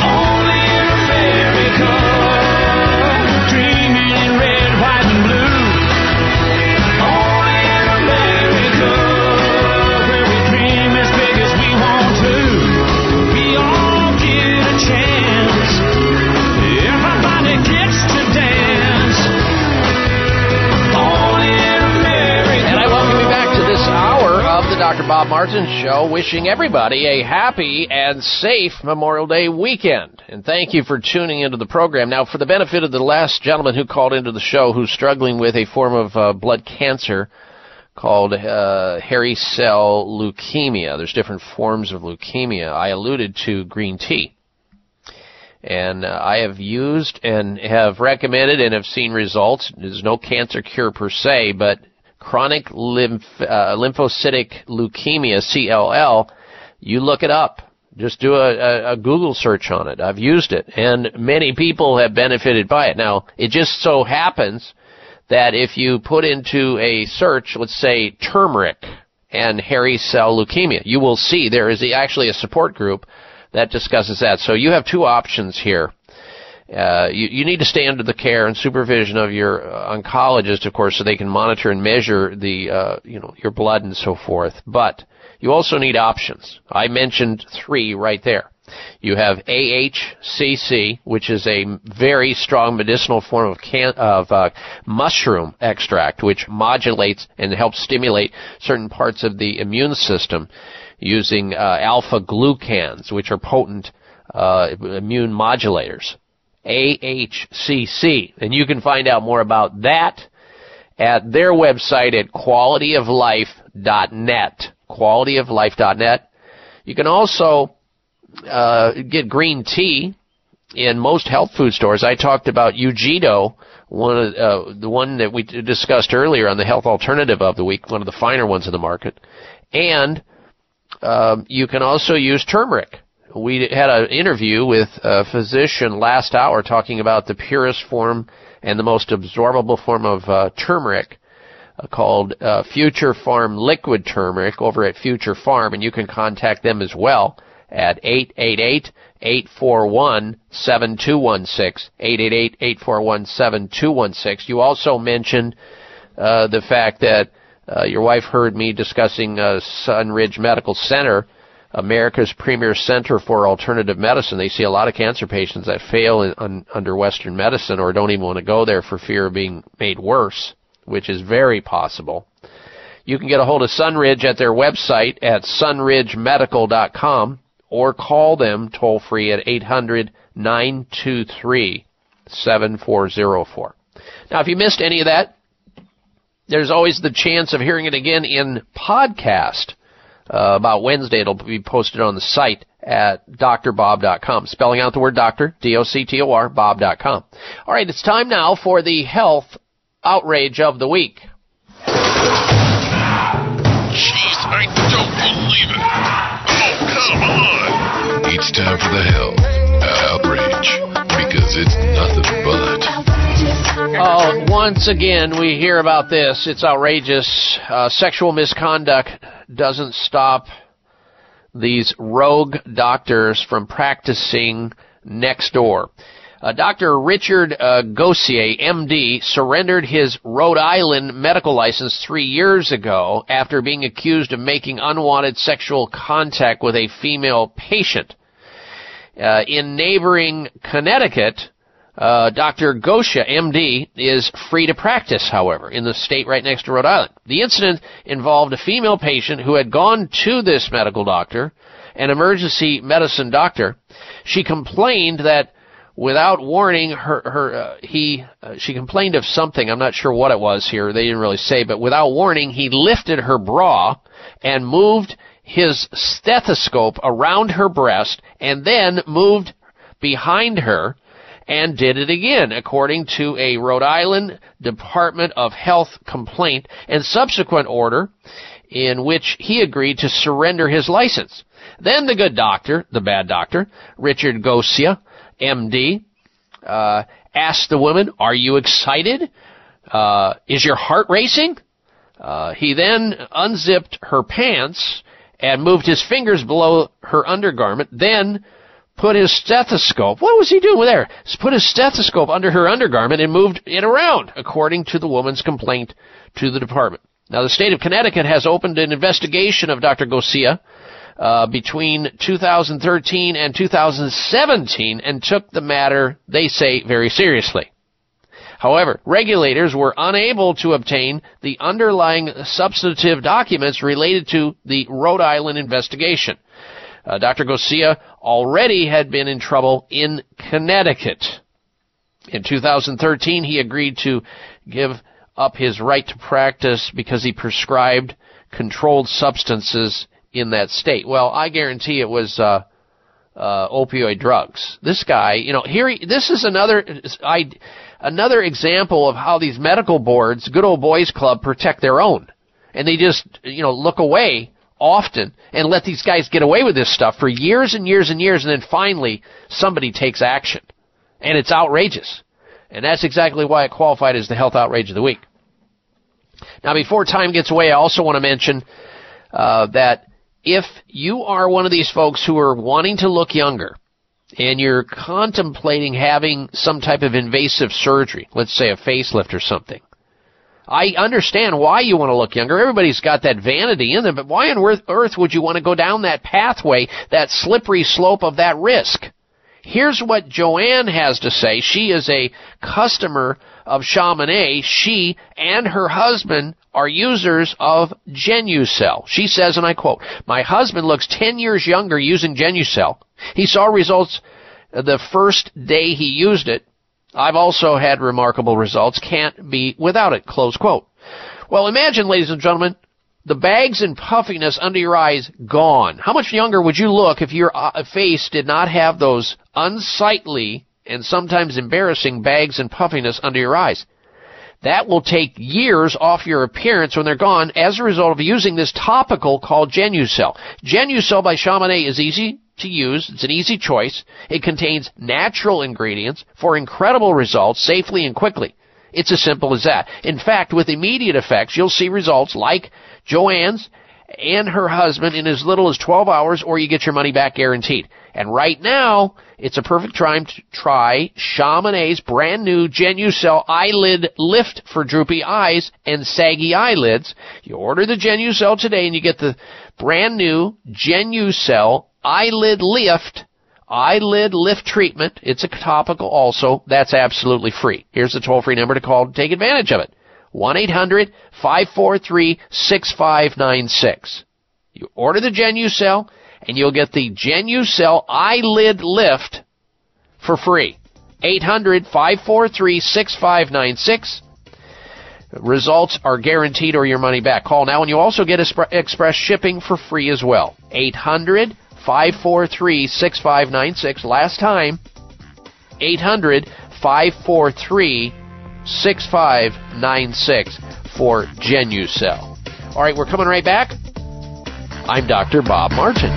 Only in America, dreaming in red, white, and blue. Doctor Bob Martin Show, wishing everybody a happy and safe Memorial Day weekend. And thank you for tuning into the program. Now, for the benefit of the last gentleman who called into the show who's struggling with a form of uh, blood cancer called uh, hairy cell leukemia. There's different forms of leukemia. I alluded to green tea. And uh, I have used and have recommended and have seen results. There's no cancer cure per se, but chronic lymph, uh, lymphocytic leukemia, C L L, you look it up. Just do a, a, a Google search on it. I've used it, and many people have benefited by it. Now, it just so happens that if you put into a search, let's say, turmeric and hairy cell leukemia, you will see there is actually a support group that discusses that. So you have two options here. Uh, you, you need to stay under the care and supervision of your oncologist, of course, so they can monitor and measure the, uh, you know, your blood and so forth. But you also need options. I mentioned three right there. You have A H C C, which is a very strong medicinal form of, can- of uh, mushroom extract, which modulates and helps stimulate certain parts of the immune system using uh, alpha-glucans, which are potent uh, immune modulators. A H C C. And you can find out more about that at their website at quality of life dot net. quality of life dot net. You can also uh, get green tea in most health food stores. I talked about Ujido, one of, uh, the one that we discussed earlier on the health alternative of the week, one of the finer ones in the market. And um, you can also use turmeric. We had an interview with a physician last hour talking about the purest form and the most absorbable form of uh, turmeric uh, called uh, Future Farm Liquid Turmeric over at Future Farm, and you can contact them as well at eight eight eight, eight four one, seven two one six, eight eight eight, eight four one, seven two one six. You also mentioned uh, the fact that uh, your wife heard me discussing uh, Sunridge Medical Center, America's premier center for alternative medicine. They see a lot of cancer patients that fail in, un, under Western medicine or don't even want to go there for fear of being made worse, which is very possible. You can get a hold of Sunridge at their website at sunridge medical dot com or call them toll-free at eight hundred, nine two three, seven four zero four. Now, if you missed any of that, there's always the chance of hearing it again in podcast. Uh, about Wednesday, it'll be posted on the site at d r bob dot com. Spelling out the word doctor, D O C T O R, bob dot com. All right, it's time now for the health outrage of the week. Jeez, I don't believe it. Oh, come on. It's time for the health outrage because it's nothing but... Oh, once again, we hear about this. It's outrageous. Uh, sexual misconduct doesn't stop these rogue doctors from practicing next door. Uh, Doctor Richard uh, Gossier, M D, surrendered his Rhode Island medical license three years ago after being accused of making unwanted sexual contact with a female patient. Uh, in neighboring Connecticut, Uh, Doctor Gosia, M D, is free to practice, however, in the state right next to Rhode Island. The incident involved a female patient who had gone to this medical doctor, an emergency medicine doctor. She complained that without warning, her, her, uh, he, uh, she complained of something. I'm not sure what it was here. They didn't really say, but without warning, he lifted her bra and moved his stethoscope around her breast and then moved behind her and did it again, according to a Rhode Island Department of Health complaint and subsequent order in which he agreed to surrender his license. Then the good doctor, the bad doctor, Richard Gosia, M D, uh, asked the woman, "Are you excited? Uh, is your heart racing?" Uh, he then unzipped her pants and moved his fingers below her undergarment, then put his stethoscope, what was he doing there? Put his stethoscope under her undergarment and moved it around, according to the woman's complaint to the department. Now, the state of Connecticut has opened an investigation of Doctor Gosia uh, between two thousand thirteen and two thousand seventeen and took the matter, they say, very seriously. However, regulators were unable to obtain the underlying substantive documents related to the Rhode Island investigation. Uh, Doctor Gosia already had been in trouble in Connecticut. In two thousand thirteen, he agreed to give up his right to practice because he prescribed controlled substances in that state. Well, I guarantee it was uh, uh, opioid drugs. This guy, you know, here he, this is another I, another example of how these medical boards, good old boys club, protect their own, and they just, you know, look away often and let these guys get away with this stuff for years and years and years, and then finally somebody takes action. And it's outrageous. And that's exactly why it qualified as the health outrage of the week. Now, before time gets away, I also want to mention uh, that if you are one of these folks who are wanting to look younger, and you're contemplating having some type of invasive surgery, let's say a facelift or something, I understand why you want to look younger. Everybody's got that vanity in them, but why on earth would you want to go down that pathway, that slippery slope of that risk? Here's what Joanne has to say. She is a customer of Chaminade. She and her husband are users of GenuCell. She says, and I quote, "My husband looks ten years younger using GenuCell. He saw results the first day he used it. I've also had remarkable results. Can't be without it," close quote. Well, imagine, ladies and gentlemen, the bags and puffiness under your eyes gone. How much younger would you look if your face did not have those unsightly and sometimes embarrassing bags and puffiness under your eyes? That will take years off your appearance when they're gone as a result of using this topical called GenuCell. GenuCell by Chaminade is easy to use. It's an easy choice. It contains natural ingredients for incredible results safely and quickly. It's as simple as that. In fact, with immediate effects, you'll see results like Joanne's and her husband in as little as twelve hours, or you get your money back guaranteed. And right now, it's a perfect time to try Chaminade's brand new GenuCell Eyelid Lift for droopy eyes and saggy eyelids. You order the GenuCell today and you get the brand new GenuCell Eyelid Lift, Eyelid Lift Treatment. It's a topical also. That's absolutely free. Here's the toll-free number to call to take advantage of it. one eight hundred, five four three, six five nine six. You order the GenuCell, and you'll get the GenuCell Eyelid Lift for free. eight hundred, five four three, six five nine six. Results are guaranteed or your money back. Call now, and you also get express shipping for free as well. eight hundred, five four three, six five nine six. Last time, eight hundred, five four three, six five nine six for GenuCell. All right, we're coming right back. I'm Doctor Bob Martin.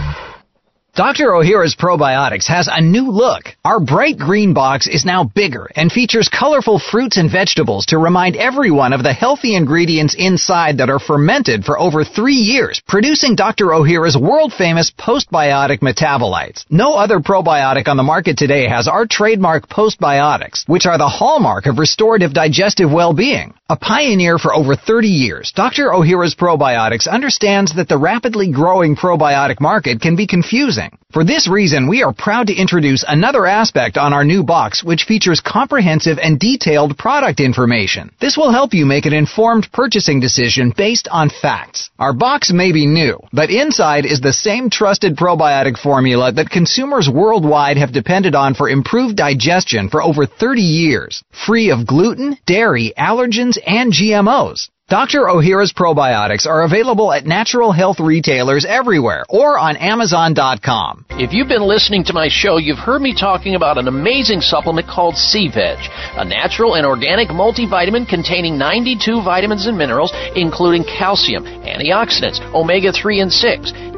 Doctor O'Hara's Probiotics has a new look. Our bright green box is now bigger and features colorful fruits and vegetables to remind everyone of the healthy ingredients inside that are fermented for over three years, producing Doctor O'Hara's world-famous postbiotic metabolites. No other probiotic on the market today has our trademark postbiotics, which are the hallmark of restorative digestive well-being. A pioneer for over thirty years, Doctor O'Hara's Probiotics understands that the rapidly growing probiotic market can be confusing. For this reason, we are proud to introduce another aspect on our new box, which features comprehensive and detailed product information. This will help you make an informed purchasing decision based on facts. Our box may be new, but inside is the same trusted probiotic formula that consumers worldwide have depended on for improved digestion for over thirty years, free of gluten, dairy, allergens, and G M Os. Doctor O'Hara's Probiotics are available at natural health retailers everywhere or on Amazon dot com. If you've been listening to my show, you've heard me talking about an amazing supplement called Sea Veg, a natural and organic multivitamin containing ninety-two vitamins and minerals, including calcium, antioxidants, omega three and six.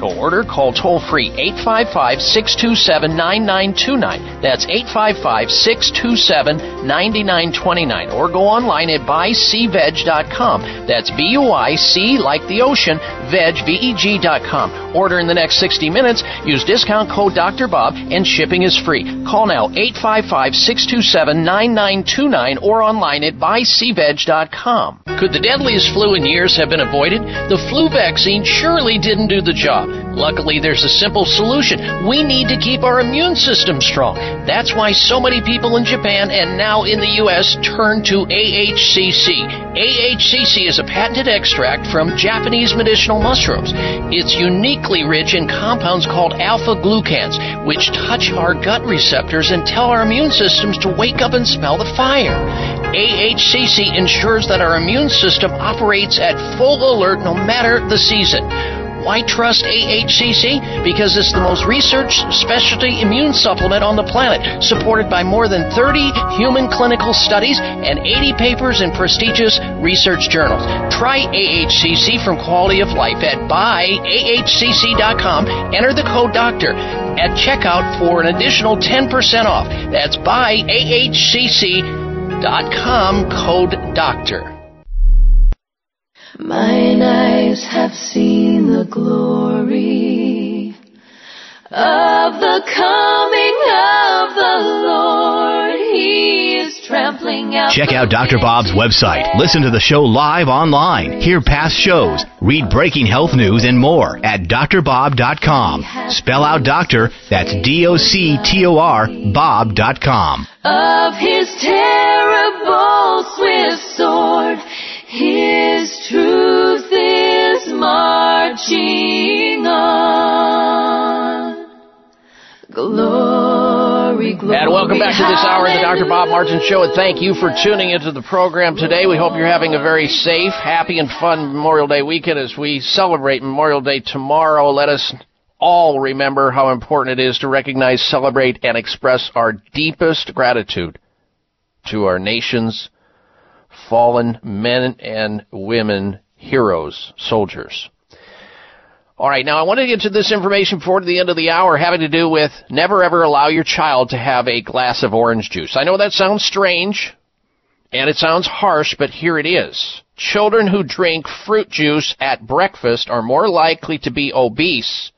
To order, call toll-free eight five five, six two seven, nine nine two nine. That's eight five five, six two seven, nine nine two nine. Or go online at buy c veg dot com. That's B U I C, like the ocean, veg, V E G dot com. Order in the next sixty minutes. Use discount code Doctor Bob, and shipping is free. Call now eight five five, six two seven, nine nine two nine or online at buy c veg dot com. Could the deadliest flu in years have been avoided? The flu vaccine surely didn't do the job. Luckily, there's a simple solution. We need to keep our immune system strong. That's why so many people in Japan and now in the U S turn to A H C C. A H C C is a patented extract from Japanese medicinal mushrooms. It's uniquely rich in compounds called alpha-glucans, which touch our gut receptors and tell our immune systems to wake up and smell the fire. A H C C ensures that our immune system operates at full alert no matter the season. Why trust A H C C? Because it's the most researched specialty immune supplement on the planet, supported by more than thirty human clinical studies and eighty papers in prestigious research journals. Try A H C C from Quality of Life at buy A H C C dot com. Enter the code DOCTOR at checkout for an additional ten percent off. That's buy A H C C dot com, code DOCTOR. Mine eyes have seen the glory of the coming of the Lord. He is trampling out. Check out Doctor Bob's website. Listen to the show live online. Hear past shows. Read breaking health news and more at D R bob dot com. Spell out doctor. That's D O C T O R Bob dot com. Of his terrible Swiss sword, his truth is marching on. Glory, glory. And welcome back to this hour of the Doctor Bob Martin Show, and thank you for tuning into the program today. We hope you're having a very safe, happy, and fun Memorial Day weekend. As we celebrate Memorial Day tomorrow, let us all remember how important it is to recognize, celebrate, and express our deepest gratitude to our nation's fallen men and women, heroes, soldiers. All right, now I want to get to this information before the end of the hour, having to do with never ever allow your child to have a glass of orange juice. I know that sounds strange, and it sounds harsh, but here it is. Children who drink fruit juice at breakfast are more likely to be obese.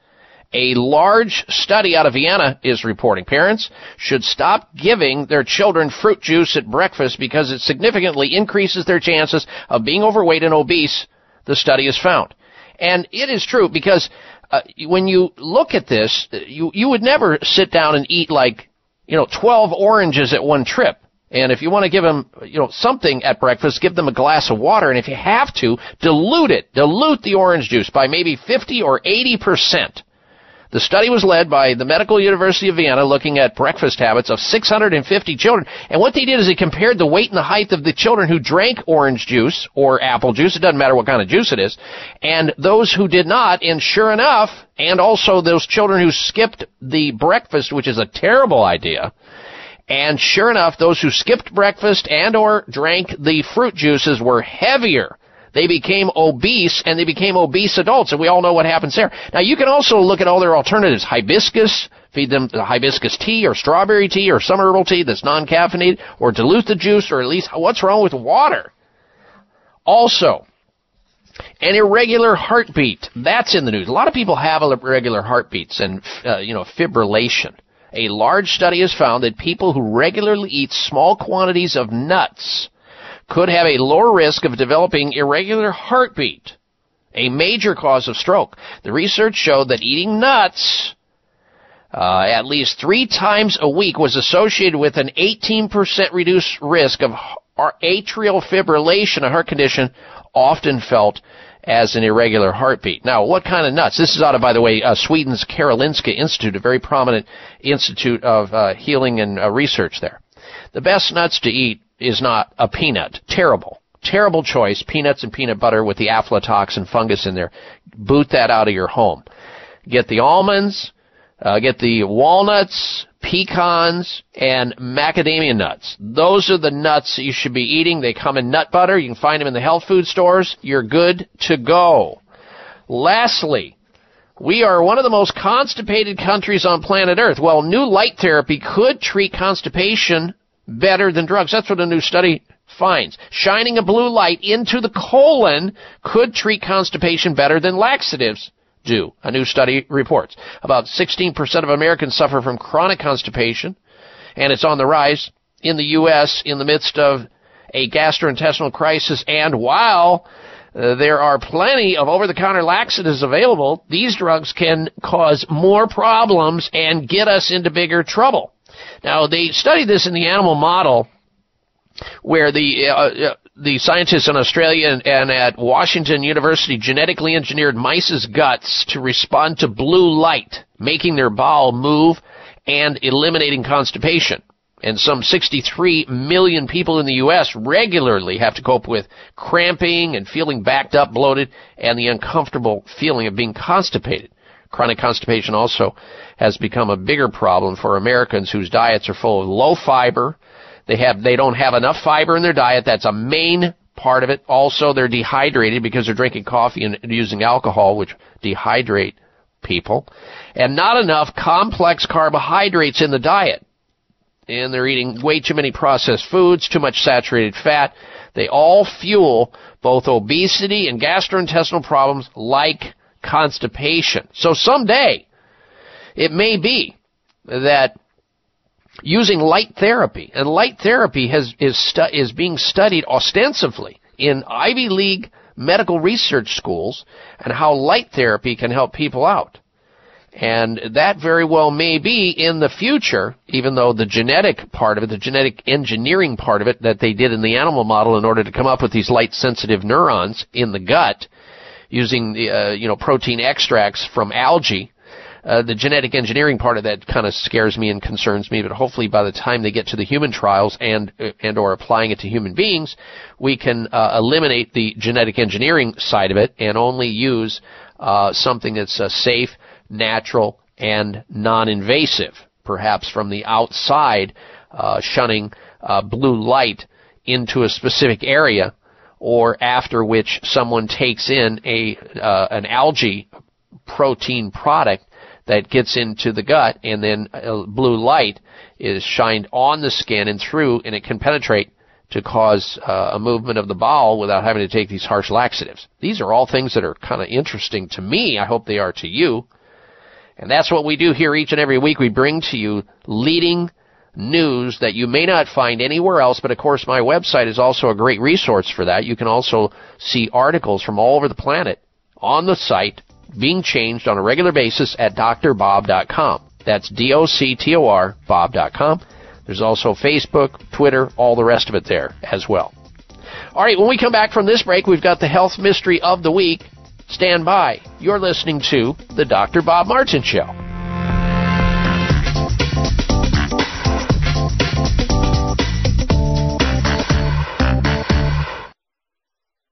A large study out of Vienna is reporting parents should stop giving their children fruit juice at breakfast because it significantly increases their chances of being overweight and obese, the study has found. And it is true because uh, when you look at this, you, you would never sit down and eat like, you know, twelve oranges at one trip. And if you want to give them, you know, something at breakfast, give them a glass of water. And if you have to, dilute it. Dilute the orange juice by maybe fifty or eighty percent. The study was led by the Medical University of Vienna looking at breakfast habits of six hundred fifty children. And what they did is they compared the weight and the height of the children who drank orange juice or apple juice, it doesn't matter what kind of juice it is, and those who did not. And sure enough, and also those children who skipped the breakfast, which is a terrible idea, and sure enough, those who skipped breakfast and or drank the fruit juices were heavier. They became obese, and they became obese adults, and we all know what happens there. Now, you can also look at all their alternatives. Hibiscus, feed them hibiscus tea or strawberry tea or some herbal tea that's non-caffeinated, or dilute the juice, or at least what's wrong with water? Also, an irregular heartbeat. That's in the news. A lot of people have irregular heartbeats and, uh, you know, fibrillation. A large study has found that people who regularly eat small quantities of nuts could have a lower risk of developing irregular heartbeat, a major cause of stroke. The research showed that eating nuts uh, at least three times a week was associated with an eighteen percent reduced risk of atrial fibrillation, a heart condition often felt as an irregular heartbeat. Now, what kind of nuts? This is out of, by the way, uh, Sweden's Karolinska Institute, a very prominent institute of uh, healing and uh, research there. The best nuts to eat is not a peanut. Terrible. Terrible choice. Peanuts and peanut butter with the aflatoxin fungus in there. Boot that out of your home. Get the almonds, uh, get the walnuts, pecans, and macadamia nuts. Those are the nuts that you should be eating. They come in nut butter. You can find them in the health food stores. You're good to go. Lastly, we are one of the most constipated countries on planet Earth. Well, new light therapy could treat constipation better than drugs. That's what a new study finds. Shining a blue light into the colon could treat constipation better than laxatives do, a new study reports. About sixteen percent of Americans suffer from chronic constipation, and it's on the rise in the U S in the midst of a gastrointestinal crisis. And while uh, there are plenty of over-the-counter laxatives available, these drugs can cause more problems and get us into bigger trouble. Now, they studied this in the animal model where the uh, the scientists in Australia and, and at Washington University genetically engineered mice's guts to respond to blue light, making their bowel move and eliminating constipation. and some sixty-three million people in the U S regularly have to cope with cramping and feeling backed up, bloated, and the uncomfortable feeling of being constipated. Chronic constipation also has become a bigger problem for Americans whose diets are full of low fiber. They have, they don't have enough fiber in their diet. That's a main part of it. Also, they're dehydrated because they're drinking coffee and using alcohol, which dehydrate people. And not enough complex carbohydrates in the diet. And they're eating way too many processed foods, too much saturated fat. They all fuel both obesity and gastrointestinal problems like constipation. So someday, it may be that using light therapy, and light therapy has, is, stu- is being studied ostensibly in Ivy League medical research schools, and how light therapy can help people out. And that very well may be in the future, even though the genetic part of it, the genetic engineering part of it that they did in the animal model in order to come up with these light-sensitive neurons in the gut, using the uh, you know protein extracts from algae, uh, the genetic engineering part of that kind of scares me and concerns me. But hopefully, by the time they get to the human trials and and or applying it to human beings, we can uh, eliminate the genetic engineering side of it and only use uh, something that's uh, safe, natural, and non-invasive, perhaps from the outside, uh, shunning uh, blue light into a specific area, or after which someone takes in a uh, an algae protein product that gets into the gut, and then uh, blue light is shined on the skin and through, and it can penetrate to cause uh, a movement of the bowel without having to take these harsh laxatives. These are all things that are kind of interesting to me. I hope they are to you. And that's what we do here each and every week. We bring to you leading news that you may not find anywhere else, but of course my website is also a great resource for that. You can also see articles from all over the planet on the site being changed on a regular basis at d r bob dot com. That's D O C T O R, bob dot com. There's also Facebook, Twitter, all the rest of it there as well. All right, when we come back from this break, we've got the health mystery of the week. Stand by. You're listening to The Doctor Bob Martin Show.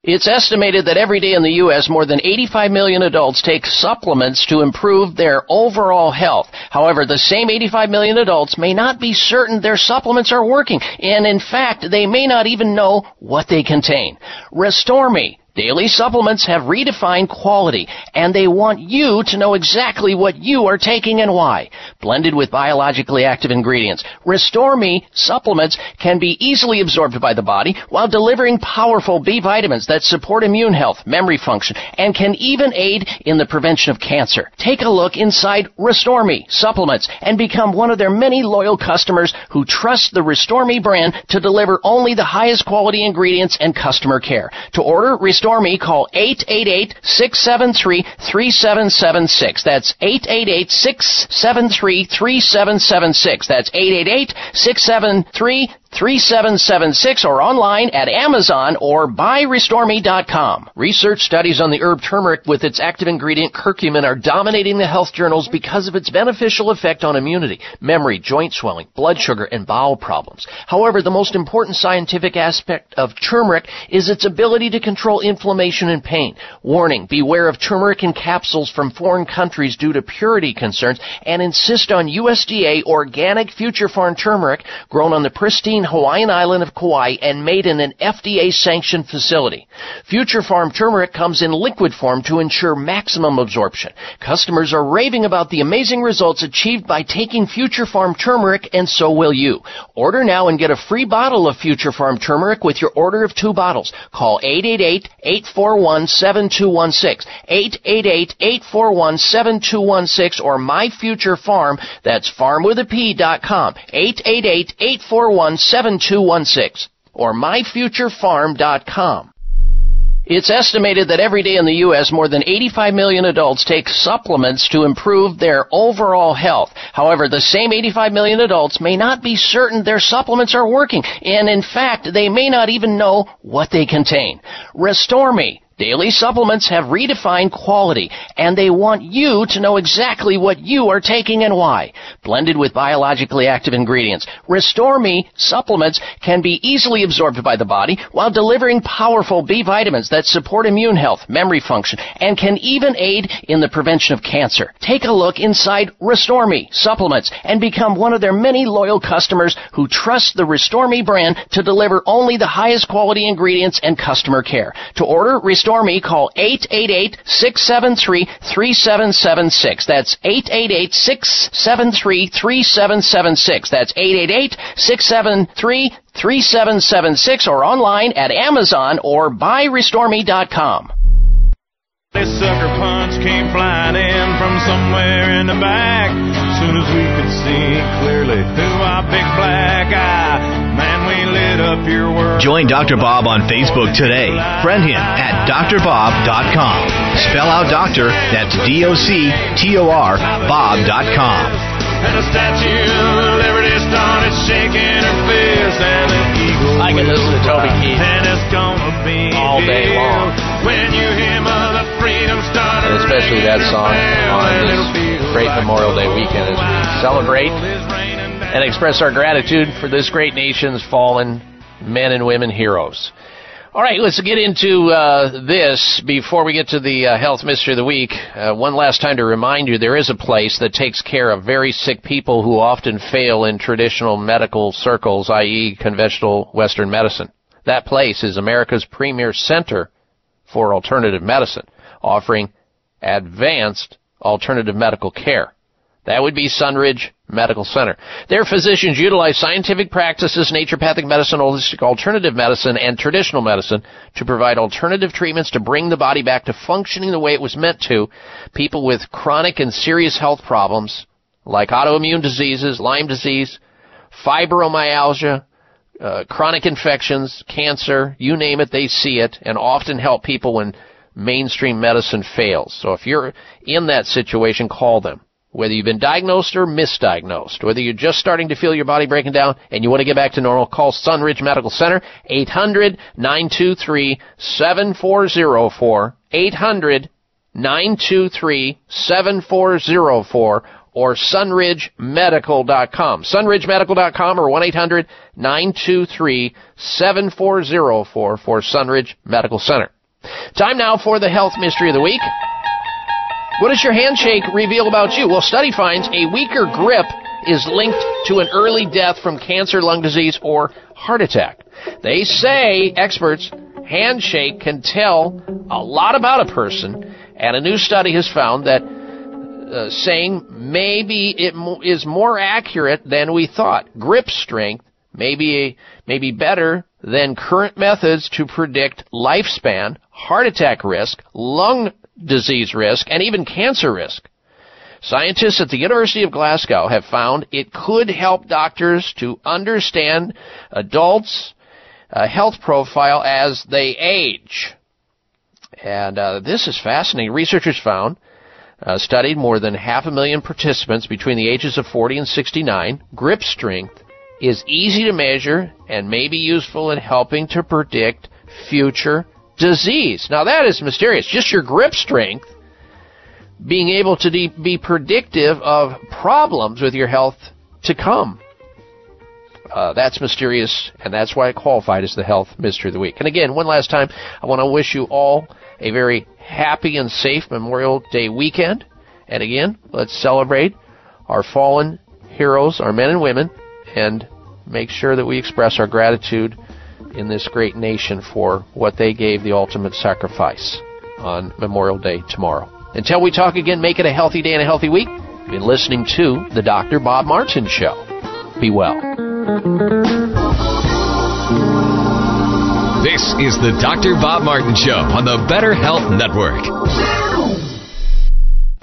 It's estimated that every day in the U S more than eighty-five million adults take supplements to improve their overall health. However, the same eighty-five million adults may not be certain their supplements are working, and in fact, they may not even know what they contain. Restore Me daily supplements have redefined quality, and they want you to know exactly what you are taking and why. Blended with biologically active ingredients, Restore Me supplements can be easily absorbed by the body while delivering powerful B vitamins that support immune health, memory function, and can even aid in the prevention of cancer. Take a look inside Restore Me supplements and become one of their many loyal customers who trust the Restore Me brand to deliver only the highest quality ingredients and customer care. To order Restore Me, call eight eight eight, six seven three, three seven seven six. That's eight eight eight, six seven three, three seven seven six. That's eight eight eight, six seven three, three seven seven six, or online at Amazon or buy restore me dot com. Research studies on the herb turmeric with its active ingredient curcumin are dominating the health journals because of its beneficial effect on immunity, memory, joint swelling, blood sugar, and bowel problems. However, the most important scientific aspect of turmeric is its ability to control inflammation and pain. Warning, beware of turmeric in capsules from foreign countries due to purity concerns, and insist on U S D A organic Future Farm turmeric grown on the pristine Hawaiian island of Kauai and made in an F D A-sanctioned facility. Future Farm turmeric comes in liquid form to ensure maximum absorption. Customers are raving about the amazing results achieved by taking Future Farm turmeric, and so will you. Order now and get a free bottle of Future Farm turmeric with your order of two bottles. Call eight eight eight, eight four one, seven two one six, eight eight eight, eight four one, seven two one six, or myfuturefarm, that's farm with a P dot com, eight eight eight, eight four one, seven two one six, or my future farm dot com. It's estimated that every day in the U S more than eighty-five million adults take supplements to improve their overall health. However, the same eighty-five million adults may not be certain their supplements are working, and in fact, they may not even know what they contain. Restore Me Daily supplements have redefined quality, and they want you to know exactly what you are taking and why. Blended with biologically active ingredients, Restore Me supplements can be easily absorbed by the body while delivering powerful B vitamins that support immune health, memory function, and can even aid in the prevention of cancer. Take a look inside Restore Me supplements and become one of their many loyal customers who trust the Restore Me brand to deliver only the highest quality ingredients and customer care. To order Restore Me, call eight eight eight, six seven three, three seven seven six. That's eight eight eight, six seven three, three seven seven six. That's eight eight eight, six seven three, three seven seven six, or online at Amazon or buy restore me dot com. This sucker punch came flying in from somewhere in the back. As soon as we could see clearly through our big black eye. Join Doctor Bob on Facebook today. Friend him at d r bob dot com. Spell out doctor, that's D O C T O R, bob dot com. And a Statue of Liberty started shaking her fist, and an eagle. I can listen to Toby Keith all day long. When you hear Mother Freedom Starter, and especially that song on this great Memorial Day weekend as we celebrate and express our gratitude for this great nation's fallen men and women heroes. All right, let's get into uh, this before we get to the uh, health mystery of the week. Uh, one last time to remind you, there is a place that takes care of very sick people who often fail in traditional medical circles, that is conventional Western medicine. That place is America's premier center for alternative medicine, offering advanced alternative medical care. That would be Sunridge Medical Center. Their physicians utilize scientific practices, naturopathic medicine, holistic alternative medicine, and traditional medicine to provide alternative treatments to bring the body back to functioning the way it was meant to. People with chronic and serious health problems like autoimmune diseases, Lyme disease, fibromyalgia, uh, chronic infections, cancer, you name it, they see it, and often help people when mainstream medicine fails. So if you're in that situation, call them. Whether you've been diagnosed or misdiagnosed, whether you're just starting to feel your body breaking down and you want to get back to normal, call Sunridge Medical Center, eight hundred, nine two three, seven four zero four, eight hundred, nine two three, seven four zero four, or sunridge medical dot com, sunridge medical dot com, or one eight hundred, nine two three, seven four zero four for Sunridge Medical Center. Time now for the health mystery of the week. What does your handshake reveal about you? Well, study finds a weaker grip is linked to an early death from cancer, lung disease, or heart attack. They say, experts, handshake can tell a lot about a person, and a new study has found that uh, saying maybe it mo- is more accurate than we thought. Grip strength may be, may be better than current methods to predict lifespan, heart attack risk, lung disease risk, and even cancer risk. Scientists at the University of Glasgow have found it could help doctors to understand adults' uh, health profile as they age. And uh, this is fascinating. Researchers found, uh, studied more than half a million participants between the ages of forty and sixty-nine. Grip strength is easy to measure and may be useful in helping to predict future disease. Now that is mysterious. Just your grip strength being able to de- be predictive of problems with your health to come. Uh, that's mysterious, and that's why it qualified as the health mystery of the week. And again, one last time, I want to wish you all a very happy and safe Memorial Day weekend. And again, let's celebrate our fallen heroes, our men and women, and make sure that we express our gratitude in this great nation for what they gave, the ultimate sacrifice, on Memorial Day tomorrow. Until we talk again, make it a healthy day and a healthy week. You've been listening to the Doctor Bob Martin Show. Be well. This is the Doctor Bob Martin Show on the Better Health Network.